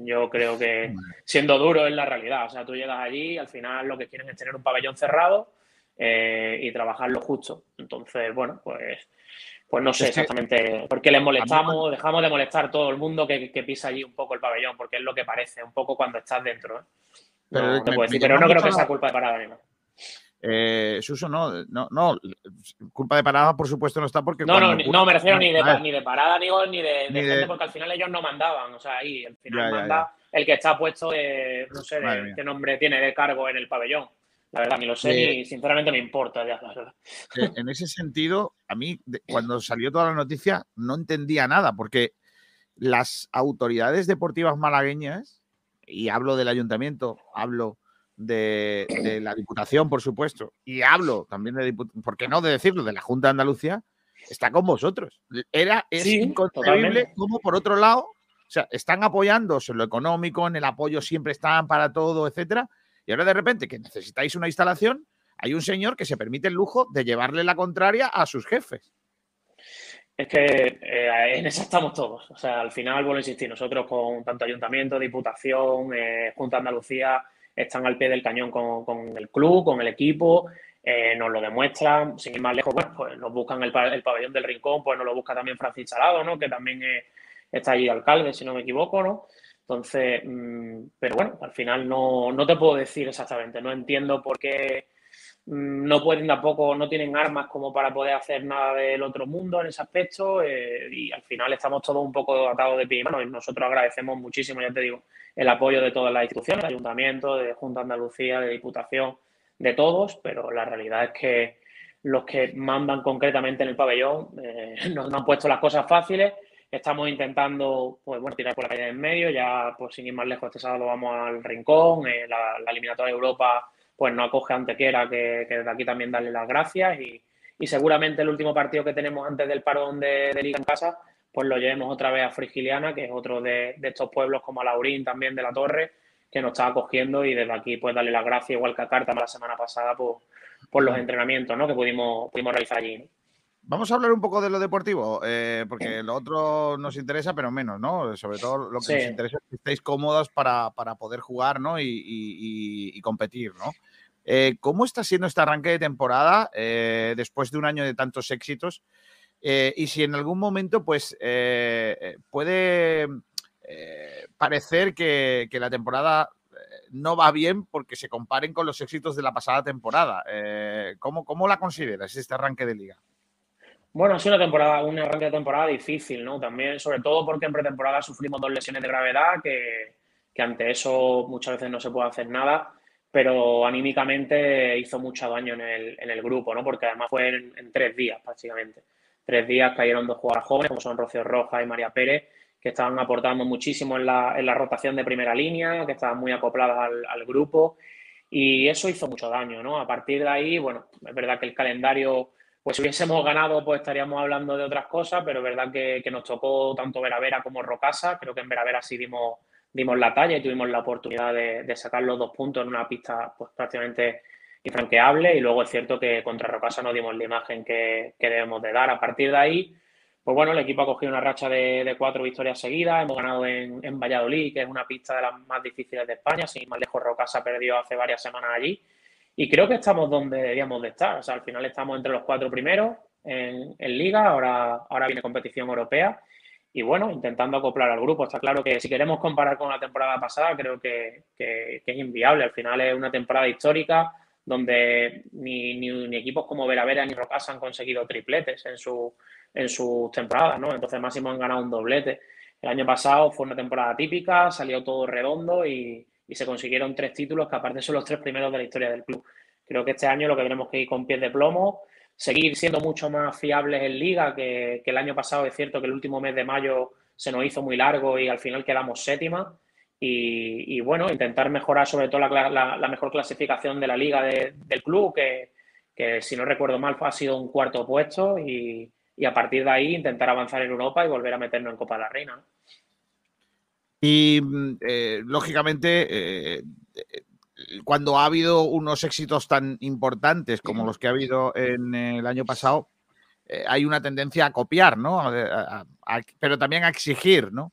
Yo creo que, siendo duro, es la realidad. O sea, tú llegas allí y al final lo que quieren es tener un pabellón cerrado y trabajar lo justo. Entonces, bueno, pues no sé exactamente por qué les molestamos, dejamos de molestar a todo el mundo que pisa allí un poco el pabellón, porque es lo que parece, un poco cuando estás dentro, ¿eh? Pero no creo que sea culpa de parada misma. Suso, no, culpa de parada por supuesto no está, porque no me refiero ni de parada ni de gente, porque al final ellos no mandaban, o sea, ahí al final manda el que está puesto de, no sé qué nombre tiene de cargo en el pabellón. La verdad, ni lo sé, ni sinceramente me importa. Ya, la verdad. En ese sentido, a mí, cuando salió toda la noticia, no entendía nada, porque las autoridades deportivas malagueñas, y hablo del ayuntamiento, hablo de la Diputación, por supuesto, y hablo también ¿por qué no de decirlo? De la Junta de Andalucía, está con vosotros. Es inconcebible cómo, por otro lado, o sea, están apoyándose en lo económico, en el apoyo siempre están para todo, etcétera. Y ahora de repente que necesitáis una instalación, hay un señor que se permite el lujo de llevarle la contraria a sus jefes. Es que en eso estamos todos. O sea, al final, vuelvo a insistir, nosotros con tanto ayuntamiento, diputación, Junta de Andalucía, están al pie del cañón con el club, con el equipo, nos lo demuestran. Sin ir más lejos, bueno, pues nos buscan el pabellón del Rincón, pues nos lo busca también Francis Salado, ¿no? Que también está allí alcalde, si no me equivoco, ¿no? Entonces, pero bueno, al final no te puedo decir exactamente. No entiendo por qué no pueden tampoco, no tienen armas como para poder hacer nada del otro mundo en ese aspecto. Y al final estamos todos un poco atados de pie y mano. Y nosotros agradecemos muchísimo, ya te digo, el apoyo de todas las instituciones, de ayuntamiento, de Junta de Andalucía, de Diputación, de todos. Pero la realidad es que los que mandan concretamente en el pabellón nos han puesto las cosas fáciles. Estamos intentando, pues bueno, tirar por la calle en medio. Ya, pues sin ir más lejos, este sábado vamos al Rincón. La eliminatoria de Europa, pues no acoge a Antequera, que desde aquí también darle las gracias. Y seguramente el último partido que tenemos antes del parón de Liga en casa, pues lo llevemos otra vez a Frigiliana, que es otro de estos pueblos como Alaurín, también de la Torre, que nos está acogiendo. Y desde aquí, pues darle las gracias, igual que a Cártama la semana pasada, por los entrenamientos, ¿no? Que pudimos realizar allí, ¿no? Vamos a hablar un poco de lo deportivo, porque lo otro nos interesa, pero menos, ¿no? Sobre todo lo que nos interesa es que estéis cómodos para poder jugar, ¿no? Y competir, ¿no? ¿Cómo está siendo este arranque de temporada después de un año de tantos éxitos? Y si en algún momento, pues, puede parecer que la temporada no va bien porque se comparen con los éxitos de la pasada temporada. ¿Cómo la consideras este arranque de liga? Bueno, ha sido un arranque de temporada difícil, ¿no? También, sobre todo porque en pretemporada sufrimos 2 lesiones de gravedad, que ante eso muchas veces no se puede hacer nada, pero anímicamente hizo mucho daño en el grupo, ¿no? Porque además fue en 3 días prácticamente. 3 días cayeron 2 jugadoras jóvenes, como son Rocío Rojas y María Pérez, que estaban aportando muchísimo en la rotación de primera línea, que estaban muy acopladas al grupo, y eso hizo mucho daño, ¿no? A partir de ahí, bueno, es verdad que el calendario, pues si hubiésemos ganado, pues estaríamos hablando de otras cosas, pero es verdad que nos tocó tanto Bera Bera como Rocasa. Creo que en Bera Bera sí dimos la talla y tuvimos la oportunidad de sacar los 2 puntos en una pista pues prácticamente infranqueable. Y luego es cierto que contra Rocasa no dimos la imagen que debemos de dar. A partir de ahí, pues bueno, el equipo ha cogido una racha de 4 victorias seguidas. Hemos ganado en Valladolid, que es una pista de las más difíciles de España. Sin ir más lejos, Rocasa perdió hace varias semanas allí. Y creo que estamos donde deberíamos de estar. O sea, al final estamos entre los 4 primeros en Liga. Ahora viene competición europea. Y bueno, intentando acoplar al grupo. Está claro que si queremos comparar con la temporada pasada, creo que es inviable. Al final es una temporada histórica donde ni equipos como Bera Bera ni Rocasa han conseguido tripletes en sus temporadas, ¿no? Entonces máximo han ganado un doblete. El año pasado fue una temporada típica, salió todo redondo y se consiguieron 3 títulos, que aparte son los 3 primeros de la historia del club. Creo que este año lo que tenemos que ir con pies de plomo, seguir siendo mucho más fiables en Liga, que el año pasado. Es cierto que el último mes de mayo se nos hizo muy largo y al final quedamos 7ª. Y bueno, intentar mejorar sobre todo la mejor clasificación de la liga del club, que si no recuerdo mal ha sido un 4.º puesto, y a partir de ahí intentar avanzar en Europa y volver a meternos en Copa de la Reina, ¿no? Y lógicamente cuando ha habido unos éxitos tan importantes como los que ha habido en el año pasado, hay una tendencia a copiar, ¿no? Pero también a exigir, ¿no?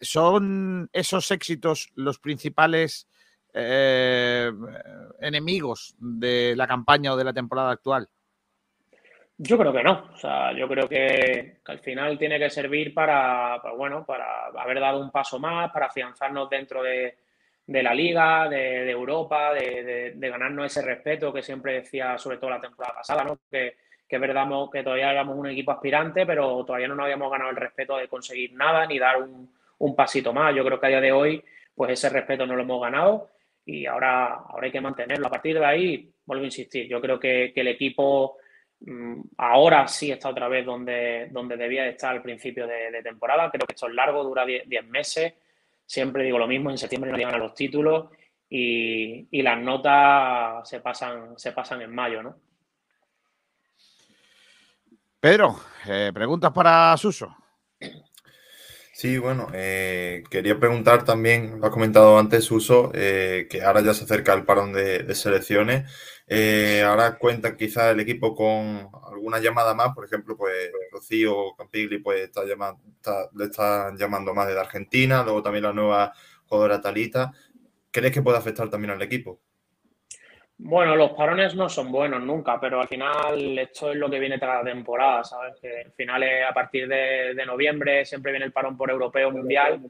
¿Son esos éxitos los principales enemigos de la campaña o de la temporada actual? Yo creo que no. O sea, yo creo que al final tiene que servir para haber dado un paso más, para afianzarnos dentro de la Liga, de Europa, de ganarnos ese respeto que siempre decía, sobre todo la temporada pasada, ¿no? Que es verdad que todavía éramos un equipo aspirante, pero todavía no nos habíamos ganado el respeto de conseguir nada ni dar un pasito más. Yo creo que a día de hoy, pues ese respeto no lo hemos ganado y ahora hay que mantenerlo. A partir de ahí, vuelvo a insistir, yo creo que el equipo ahora sí está otra vez donde debía estar al principio de temporada. Creo que esto es largo, dura 10 meses. Siempre digo lo mismo, en septiembre no llegan a los títulos y las notas se pasan en mayo, ¿no? Pedro, preguntas para Suso. Sí, bueno, quería preguntar también, lo has comentado antes, Suso, que ahora ya se acerca el parón de selecciones. Ahora cuenta quizás el equipo con alguna llamada más, por ejemplo, pues Rocío Campigli pues le están llamando más desde Argentina, luego también la nueva jugadora Talita. ¿Crees que puede afectar también al equipo? Bueno, los parones no son buenos nunca, pero al final esto es lo que viene cada temporada, ¿sabes? Que al final a partir de noviembre siempre viene el parón por europeo, mundial,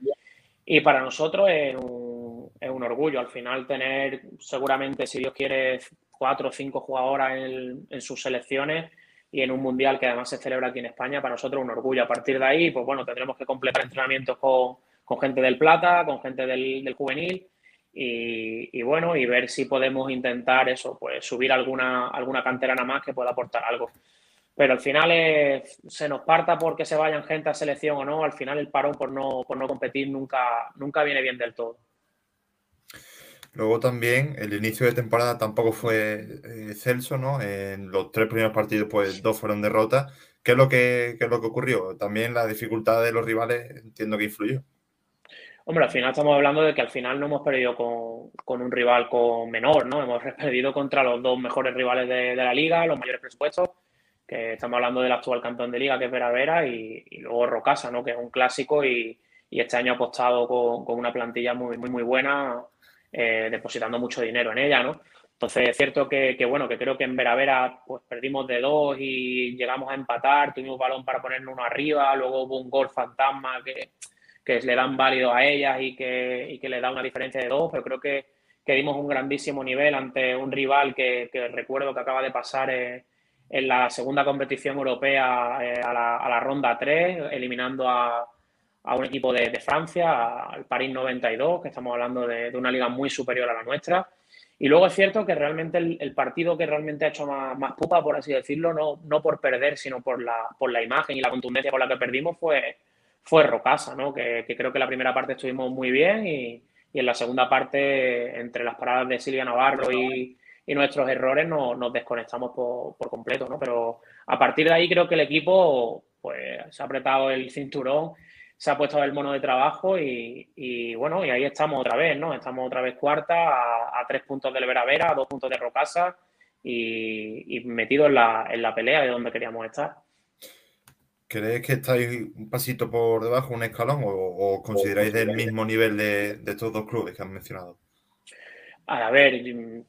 y para nosotros es un orgullo. Al final tener seguramente, si Dios quiere, 4 o 5 jugadoras en sus selecciones y en un mundial que además se celebra aquí en España, para nosotros es un orgullo. A partir de ahí, pues bueno, tendremos que completar entrenamientos con gente del Plata, con gente del Juvenil. Y bueno, y ver si podemos intentar eso, pues subir alguna canterana más que pueda aportar algo. Pero al final se nos parta porque se vayan gente a selección o no, al final el parón por no competir nunca viene bien del todo. Luego también el inicio de temporada tampoco fue excelso, ¿no? En los 3 primeros partidos pues 2 fueron derrotas. ¿Qué es lo que ocurrió? También la dificultad de los rivales entiendo que influyó. Hombre, al final estamos hablando de que al final no hemos perdido con un rival menor, ¿no? Hemos perdido contra los 2 mejores rivales de la Liga, los mayores presupuestos, que estamos hablando del actual campeón de Liga, que es Bera Bera, y luego Rocasa, ¿no? Que es un clásico y este año ha apostado con una plantilla muy, muy, muy buena, depositando mucho dinero en ella, ¿no? Entonces, es cierto que creo que en Bera Bera pues perdimos de 2 y llegamos a empatar, tuvimos balón para ponernos 1 arriba, luego hubo un gol fantasma que le dan válido a ellas y que le da una diferencia de 2, pero creo que dimos un grandísimo nivel ante un rival que recuerdo que acaba de pasar en la segunda competición europea a la ronda 3, eliminando a un equipo de Francia, al París 92, que estamos hablando de una liga muy superior a la nuestra. Y luego es cierto que realmente el partido que realmente ha hecho más pupa, por así decirlo, no por perder, sino por la imagen y la contundencia con la que perdimos, fue Rocasa, ¿no? Que creo que la primera parte estuvimos muy bien y en la segunda parte, entre las paradas de Silvia Navarro y nuestros errores, nos desconectamos por completo, ¿no? Pero a partir de ahí creo que el equipo pues se ha apretado el cinturón, se ha puesto el mono de trabajo y bueno, y ahí estamos otra vez, ¿no? Estamos otra vez 4ª, a 3 puntos del Bera Bera, a 2 puntos de Rocasa y metidos en la pelea de donde queríamos estar. ¿Creéis que estáis un pasito por debajo, un escalón, o consideráis del mismo nivel de estos 2 clubes que han mencionado? A ver,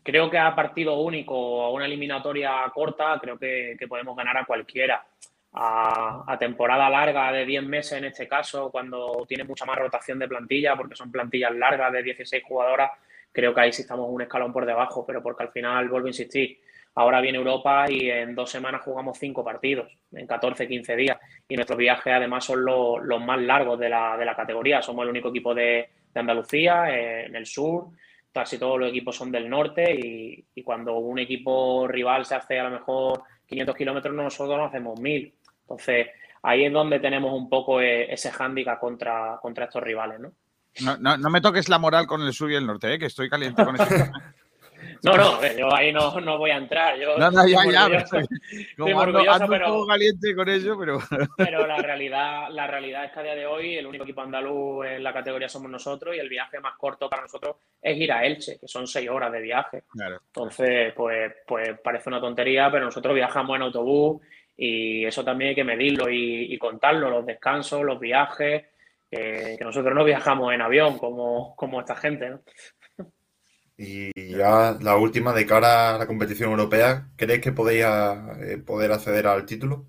creo que a partido único, a una eliminatoria corta, creo que podemos ganar a cualquiera. A temporada larga de 10 meses en este caso, cuando tiene mucha más rotación de plantilla, porque son plantillas largas de 16 jugadoras, Creo que ahí sí estamos un escalón por debajo, pero porque al final, vuelvo a insistir, ahora viene Europa y en 2 semanas jugamos 5 partidos, en 14, 15 días. Y nuestros viajes, además, son los más largos de la categoría. Somos el único equipo de Andalucía, en el sur, casi todos los equipos son del norte. Y cuando un equipo rival se hace a lo mejor 500 kilómetros, nosotros nos hacemos 1000. Entonces, ahí es donde tenemos un poco ese hándicap contra estos rivales, ¿no? No me toques la moral con el sur y el norte, que estoy caliente con eso. No, yo ahí no voy a entrar. Yo estoy caliente con ello, pero la realidad es que a día de hoy el único equipo andaluz en la categoría somos nosotros y el viaje más corto para nosotros es ir a Elche, que son 6 horas de viaje. Claro. Entonces, pues parece una tontería, pero nosotros viajamos en autobús y eso también hay que medirlo y contarlo, los descansos, los viajes, que nosotros no viajamos en avión como esta gente, ¿no? Y ya la última, de cara a la competición europea, ¿crees que podéis poder acceder al título?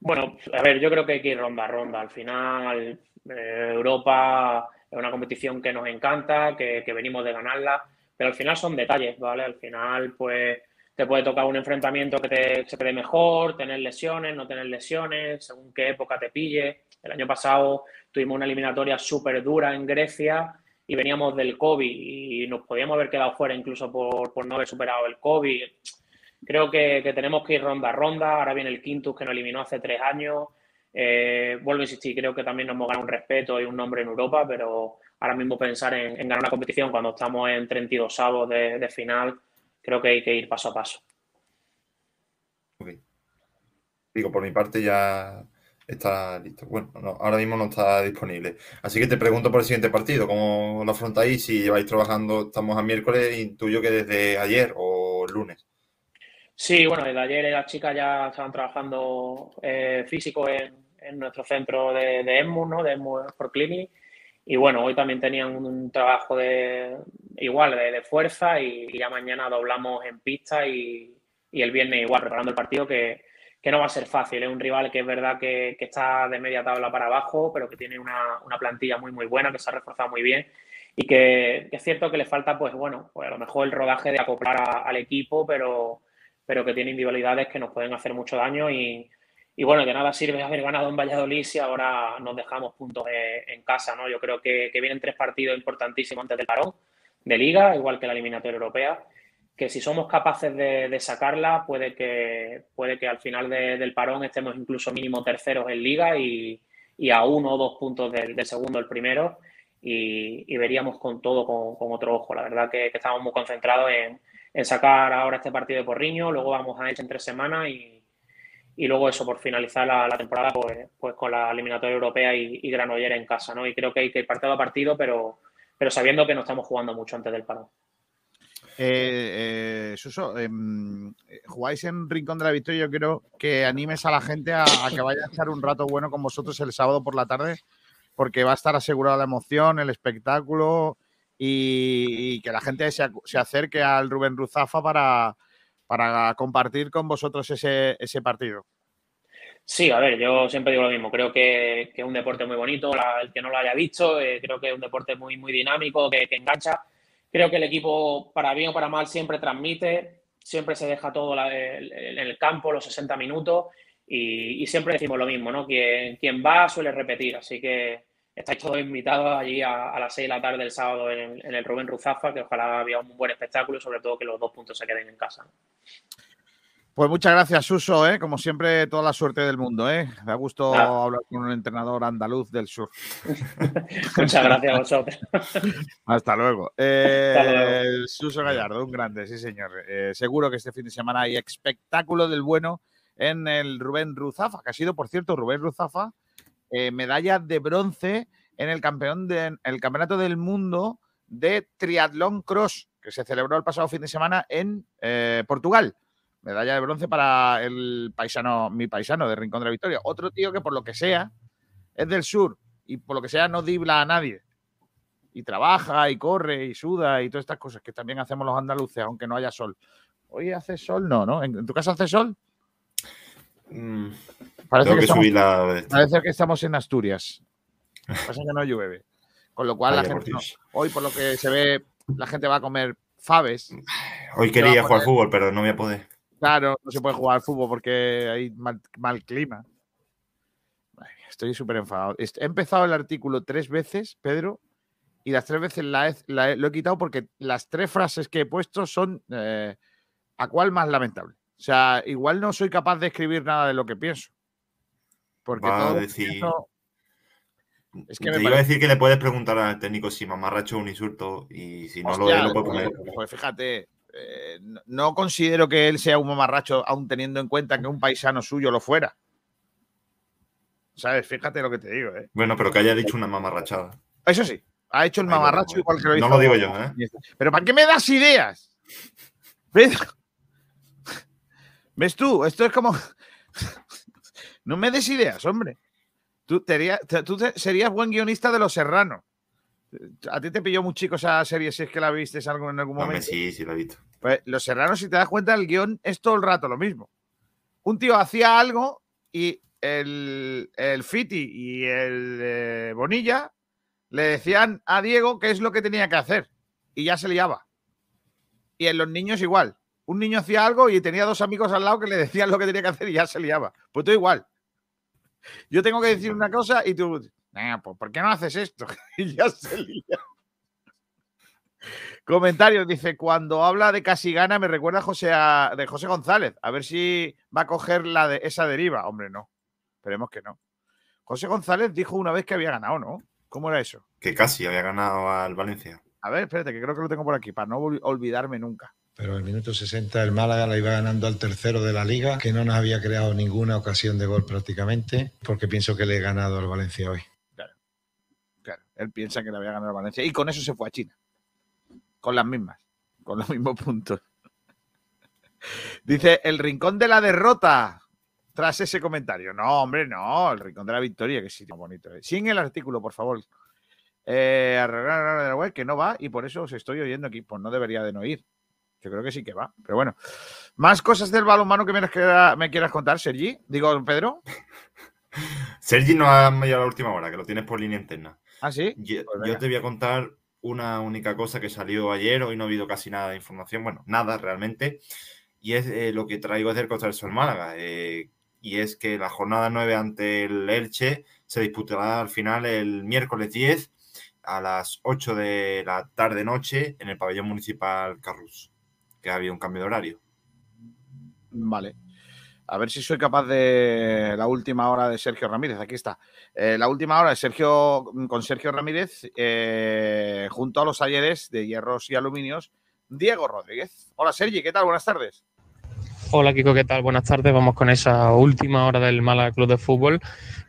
Bueno, a ver, yo creo que hay que ir ronda a ronda. Al final, Europa es una competición que nos encanta, que venimos de ganarla, pero al final son detalles, ¿vale? Al final, pues, te puede tocar un enfrentamiento que te dé mejor, tener lesiones, no tener lesiones, según qué época te pille. El año pasado tuvimos una eliminatoria súper dura en Grecia, y veníamos del COVID y nos podíamos haber quedado fuera incluso por no haber superado el COVID. Creo que tenemos que ir ronda a ronda. Ahora viene el Quintus, que nos eliminó hace 3 años. Vuelvo a insistir, creo que también nos hemos ganado un respeto y un nombre en Europa, pero ahora mismo pensar en ganar una competición cuando estamos en 32avos de final, creo que hay que ir paso a paso. Ok. Digo, por mi parte ya... Está listo. Bueno, no, ahora mismo no está disponible. Así que te pregunto por el siguiente partido, ¿cómo lo afrontáis? Si lleváis trabajando, estamos a miércoles, intuyo que desde ayer o lunes. Sí, bueno, desde ayer las chicas ya estaban trabajando físico en nuestro centro de Edmund, ¿no? De Edmund Sport Clinic. Y bueno, hoy también tenían un trabajo de fuerza y ya mañana doblamos en pista y el viernes igual, preparando el partido que no va a ser fácil. Es un rival que es verdad que está de media tabla para abajo, pero que tiene una plantilla muy, muy buena, que se ha reforzado muy bien y que es cierto que le falta, pues a lo mejor el rodaje de acoplar al equipo, pero que tiene individualidades que nos pueden hacer mucho daño y bueno, de nada sirve haber ganado en Valladolid si ahora nos dejamos puntos en casa, ¿no? Yo creo que vienen 3 partidos importantísimos antes del parón de Liga, igual que la eliminatoria europea, que si somos capaces de sacarla, puede que al final del parón estemos incluso mínimo terceros en Liga y a 1 o 2 puntos del segundo, el primero, y veríamos con todo con otro ojo. La verdad que estamos muy concentrados en sacar ahora este partido de Porriño, luego vamos a Elche en 3 semanas y luego eso, por finalizar la temporada pues con la eliminatoria europea y Granollers en casa, ¿no? Y creo que hay que ir partido a partido, pero sabiendo que no estamos jugando mucho antes del parón. Suso, jugáis en Rincón de la Victoria. Yo quiero que animes a la gente a que vaya a echar un rato bueno con vosotros el sábado por la tarde, porque va a estar asegurada la emoción, el espectáculo y que la gente se acerque al Rubén Ruzafa para compartir con vosotros ese partido. Sí, a ver, yo siempre digo lo mismo. Creo que es un deporte muy bonito. El que no lo haya visto, creo que es un deporte muy, muy dinámico, que engancha. Creo que el equipo, para bien o para mal, siempre transmite, siempre se deja todo en el campo, los 60 minutos, y siempre decimos lo mismo, ¿no? Quien va suele repetir, así que estáis todos invitados allí a las 6 de la tarde del sábado en el Rubén Ruzafa, que ojalá haya un buen espectáculo y sobre todo que los 2 puntos se queden en casa. Pues muchas gracias, Suso, ¿eh? Como siempre, toda la suerte del mundo, ¿eh? Da gusto hablar con un entrenador andaluz del sur. Muchas gracias a vosotros. Hasta luego. Suso Gallardo, un grande, sí señor. Seguro que este fin de semana hay espectáculo del bueno en el Rubén Ruzafa, que ha sido, por cierto, Rubén Ruzafa, medalla de bronce en el Campeonato del Mundo de Triatlón Cross, que se celebró el pasado fin de semana en Portugal. Medalla de bronce para mi paisano de Rincón de la Victoria. Otro tío que por lo que sea es del sur y por lo que sea no dibla a nadie. Y trabaja y corre y suda y todas estas cosas que también hacemos los andaluces, aunque no haya sol. Hoy hace sol, ¿no? ¿En tu casa hace sol? Parece que estamos en Asturias. Pasa que no llueve. Con lo cual la gente hoy por lo que se ve la gente va a comer faves. Hoy quería jugar fútbol, pero no voy a poder. Claro, no se puede jugar al fútbol porque hay mal clima. Estoy súper enfadado. He empezado el artículo 3 veces, Pedro, y las 3 veces lo he quitado porque las 3 frases que he puesto son a cuál más lamentable. O sea, igual no soy capaz de escribir nada de lo que pienso. Porque va todo a decir... pienso... Es que iba a decir que le puedes preguntar al técnico si mamarracho es un insulto y si no. Hostia, lo puedo poner. Pues fíjate, no considero que él sea un mamarracho, aún teniendo en cuenta que un paisano suyo lo fuera. ¿Sabes? Fíjate lo que te digo, ¿eh? Bueno, pero que haya dicho una mamarrachada. Eso sí, ha hecho el mamarracho igual que lo hizo. No lo digo yo, ¿eh? Pero ¿para qué me das ideas? ¿Ves tú? Esto es como... No me des ideas, hombre. Tú serías buen guionista de Los Serranos. ¿A ti te pilló muy chico esa serie, si es que la viste en algún momento? Hombre, sí, la he visto. Pues Los Serranos, si te das cuenta, el guión es todo el rato lo mismo. Un tío hacía algo y el Fiti y el Bonilla le decían a Diego qué es lo que tenía que hacer y ya se liaba. Y en los niños igual. Un niño hacía algo y tenía 2 amigos al lado que le decían lo que tenía que hacer y ya se liaba. Pues todo igual. Yo tengo que decir una cosa y tú... pues ¿por qué no haces esto? Y ya se lía. Comentario, dice, cuando habla de casi gana me recuerda de José González. A ver si va a coger esa deriva. Hombre, no. Esperemos que no. José González dijo una vez que había ganado, ¿no? ¿Cómo era eso? Que casi había ganado al Valencia. A ver, espérate, que creo que lo tengo por aquí, para no olvidarme nunca. Pero en el minuto 60 el Málaga la iba ganando al tercero de la Liga, que no nos había creado ninguna ocasión de gol prácticamente, porque pienso que le he ganado al Valencia hoy. Claro. Él piensa que le había ganado al Valencia y con eso se fue a China. Con las mismas, con los mismos puntos. Dice, el rincón de la derrota tras ese comentario. No, hombre, no, el rincón de la victoria, que sitio bonito. Sin el artículo, por favor. Arreglar la web que no va y por eso os estoy oyendo aquí. Pues no debería de no ir. Yo creo que sí que va, pero bueno. Más cosas del balonmano que me quieras contar, Sergi. Digo, Pedro. Sergi nos ha llegado a la última hora, que lo tienes por línea interna. ¿Ah, sí? Yo te voy a contar una única cosa que salió ayer. Hoy no ha habido casi nada de información. Bueno, nada realmente. Y es lo que traigo es del Costa del Sol Málaga. Y es que la jornada 9 ante el Elche se disputará al final el miércoles 10 a las 8 de la tarde-noche en el pabellón municipal Carrús. Que ha habido un cambio de horario. Vale. A ver si soy capaz de la última hora de Sergio Ramírez. Aquí está. La última hora de Sergio Ramírez junto a los talleres de hierros y aluminios. Diego Rodríguez. Hola, Sergi. ¿Qué tal? Buenas tardes. Hola, Kiko. ¿Qué tal? Buenas tardes. Vamos con esa última hora del Málaga Club de Fútbol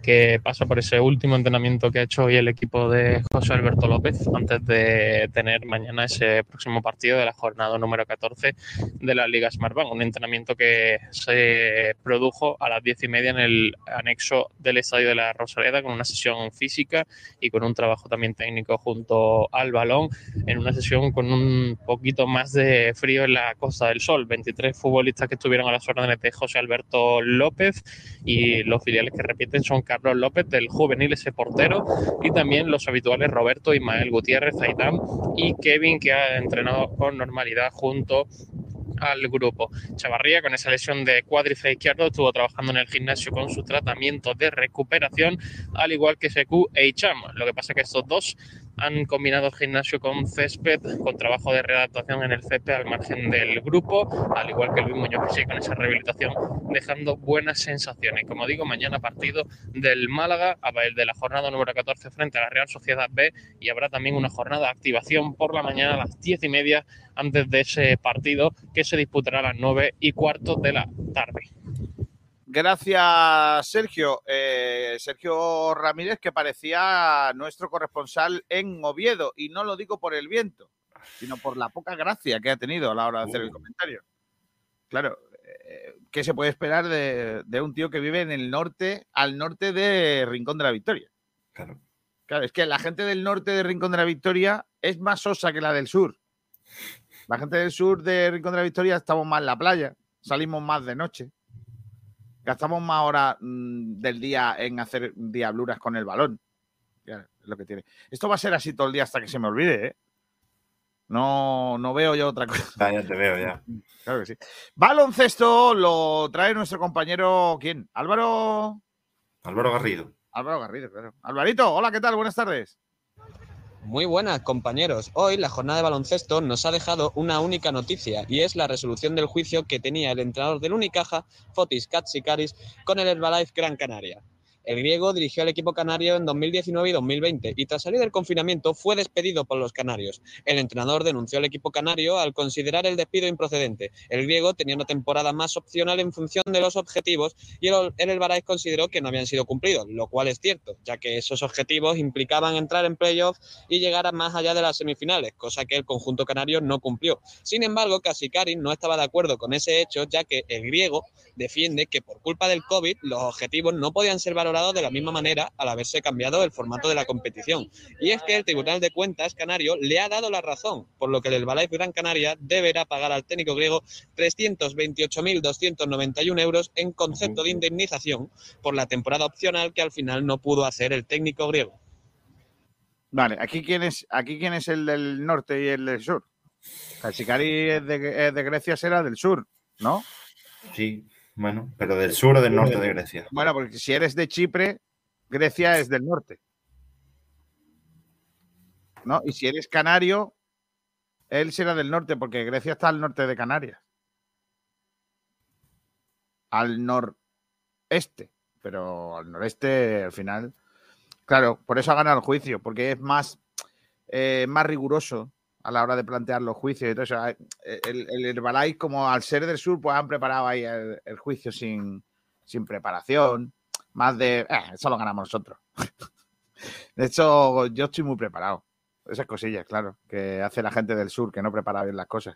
que pasa por ese último entrenamiento que ha hecho hoy el equipo de José Alberto López antes de tener mañana ese próximo partido de la jornada número 14 de la Liga Smartbank. Un entrenamiento que se produjo a las 10:30 en el anexo del estadio de La Rosaleda con una sesión física y con un trabajo también técnico junto al balón en una sesión con un poquito más de frío en la Costa del Sol. 23 futbolistas que estuvieron a las órdenes de José Alberto López y los filiales que repiten son Carlos López, del juvenil, ese portero, y también los habituales Roberto, Ismael Gutiérrez, Aitán y Kevin, que ha entrenado con normalidad junto al grupo. Chavarría, con esa lesión de cuádriceps izquierdo, estuvo trabajando en el gimnasio con su tratamiento de recuperación, al igual que Sekou e Icham. Lo que pasa es que estos dos han combinado el gimnasio con césped, con trabajo de readaptación en el césped al margen del grupo, al igual que Luis Muñoz, que sigue con esa rehabilitación, dejando buenas sensaciones. Como digo, mañana partido del Málaga, el de la jornada número 14 frente a la Real Sociedad B, y habrá también una jornada de activación por la mañana a las 10:30 antes de ese partido que se disputará a las 9:15 de la tarde. Gracias, Sergio. Sergio Ramírez, que parecía nuestro corresponsal en Oviedo, y no lo digo por el viento, sino por la poca gracia que ha tenido a la hora de hacer el comentario. Claro, ¿qué se puede esperar de un tío que vive en el norte, al norte de Rincón de la Victoria? Claro, es que la gente del norte de Rincón de la Victoria es más sosa que la del sur. La gente del sur de Rincón de la Victoria estamos más en la playa, salimos más de noche. Gastamos más horas del día en hacer diabluras con el balón. Es lo que tiene. Esto va a ser así todo el día hasta que se me olvide, ¿eh? No veo yo otra cosa. Ah, ya te veo, ya. Claro que sí. Baloncesto lo trae nuestro compañero, ¿quién? Álvaro. Álvaro Garrido. Álvaro Garrido, claro. Alvarito, hola, ¿qué tal? Buenas tardes. Muy buenas, compañeros. Hoy la jornada de baloncesto nos ha dejado una única noticia y es la resolución del juicio que tenía el entrenador del Unicaja, Fotis Katsikaris, con el Herbalife Gran Canaria. El griego dirigió al equipo canario en 2019 y 2020 y tras salir del confinamiento fue despedido por los canarios. El entrenador denunció al equipo canario al considerar el despido improcedente. El griego tenía una temporada más opcional en función de los objetivos y el Herbalife consideró que no habían sido cumplidos, lo cual es cierto, ya que esos objetivos implicaban entrar en playoffs y llegar más allá de las semifinales, cosa que el conjunto canario no cumplió. Sin embargo, Katsikaris no estaba de acuerdo con ese hecho, ya que el griego defiende que por culpa del COVID los objetivos no podían ser valorados de la misma manera al haberse cambiado el formato de la competición. Y es que el Tribunal de Cuentas canario le ha dado la razón, por lo que el Herbalife Gran Canaria deberá pagar al técnico griego 328.291 euros en concepto de indemnización por la temporada opcional que al final no pudo hacer el técnico griego. Vale, ¿quién es el del norte y el del sur? Katsikaris de Grecia será del sur, ¿no? Sí. Bueno, pero del sur o del norte de Grecia. Bueno, porque si eres de Chipre, Grecia es del norte, ¿no? Y si eres canario, él será del norte, porque Grecia está al norte de Canarias. Al noreste, pero al noreste al final. Claro, por eso ha ganado el juicio, porque es más riguroso a la hora de plantear los juicios. Entonces, el Herbalife, como al ser del sur, pues han preparado ahí el juicio sin preparación, más de, eso lo ganamos nosotros. De hecho, yo estoy muy preparado. Esas cosillas, claro, que hace la gente del sur, que no prepara bien las cosas.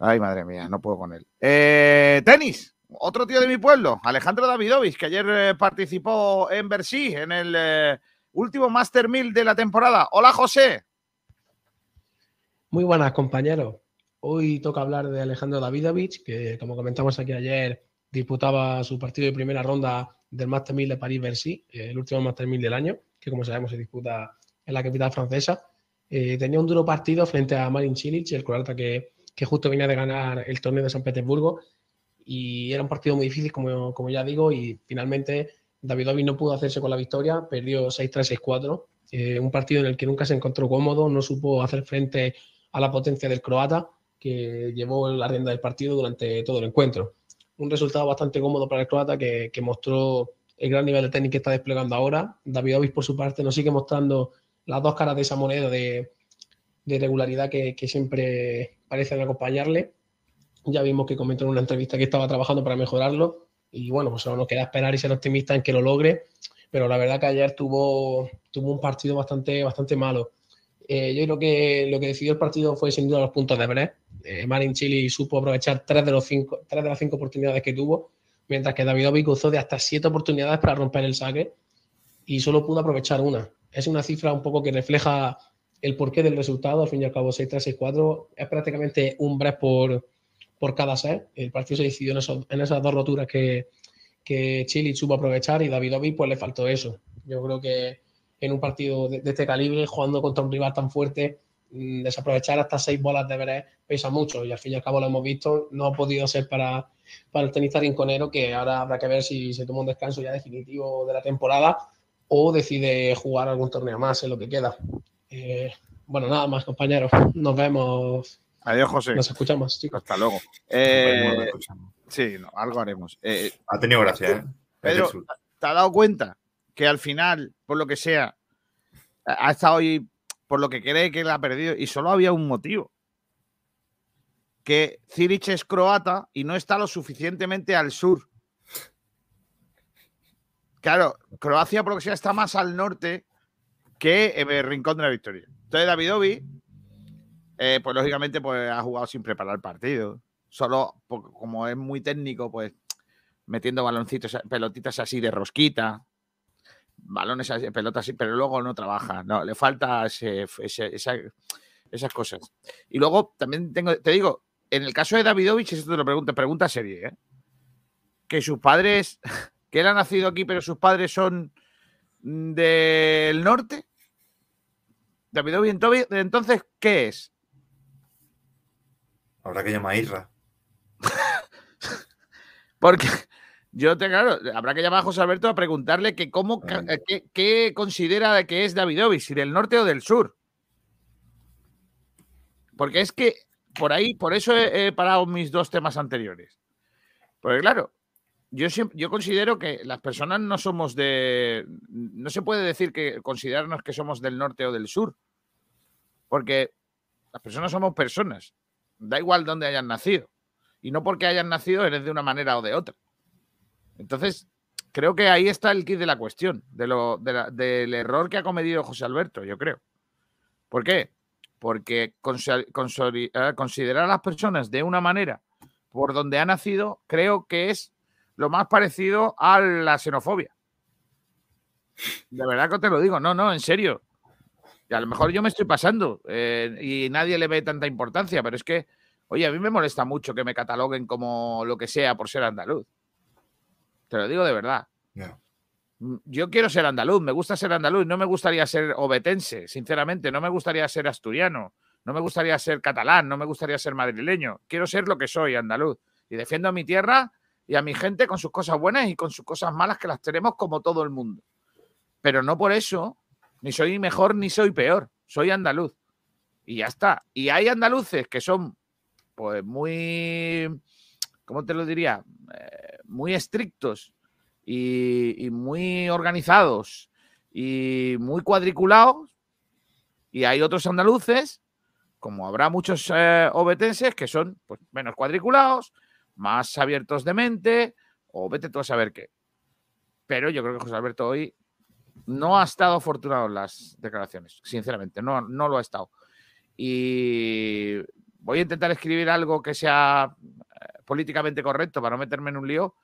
Ay, madre mía, no puedo con él. Tenis, otro tío de mi pueblo, Alejandro Davidovich, que ayer participó en Bercy, en el último Master 1000 de la temporada. Hola, José. Muy buenas, compañeros. Hoy toca hablar de Alejandro Davidovich, que, como comentamos aquí ayer, disputaba su partido de primera ronda del Master 1000 de París-Bercy, el último Master 1000 del año, que, como sabemos, se disputa en la capital francesa. Tenía un duro partido frente a Marin Čilić, el croata que justo venía de ganar el torneo de San Petersburgo, y era un partido muy difícil, como ya digo, y finalmente Davidovich no pudo hacerse con la victoria, perdió 6-3, 6-4, un partido en el que nunca se encontró cómodo, no supo hacer frente a la potencia del croata, que llevó la rienda del partido durante todo el encuentro. Un resultado bastante cómodo para el croata, que mostró el gran nivel de técnica que está desplegando ahora. Davidovich, por su parte, nos sigue mostrando las dos caras de esa moneda de regularidad que siempre parecen acompañarle. Ya vimos que comentó en una entrevista que estaba trabajando para mejorarlo y, bueno, pues ahora nos queda esperar y ser optimista en que lo logre, pero la verdad que ayer tuvo un partido bastante malo. Yo creo que lo que decidió el partido fue sin duda los puntos de Bera. Marin Čilić supo aprovechar tres de las cinco oportunidades que tuvo, mientras que Davidovich gozó de hasta 7 oportunidades para romper el saque y solo pudo aprovechar una. Es una cifra un poco que refleja el porqué del resultado. Al fin y al cabo, 6-3, 6-4 es prácticamente un break por cada set. El partido se decidió en esas dos roturas que Čilić supo aprovechar y Davidovich pues le faltó eso. Yo creo que en un partido de este calibre, jugando contra un rival tan fuerte, desaprovechar hasta 6 bolas de Bera pesa mucho, y al fin y al cabo lo hemos visto, no ha podido ser para el tenista rinconero, que ahora habrá que ver si se toma un descanso ya definitivo de la temporada o decide jugar algún torneo más en lo que queda. Bueno, nada más, compañeros. Nos vemos. Adiós, José. Nos escuchamos, chicos. Hasta luego. Sí, no, algo haremos. Ha tenido gracia, ¿eh? Pedro, ¿te has dado cuenta que al final, por lo que sea, ha estado ahí por lo que cree que la ha perdido? Y solo había un motivo. Que Čilić es croata y no está lo suficientemente al sur. Claro, Croacia, por lo que sea, está más al norte que el Rincón de la Victoria. Entonces, Davidovich, pues lógicamente, pues ha jugado sin preparar el partido. Solo, como es muy técnico, pues metiendo baloncitos, pelotitas así de rosquita, balones, pelotas, pero luego no trabaja, no le falta esas cosas. Y luego también te digo, en el caso de Davidovich, eso te lo pregunto, pregunta seria, ¿eh? Que sus padres, que él ha nacido aquí, pero sus padres son del norte. Davidovich, entonces, ¿qué es? Habrá que llamar a Irra. Porque yo te, claro, habrá que llamar a José Alberto a preguntarle que cómo, qué considera que es Davidovich, si del norte o del sur. Porque es que por ahí, por eso he parado mis dos temas anteriores. Porque claro, yo considero que las personas no somos de... No se puede decir que considerarnos que somos del norte o del sur. Porque las personas somos personas. Da igual dónde hayan nacido. Y no porque hayan nacido eres de una manera o de otra. Entonces, creo que ahí está el quid de la cuestión, del error que ha cometido José Alberto, yo creo. ¿Por qué? Porque considerar a las personas de una manera por donde ha nacido, creo que es lo más parecido a la xenofobia. De verdad que te lo digo. No, no, en serio. Y a lo mejor yo me estoy pasando y nadie le ve tanta importancia, pero es que, oye, a mí me molesta mucho que me cataloguen como lo que sea por ser andaluz. Te lo digo de verdad. No. Yo quiero ser andaluz, me gusta ser andaluz, no me gustaría ser obetense, sinceramente, no me gustaría ser asturiano, no me gustaría ser catalán, no me gustaría ser madrileño. Quiero ser lo que soy, andaluz. Y defiendo a mi tierra y a mi gente con sus cosas buenas y con sus cosas malas, que las tenemos como todo el mundo. Pero no por eso, ni soy mejor ni soy peor, soy andaluz. Y ya está. Y hay andaluces que son, pues, muy... ¿Cómo te lo diría? Muy estrictos y muy organizados y muy cuadriculados. Y hay otros andaluces, como habrá muchos obetenses, que son, pues, menos cuadriculados, más abiertos de mente, o vete tú a saber qué. Pero yo creo que José Alberto hoy no ha estado afortunado en las declaraciones, sinceramente, no lo ha estado. Y voy a intentar escribir algo que sea... políticamente correcto para no meterme en un lío,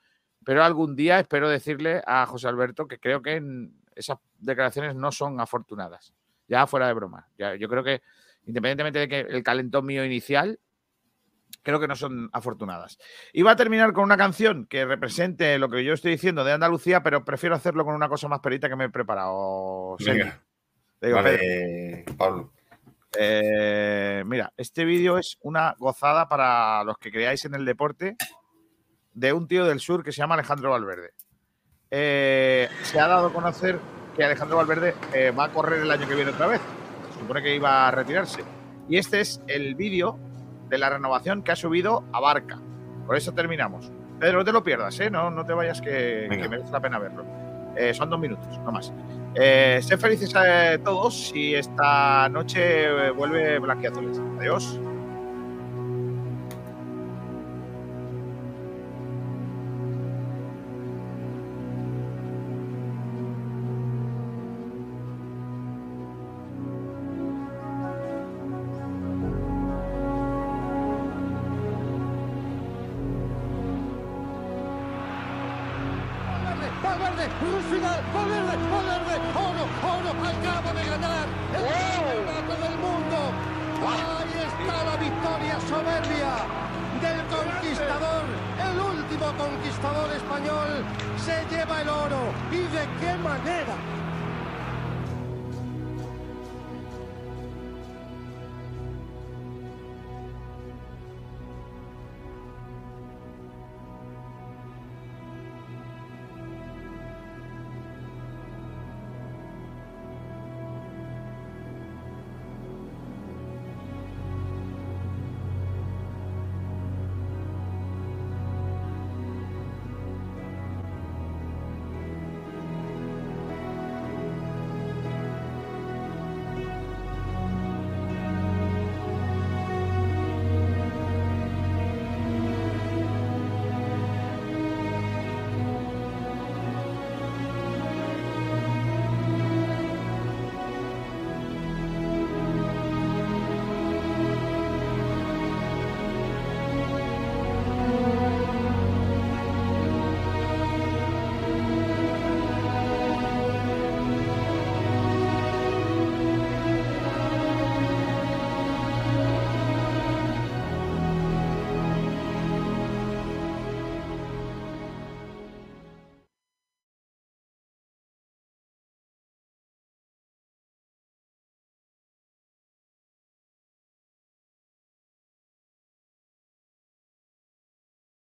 pero algún día espero decirle a José Alberto que creo que esas declaraciones no son afortunadas, ya fuera de broma. Ya, yo creo que, independientemente de que el calentón mío inicial, creo que no son afortunadas. Iba a terminar con una canción que represente lo que yo estoy diciendo de Andalucía, pero prefiero hacerlo con una cosa más perita que me he preparado. Venga. Digo, vale, Pablo. Mira, este vídeo es una gozada para los que creáis en el deporte, de un tío del sur que se llama Alejandro Valverde. Se ha dado a conocer que Alejandro Valverde va a correr el año que viene otra vez. Se supone que iba a retirarse. Y este es el vídeo de la renovación que ha subido a Barca. Por eso terminamos. Pedro, no te lo pierdas, ¿eh? No te vayas, que merece la pena verlo. Son 2 minutos, no más. Sed felices a todos y esta noche vuelve Blanquiazules. Adiós. Conquistador español se lleva el oro, y de qué manera.